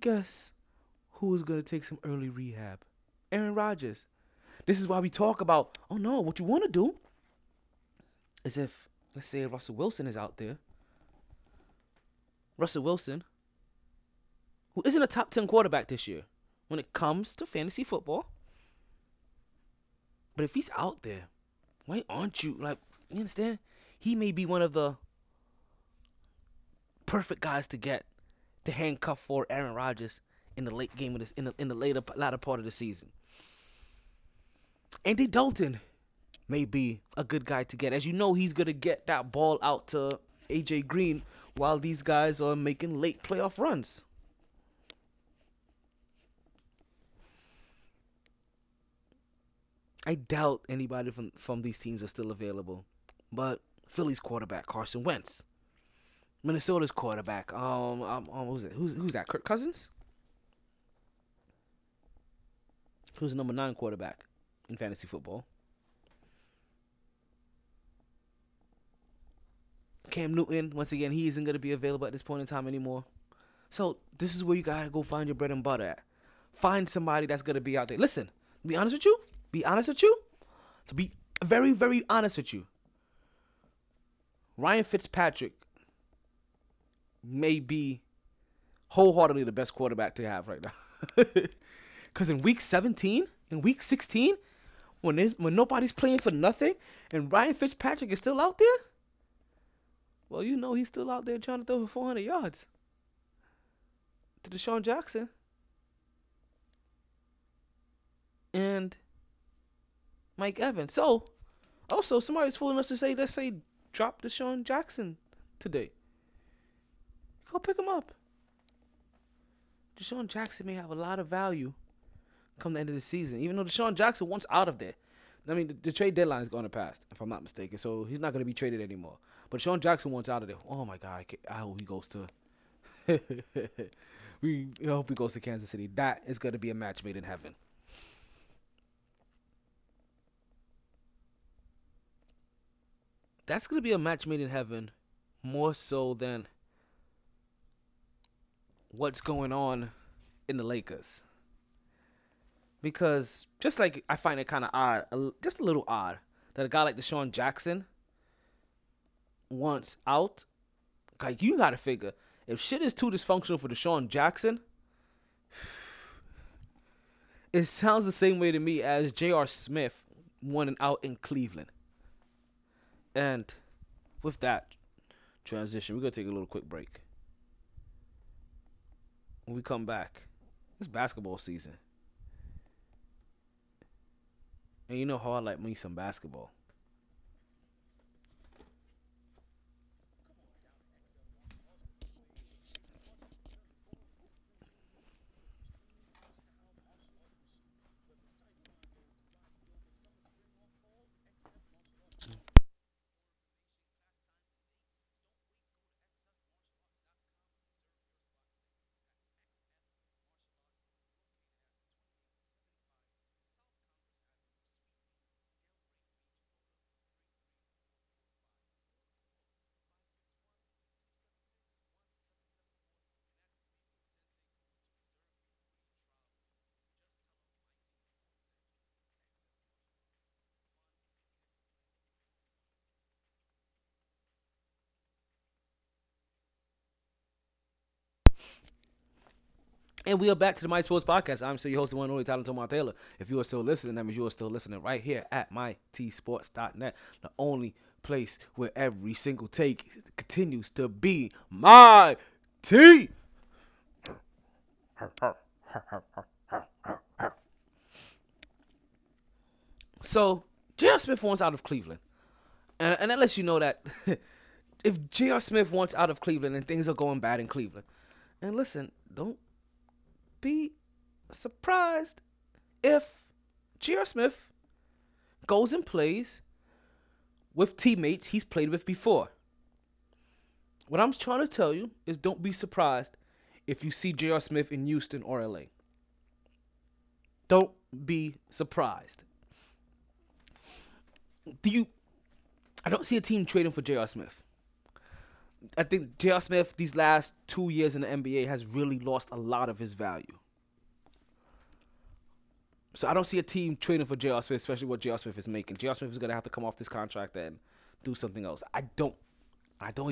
Guess who is going to take some early rehab? Aaron Rodgers. This is why we talk about, oh no, what you want to do is if, let's say Russell Wilson is out there. Russell Wilson, who isn't a top 10 quarterback this year when it comes to fantasy football. But if he's out there, why aren't you? Like, you understand? He may be one of the perfect guys to get to handcuff for Aaron Rodgers in the late game of this, in the latter part of the season. Andy Dalton may be a good guy to get. As you know, he's going to get that ball out to AJ Green while these guys are making late playoff runs. I doubt anybody from these teams are still available. But Philly's quarterback, Carson Wentz. Minnesota's quarterback. Who's it? Who's that? Kirk Cousins? Who's the number 9 quarterback in fantasy football? Cam Newton, once again, he isn't going to be available at this point in time anymore. So this is where you got to go find your bread and butter at. Find somebody that's going to be out there. Listen, to be very, very honest with you, Ryan Fitzpatrick may be wholeheartedly the best quarterback to have right now. Because in week 17, in week 16, when nobody's playing for nothing and Ryan Fitzpatrick is still out there, well, you know he's still out there trying to throw for 400 yards to DeShaun Jackson. And Mike Evans. So, also, somebody's fooling us to say, let's say, drop DeShaun Jackson today. Go pick him up. DeShaun Jackson may have a lot of value come the end of the season, even though DeShaun Jackson wants out of there. I mean, the trade deadline is going to pass, if I'm not mistaken, so he's not going to be traded anymore. But DeShaun Jackson wants out of there. Oh, my God. I hope he goes to... I hope he goes to Kansas City. That is going to be a match made in heaven. That's going to be a match made in heaven more so than what's going on in the Lakers. Because just like I find it kind of odd, just a little odd, that a guy like DeShaun Jackson wants out. Like, you got to figure, if shit is too dysfunctional for DeShaun Jackson, it sounds the same way to me as J.R. Smith wanting out in Cleveland. And with that transition, we're going to take a little quick break. When we come back, it's basketball season. And you know how I like me some basketball. And we are back to the MyT Sports Podcast. I'm still your host, the one and only Tom Taylor. If you are still listening, that means you are still listening right here at mytsports.net, the only place where every single take continues to be my T. So, J.R. Smith wants out of Cleveland. And that lets you know that if J.R. Smith wants out of Cleveland and things are going bad in Cleveland, and listen, don't be surprised if J.R. Smith goes and plays with teammates he's played with before. What I'm trying to tell you is don't be surprised if you see J.R. Smith in Houston or LA. Don't be surprised. I don't see a team trading for J.R. Smith. I think J.R. Smith, these last 2 years in the NBA, has really lost a lot of his value. So I don't see a team trading for J.R. Smith, especially what J.R. Smith is making. J.R. Smith is going to have to come off this contract and do something else. I don't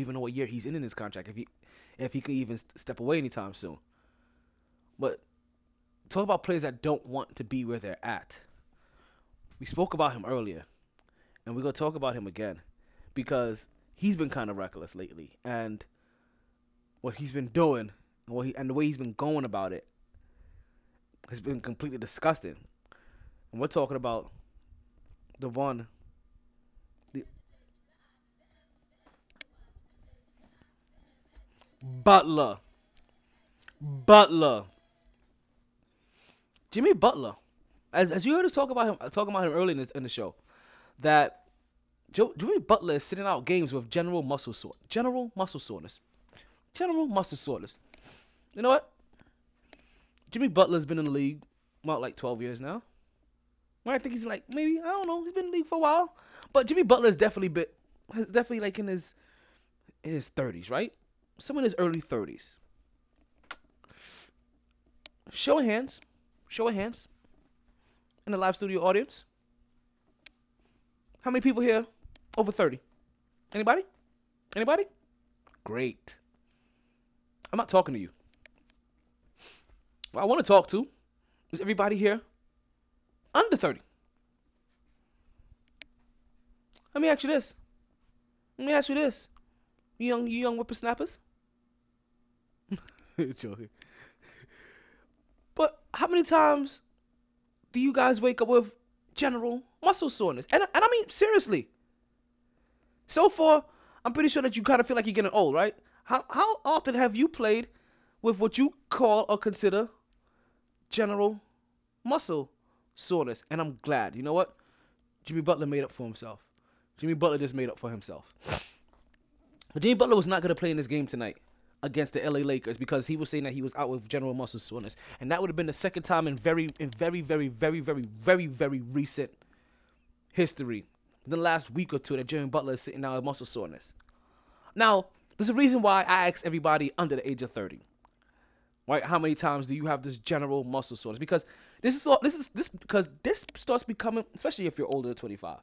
even know what year he's in this contract, if he could even step away anytime soon. But talk about players that don't want to be where they're at. We spoke about him earlier, and we're going to talk about him again because he's been kind of reckless lately, and what he's been doing and the way he's been going about it has been completely disgusting. And we're talking about Jimmy Butler. As you heard us talking about him earlier in the show, that Jimmy Butler is sitting out games with general muscle soreness. general muscle soreness. You know what? Jimmy Butler's been in the league about like 12 years now. I think he's like maybe, I don't know, he's been in the league for a while. But Jimmy Butler's definitely like in his 30s, right? Someone in his early 30s. Show of hands in the live studio audience. How many people here over 30? Anybody? Great. I'm not talking to you. What I want to talk to is everybody here under 30. Let me ask you this. You young whippersnappers. Joking. But how many times do you guys wake up with general muscle soreness? And I mean, seriously. So far, I'm pretty sure that you kind of feel like you're getting old, right? How often have you played with what you call or consider general muscle soreness? And I'm glad. You know what? Jimmy Butler made up for himself. Jimmy Butler just made up for himself. But Jimmy Butler was not going to play in this game tonight against the LA Lakers because he was saying that he was out with general muscle soreness. And that would have been the second time in very, very recent history, in the last week or two, that Jimmy Butler is sitting down with muscle soreness. Now, there's a reason why I asked everybody under the age of 30, right? How many times do you have this general muscle soreness? Because this starts becoming, especially if you're older than 25.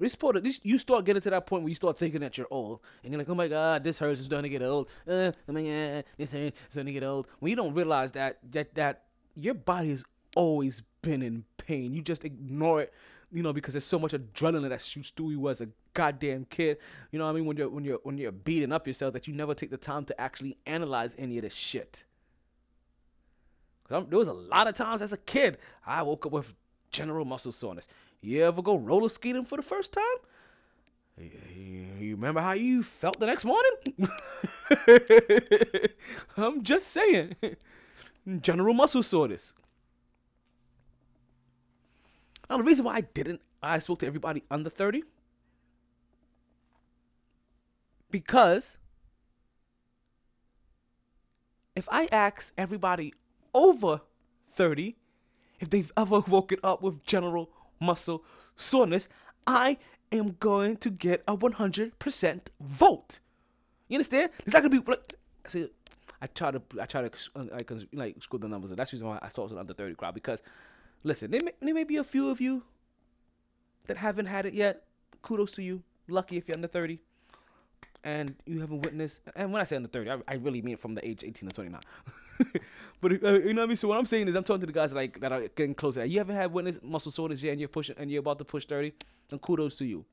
You start getting to that point where you start thinking that you're old. And you're like, oh my God, this hurts, it's starting to get old. This hurts, it's starting to get old. When you don't realize that your body has always been in pain. You just ignore it, you know, because there's so much adrenaline that shoots through you as a goddamn kid. You know what I mean? When you're beating up yourself, that you never take the time to actually analyze any of this shit. Because there was a lot of times as a kid, I woke up with general muscle soreness. You ever go roller skating for the first time? You remember how you felt the next morning? I'm just saying. General muscle soreness. Now, the reason why I spoke to everybody under 30, because if I ask everybody over 30 if they've ever woken up with general muscle soreness, I am going to get a 100% vote. You understand? It's not gonna be. See, I try to screw the numbers. That's the reason why I started with under 30 crowd, because listen, there may be a few of you that haven't had it yet. Kudos to you. Lucky if you're under 30 and you haven't witnessed. And when I say under 30, I really mean from the age 18 to 29. But you know what I mean? So what I'm saying is I'm talking to the guys that are getting closer. You haven't had witness muscle soreness yet, and you're about to push 30, then kudos to you.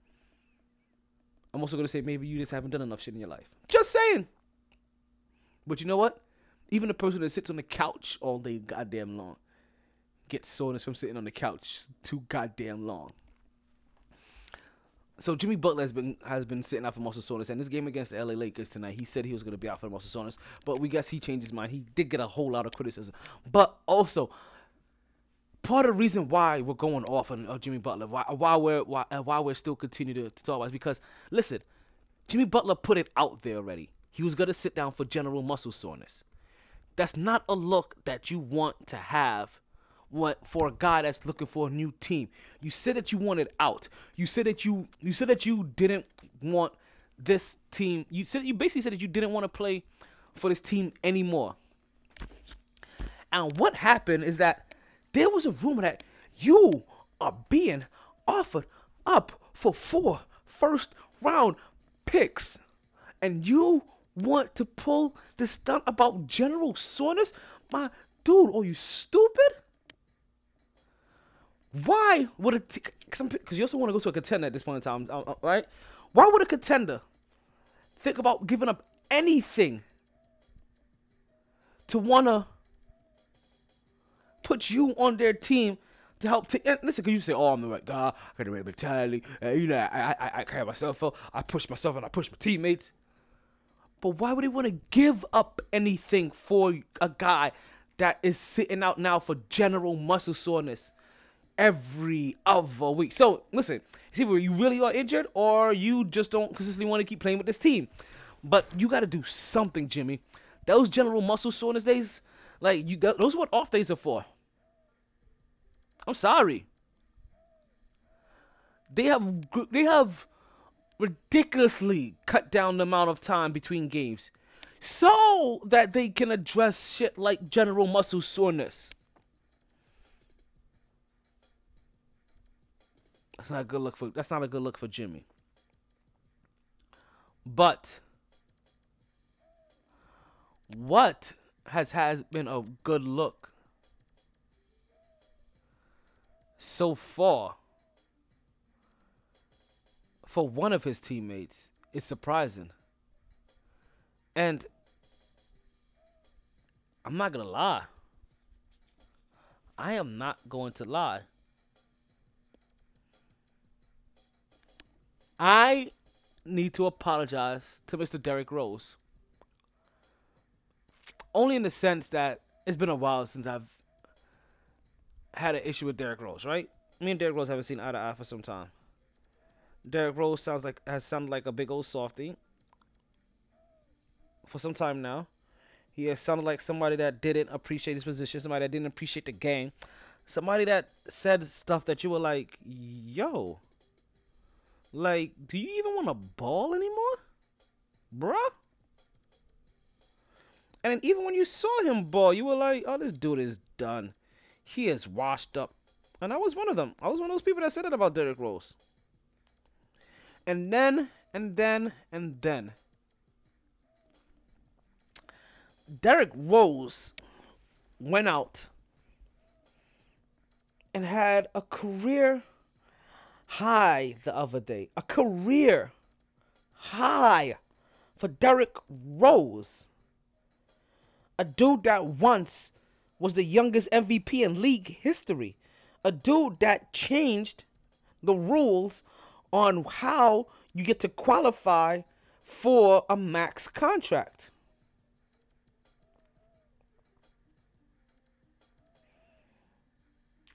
I'm also going to say maybe you just haven't done enough shit in your life. Just saying. But you know what? Even the person that sits on the couch all day goddamn long gets soreness from sitting on the couch too goddamn long. So Jimmy Butler has been sitting out for muscle soreness, and this game against the LA Lakers tonight, he said he was going to be out for muscle soreness, but we guess he changed his mind. He did get a whole lot of criticism, but also part of the reason why we're going off on Jimmy Butler, why we're still continuing to talk about it, is because listen, Jimmy Butler put it out there already. He was going to sit down for general muscle soreness. That's not a look that you want to have. What for a guy that's looking for a new team? You said that you wanted out. You said that you didn't want this team. You basically said that you didn't want to play for this team anymore. And what happened is that there was a rumor that you are being offered up for 4 first-round picks, and you want to pull this stunt about general soreness? My dude, are you stupid? Why would a because you also want to go to a contender at this point in time, right? Why would a contender think about giving up anything to wanna put you on their team to help? Listen, because you say, "Oh, I'm like God, I got the right mentality. You know, I carry myself up. I push myself and I push my teammates." But why would they want to give up anything for a guy that is sitting out now for general muscle soreness every other week? So listen, it's either you really are injured or you just don't consistently want to keep playing with this team. But you got to do something, Jimmy. Those general muscle soreness days, like, those are what off days are for. I'm sorry. They have ridiculously cut down the amount of time between games so that they can address shit like general muscle soreness. That's not a good look for Jimmy. But what has been a good look so far for one of his teammates is surprising. And I'm not going to lie. I am not going to lie. I need to apologize to Mr. Derrick Rose. Only in the sense that it's been a while since I've had an issue with Derrick Rose, right? Me and Derrick Rose haven't seen eye to eye for some time. Derrick Rose has sounded like a big old softy for some time now. He has sounded like somebody that didn't appreciate his position, somebody that didn't appreciate the game, somebody that said stuff that you were like, yo, like, do you even want to ball anymore, bruh? And then even when you saw him ball, you were like, oh, this dude is done. He is washed up. And I was one of them. I was one of those people that said that about Derrick Rose. And then, Derrick Rose went out and had a career high the other day. A career high for Derrick Rose. A dude that once was the youngest MVP in league history. A dude that changed the rules on how you get to qualify for a max contract.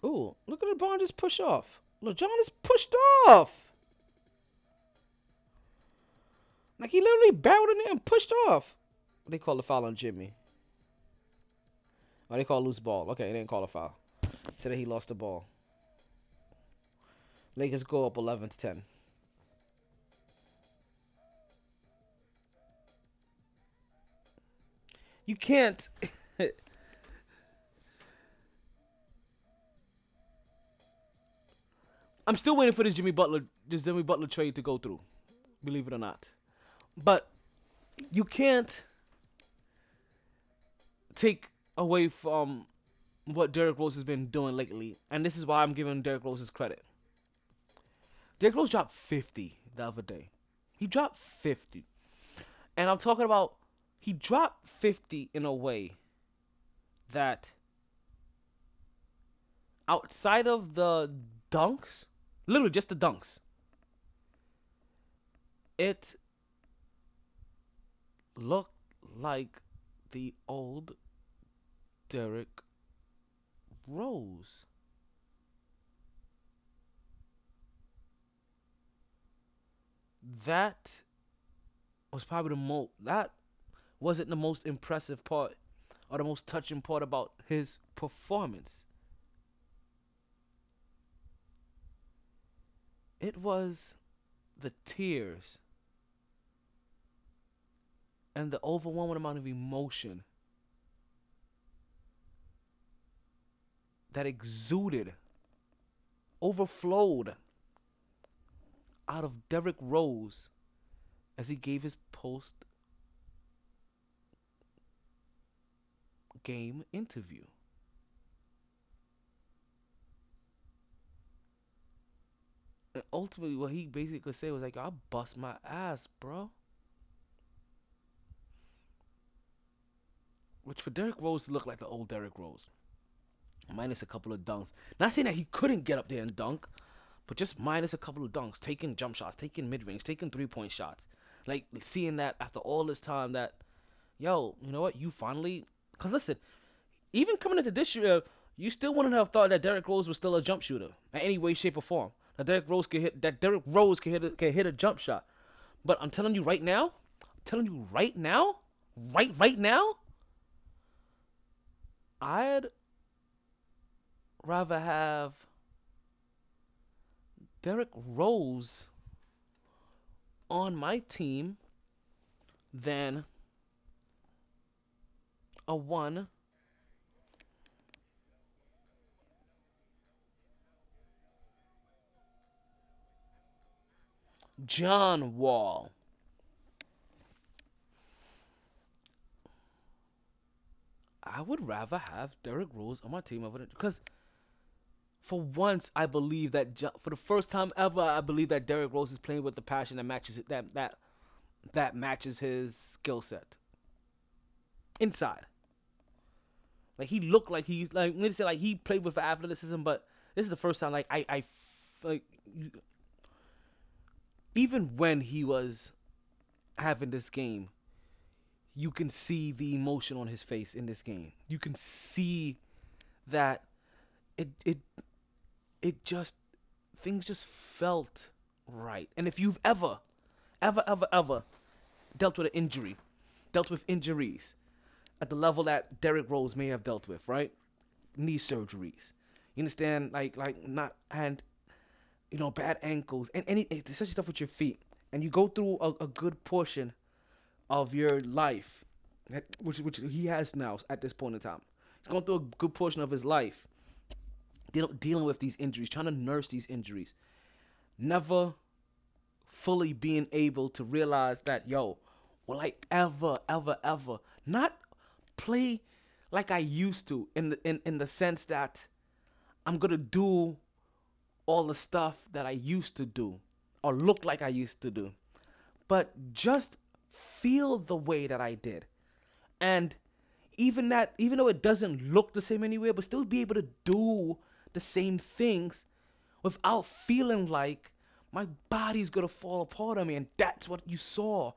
Ooh, look at LeBron just push off. LeBron is pushed off. Like, he literally barreled in there and pushed off. What they call the foul on Jimmy? Oh, they call loose ball. Okay, they didn't call a foul. So that he lost the ball. Lakers go up 11-10. You can't. I'm still waiting for this Jimmy Butler trade to go through, believe it or not. But you can't take away from what Derrick Rose has been doing lately. And this is why I'm giving Derrick Rose his credit. Derrick Rose dropped 50 the other day. He dropped 50. And I'm talking about, he dropped 50 in a way that outside of the dunks, literally just the dunks, it looked like the old Derrick Rose. That wasn't the most impressive part or the most touching part about his performance. It was the tears and the overwhelming amount of emotion that exuded, overflowed out of Derrick Rose as he gave his post-game interview. And ultimately, what he basically said was like, I bust my ass, bro. Which for Derrick Rose looked like the old Derrick Rose. Minus a couple of dunks. Not saying that he couldn't get up there and dunk, but just minus a couple of dunks, taking jump shots, taking mid-range, taking three-point shots. Like, seeing that after all this time that, yo, you know what, you finally... Because listen, even coming into this year, you still wouldn't have thought that Derrick Rose was still a jump shooter in any way, shape, or form. That Derrick Rose can hit a jump shot. But I'm telling you right now, right now, I'd rather have Derrick Rose on my team than a one John Wall. I would rather have Derrick Rose on my team because for once I believe that for the first time ever I believe that Derrick Rose is playing with the passion that matches that matches his skill set. Inside, like he looked like he's like let's say like he played with athleticism, but this is the first time like I like even when he was having this game. You can see the emotion on his face in this game. You can see that it just things just felt right. And if you've ever dealt with an injury, dealt with injuries at the level that Derrick Rose may have dealt with, right? Knee surgeries. You understand? Like not and you know, bad ankles and any such stuff with your feet. And you go through a good portion of your life, which he has now at this point in time. He's going through a good portion of his life dealing with these injuries, trying to nurse these injuries, never fully being able to realize that, yo, will I ever not play like I used to in the sense that I'm going to do all the stuff that I used to do or look like I used to do, but just feel the way that I did. And even though it doesn't look the same anywhere, but still be able to do the same things without feeling like my body's gonna fall apart on me. And that's what you saw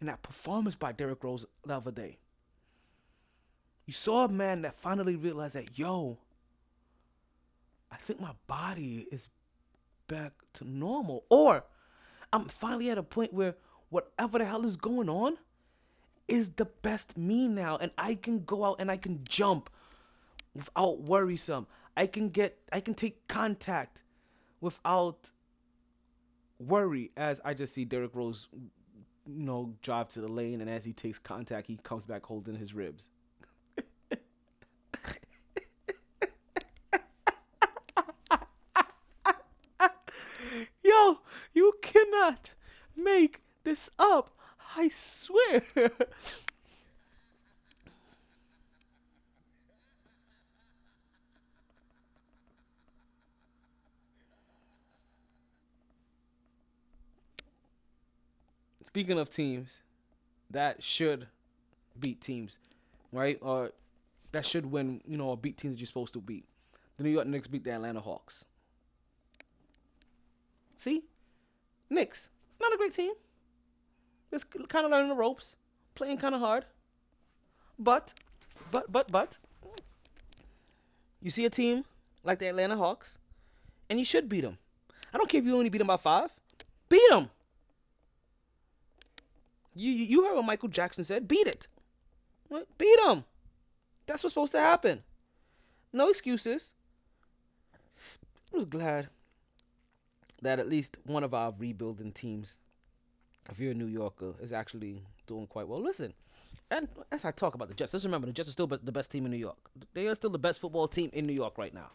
in that performance by Derrick Rose the other day. You saw a man that finally realized that, yo, I think my body is back to normal, or I'm finally at a point where whatever the hell is going on is the best me now. And I can go out and I can jump without worrisome. I can take contact without worry, as I just see Derrick Rose, you know, drive to the lane. And as he takes contact, he comes back holding his ribs. Yo, you cannot make this up, I swear. Speaking of teams that should beat teams, right? Or that should win, you know, or beat teams that you're supposed to beat. The New York Knicks beat the Atlanta Hawks. See? Knicks, not a great team. Just kind of learning the ropes, playing kind of hard. But, you see a team like the Atlanta Hawks, and you should beat them. I don't care if you only beat them by 5. Beat them. You heard what Michael Jackson said. Beat it. Right? Beat them. That's what's supposed to happen. No excuses. I was glad that at least one of our rebuilding teams, if you're a New Yorker, is actually doing quite well. Listen, and as I talk about the Jets, just remember the Jets are still the best team in New York. They are still the best football team in New York right now.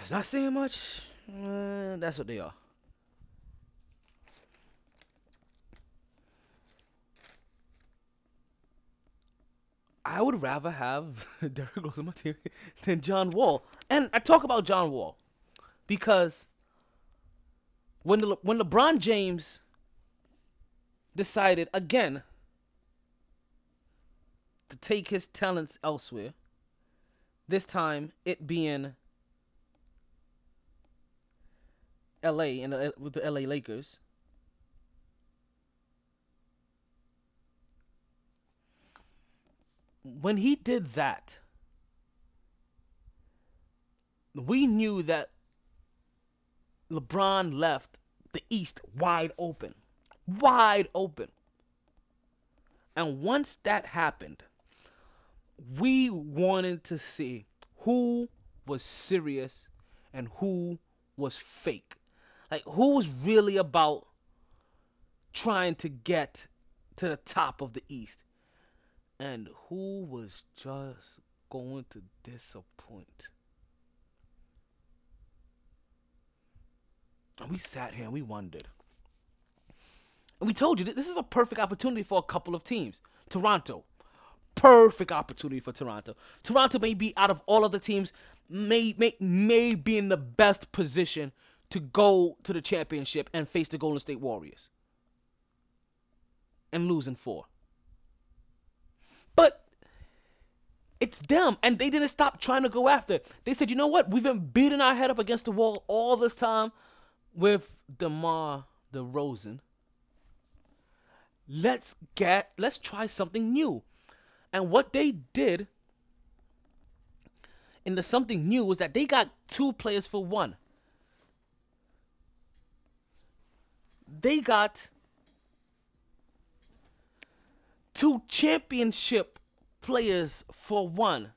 It's not saying much. That's what they are. I would rather have Derrick Rose on my team than John Wall. And I talk about John Wall because when LeBron James decided again to take his talents elsewhere, this time it being L.A. and with the L.A. Lakers, when he did that, we knew that LeBron left the East wide open. And once that happened, we wanted to see who was serious and who was fake. Like, who was really about trying to get to the top of the East and who was just going to disappoint. And we sat here and we wondered. And we told you that this is a perfect opportunity for a couple of teams. Toronto. Perfect opportunity for Toronto. Toronto may be, out of all of the teams, may be in the best position to go to the championship and face the Golden State Warriors. And lose in 4. But it's them. And they didn't stop trying to go after it. They said, you know what? We've been beating our head up against the wall all this time with DeMar DeRozan. Let's try something new. And what they did in the something new was that they got 2 players for 1. They got 2 championship players for 1.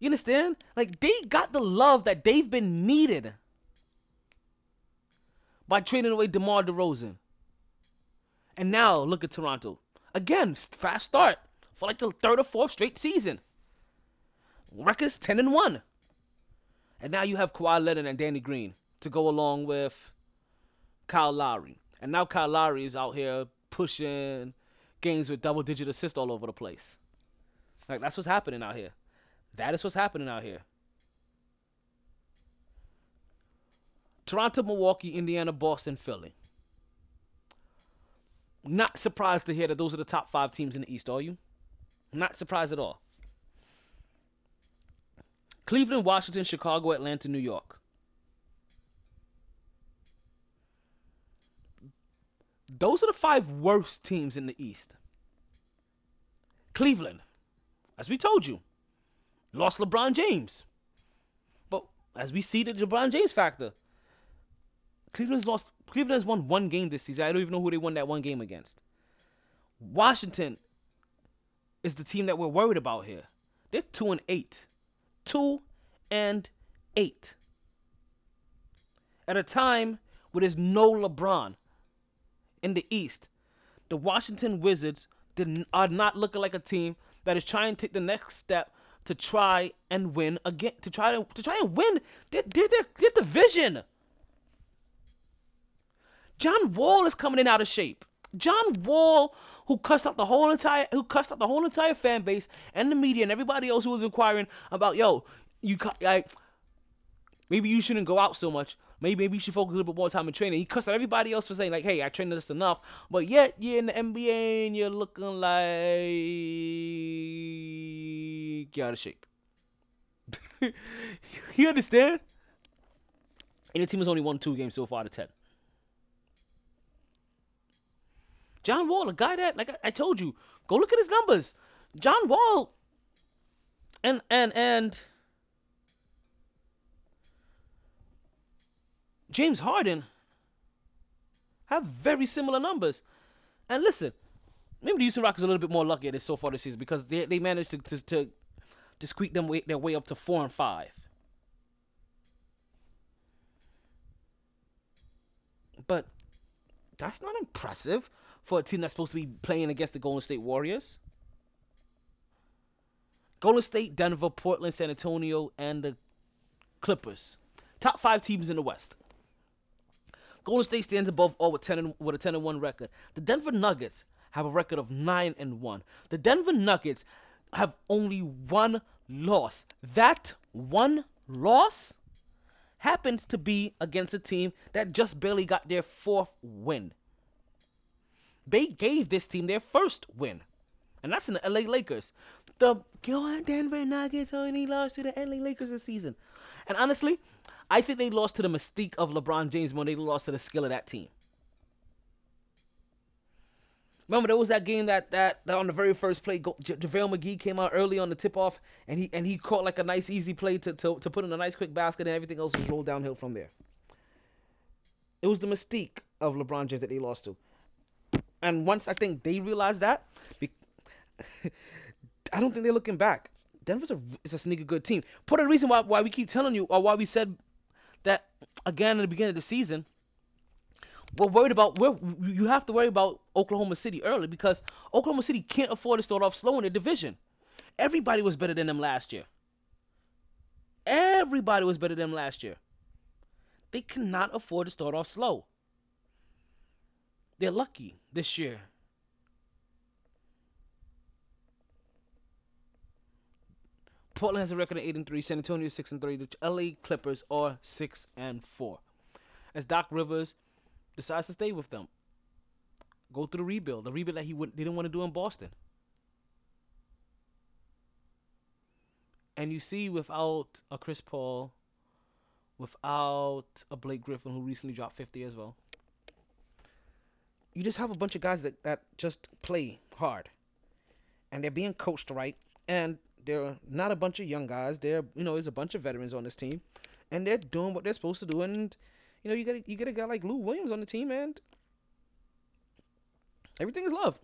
You understand? Like, they got the love that they've been needed by trading away DeMar DeRozan. And now, look at Toronto. Again, fast start for like the 3rd or 4th straight season. Records 10-1. And now you have Kawhi Leonard and Danny Green to go along with Kyle Lowry. And now Kyle Lowry is out here pushing games with double-digit assists all over the place. Like, that's what's happening out here. That is what's happening out here. Toronto, Milwaukee, Indiana, Boston, Philly. Not surprised to hear that those are the top 5 teams in the East, are you? Not surprised at all. Cleveland, Washington, Chicago, Atlanta, New York. Those are the 5 worst teams in the East. Cleveland, as we told you, lost LeBron James. But as we see the LeBron James factor, Cleveland has won 1 game this season. I don't even know who they won that 1 game against. Washington is the team that we're worried about here. They're 2-8. 2-8. At a time where there's no LeBron in the East, the Washington Wizards are not looking like a team that is trying to take the next step to try and win again. To try and win their division. John Wall is coming in out of shape. John Wall, who cussed out the whole entire fan base and the media and everybody else who was inquiring about, yo, you like, maybe you shouldn't go out so much. Maybe you should focus a little bit more time in training. He cussed out everybody else for saying, like, hey, I trained this enough, but yet you're in the NBA and you're looking like you're out of shape. You understand? And the team has only won 2 games so far out of 10. John Wall, a guy that, like I told you, go look at his numbers. John Wall and James Harden have very similar numbers. And listen, maybe the Houston Rockets are a little bit more lucky at this so far this season because they managed to squeak their way up to 4-5. But that's not impressive for a team that's supposed to be playing against the Golden State Warriors. Golden State, Denver, Portland, San Antonio, and the Clippers. Top 5 teams in the West. Golden State stands above all with a 10-1 record. The Denver Nuggets have a record of 9-1. The Denver Nuggets have only 1 loss. That 1 loss happens to be against a team that just barely got their 4th win. They gave this team their 1st win, and that's in the LA Lakers. The Denver Nuggets only lost to the LA Lakers this season. And honestly, I think they lost to the mystique of LeBron James more than they lost to the skill of that team. Remember, there was that game that on the very first play, JaVale McGee came out early on the tip-off, and he caught like a nice, easy play to put in a nice, quick basket, and everything else was rolled downhill from there. It was the mystique of LeBron James that they lost to. And once I think they realize that, I don't think they're looking back. Denver's a sneaky good team. Part of the reason why we keep telling you, or why we said that again at the beginning of the season, you have to worry about Oklahoma City early, because Oklahoma City can't afford to start off slow in the division. Everybody was better than them last year. They cannot afford to start off slow. They're lucky this year. Portland has a record of 8-3. San Antonio 6-3. The LA Clippers are 6-4. As Doc Rivers decides to stay with them, go through the rebuild that they didn't want to do in Boston. And you see, without a Chris Paul, without a Blake Griffin, who recently dropped 50 as well, you just have a bunch of guys that just play hard, and they're being coached right, and they're not a bunch of young guys. There's a bunch of veterans on this team, and they're doing what they're supposed to do. And you get a guy like Lou Williams on the team, and everything is love,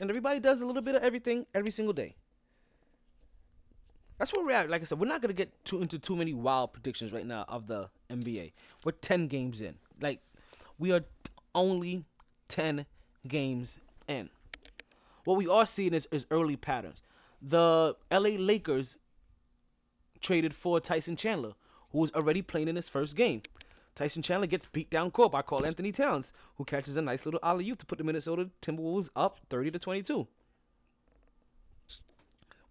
and everybody does a little bit of everything every single day. That's where we're at. Like I said, we're not gonna get into too many wild predictions right now of the NBA. We're 10 games in. Like, we are only 10 games in. What we are seeing is early patterns. The LA Lakers traded for Tyson Chandler, who was already playing in his first game. Tyson Chandler gets beat down court by Karl Anthony Towns, who catches a nice little alley-oop to put the Minnesota Timberwolves up 30-22.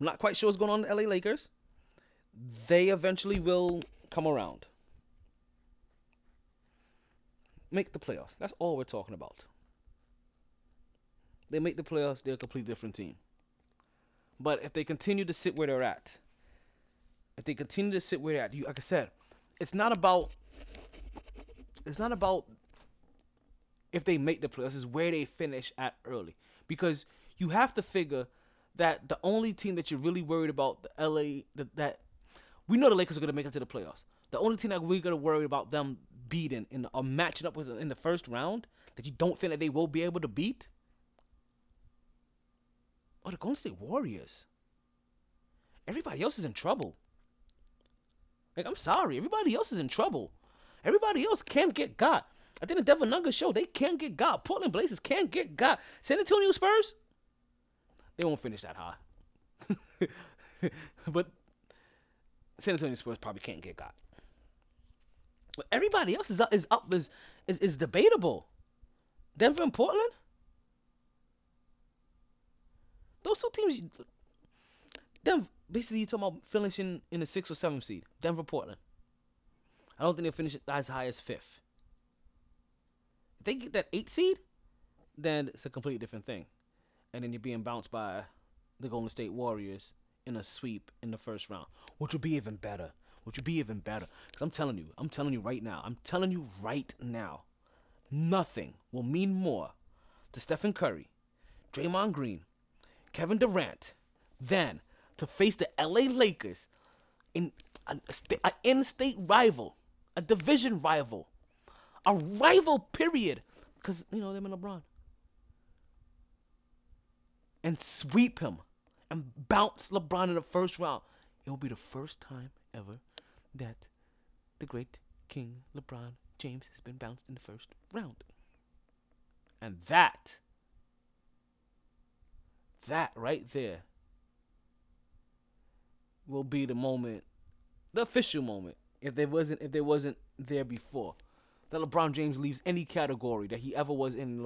I'm not quite sure what's going on with the LA Lakers. They eventually will come around. Make the playoffs. That's all we're talking about. They make the playoffs, they're a completely different team. But if they continue to sit where they're at, like I said, it's not about if they make the playoffs, it's where they finish at early. Because you have to figure that the only team that you're really worried about, the LA, that we know the Lakers are going to make it to the playoffs. The only team that we're going to worry about them beating or matching up with in the first round that you don't think that they will be able to beat are the Golden State Warriors. Everybody else is in trouble. Like, I'm sorry. Everybody else is in trouble. Everybody else can get got. I think the Denver Nuggets show they can get got. Portland Blazers can get got. San Antonio Spurs, they won't finish that high. But San Antonio Spurs probably can't get got. But everybody else is debatable. Denver and Portland? Those two teams, Denver, basically you're talking about finishing in the 6th or 7th seed. Denver, Portland. I don't think they'll finish as high as 5th. If they get that 8th seed, then it's a completely different thing. And then you're being bounced by the Golden State Warriors in a sweep in the first round, which would be even better. Because I'm telling you right now, nothing will mean more to Stephen Curry, Draymond Green, Kevin Durant than to face the LA Lakers in an in-state rival, a division rival, a rival period, because, them and LeBron. And sweep him and bounce LeBron in the first round. It will be the first time ever that the great King LeBron James has been bounced in the first round. And that right there will be the moment, the official moment, if there wasn't there before, that LeBron James leaves any category that he ever was in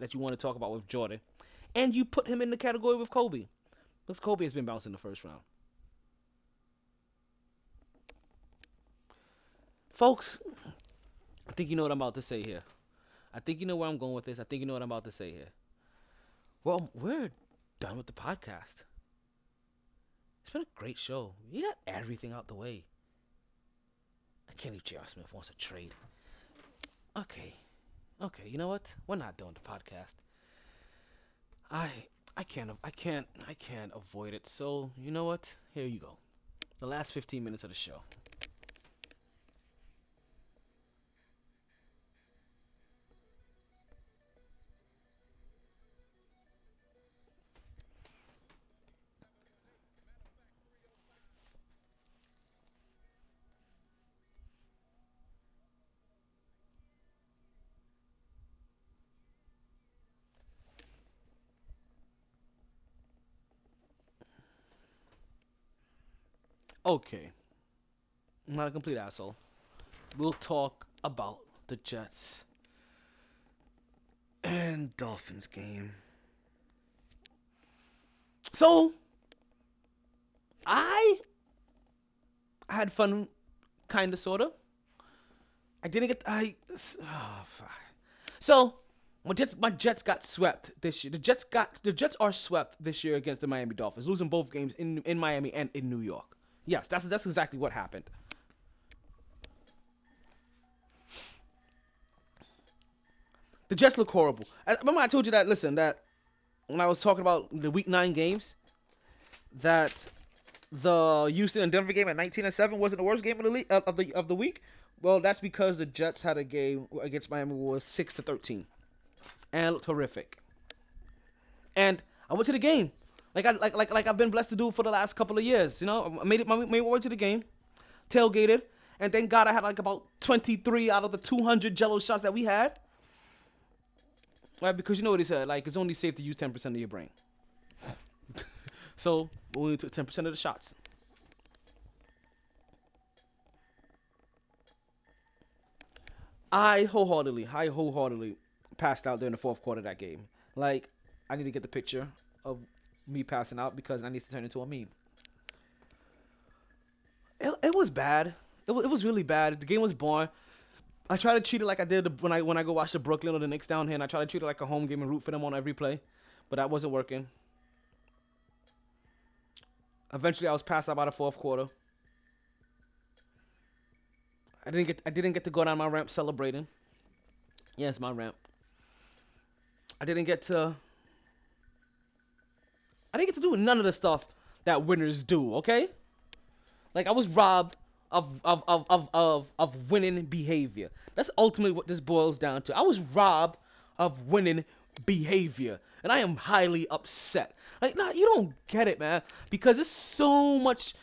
that you want to talk about with Jordan. And you put him in the category with Kobe, because Kobe has been bounced in the first round. Folks, I think you know what I'm about to say here. I think you know where I'm going with this. Well, we're done with the podcast. It's been a great show. You got everything out the way. I can't believe J.R. Smith wants a trade. Okay, you know what? We're not doing the podcast. I can't avoid it. So, you know what? Here you go. The last 15 minutes of the show. Okay. I'm not a complete asshole. We'll talk about the Jets and Dolphins game. So, I had fun, kind of, sort of. I didn't get... fuck. So, my Jets got swept this year. The Jets are swept this year against the Miami Dolphins, losing both games in Miami and in New York. Yes, that's exactly what happened. The Jets look horrible. Remember I told you that, listen, that when I was talking about the Week 9 games, that the Houston and Denver game at 19-7 wasn't the worst game of the league, of the week? Well, that's because the Jets had a game against Miami was 6-13, and it looked horrific. And I went to the game, like I've been blessed to do for the last couple of years. You know, I made my way to the game, tailgated, and thank God I had like about 23 out of the 200 Jello shots that we had. Right, because you know what he said, like, it's only safe to use 10% of your brain. So, we only took 10% of the shots. I wholeheartedly passed out during the fourth quarter of that game. Like, I need to get the picture of me passing out because I need to turn into a meme. It was bad. It was really bad. The game was boring. I try to treat it like I did when I go watch the Brooklyn or the Knicks down here, and I try to treat it like a home game and root for them on every play, but that wasn't working. Eventually, I was passed out by the fourth quarter. I didn't get to go down my ramp celebrating. Yeah, it's my ramp. I didn't get to do none of the stuff that winners do. Okay, like I was robbed of winning behavior. That's ultimately what this boils down to. I was robbed of winning behavior, and I am highly upset. Like, nah, you don't get it, man, because there's so much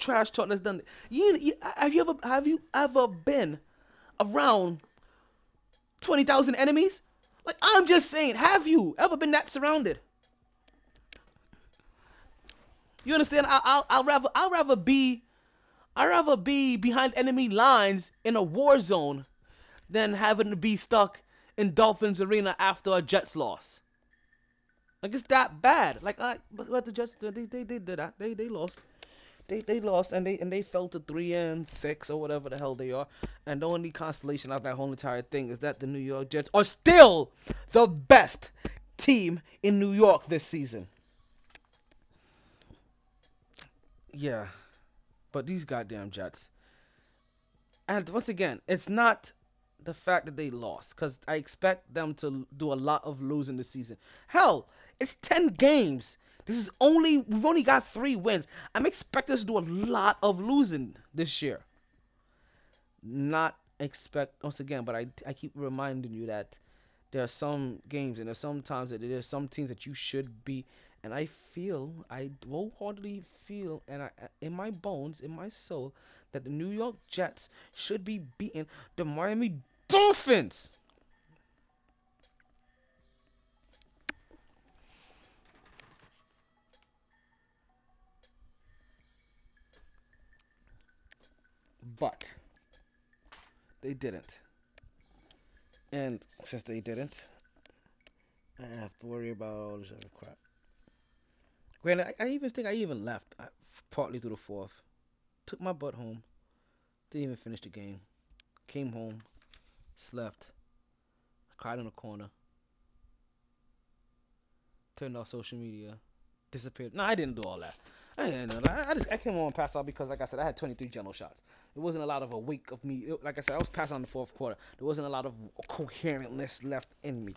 trash talk that's done. Have you ever been around 20,000 enemies? Like, I'm just saying, have you ever been that surrounded? You understand? I'd rather be behind enemy lines in a war zone than having to be stuck in Dolphins Arena after a Jets loss. Like, it's that bad. Like, but the Jets, they did that. They lost. They lost, and they fell to 3-6 or whatever the hell they are. And the only consolation out of that whole entire thing is that the New York Jets are still the best team in New York this season. Yeah. But these goddamn Jets. And once again, it's not the fact that they lost, because I expect them to do a lot of losing this season. Hell, it's 10 games. We've only got 3 wins. I'm expecting us to do a lot of losing this year. I keep reminding you that there are some games and there's some teams that you should be. And I wholeheartedly feel, and in my bones, in my soul, that the New York Jets should be beating the Miami Dolphins. But they didn't. And since they didn't, I have to worry about all this other crap. Granted, I even left partly through the fourth. Took my butt home. Didn't even finish the game. Came home. Slept. Cried in a corner. Turned off social media. Disappeared. No, I didn't do all that. I came home and passed out because, like I said, I had 23 general shots. It wasn't a lot of a wake of me. Like I said, I was passed out in the fourth quarter. There wasn't a lot of coherentness left in me.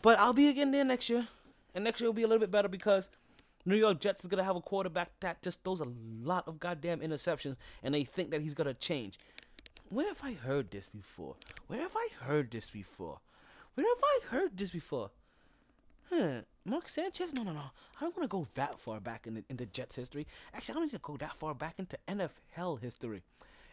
But I'll be again there next year. And next year will be a little bit better because New York Jets is going to have a quarterback that just throws a lot of goddamn interceptions, and they think that he's going to change. Where have I heard this before? Mark Sanchez? No. I don't want to go that far back in the Jets history. Actually, I don't need to go that far back into NFL history.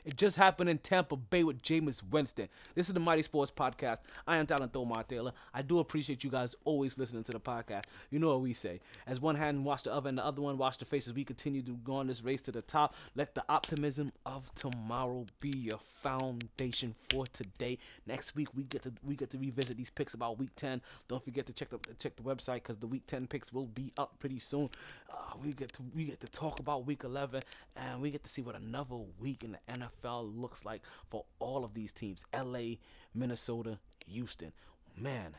It just happened in Tampa Bay with Jameis Winston. This is the MyT Sports Podcast. I am Tom Taylor. I do appreciate you guys always listening to the podcast. You know what we say. As one hand wash the other and the other one wash the face as we continue to go on this race to the top. Let the optimism of tomorrow be your foundation for today. Next week, we get to revisit these picks about week 10. Don't forget to check the website because the week 10 picks will be up pretty soon. We get to talk about week 11, and we get to see what another week in the NFL looks like for all of these teams. LA, Minnesota, Houston. Man,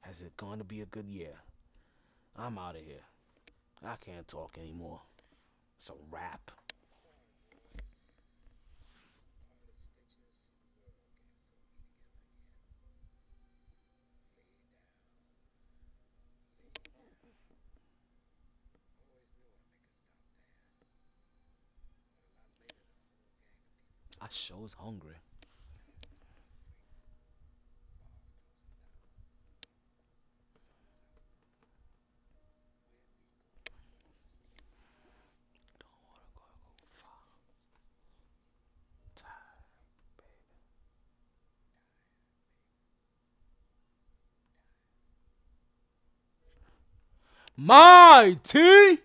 has it going to be a good year? I'm out of here. I can't talk anymore. It's a wrap. I sure is hungry. MyT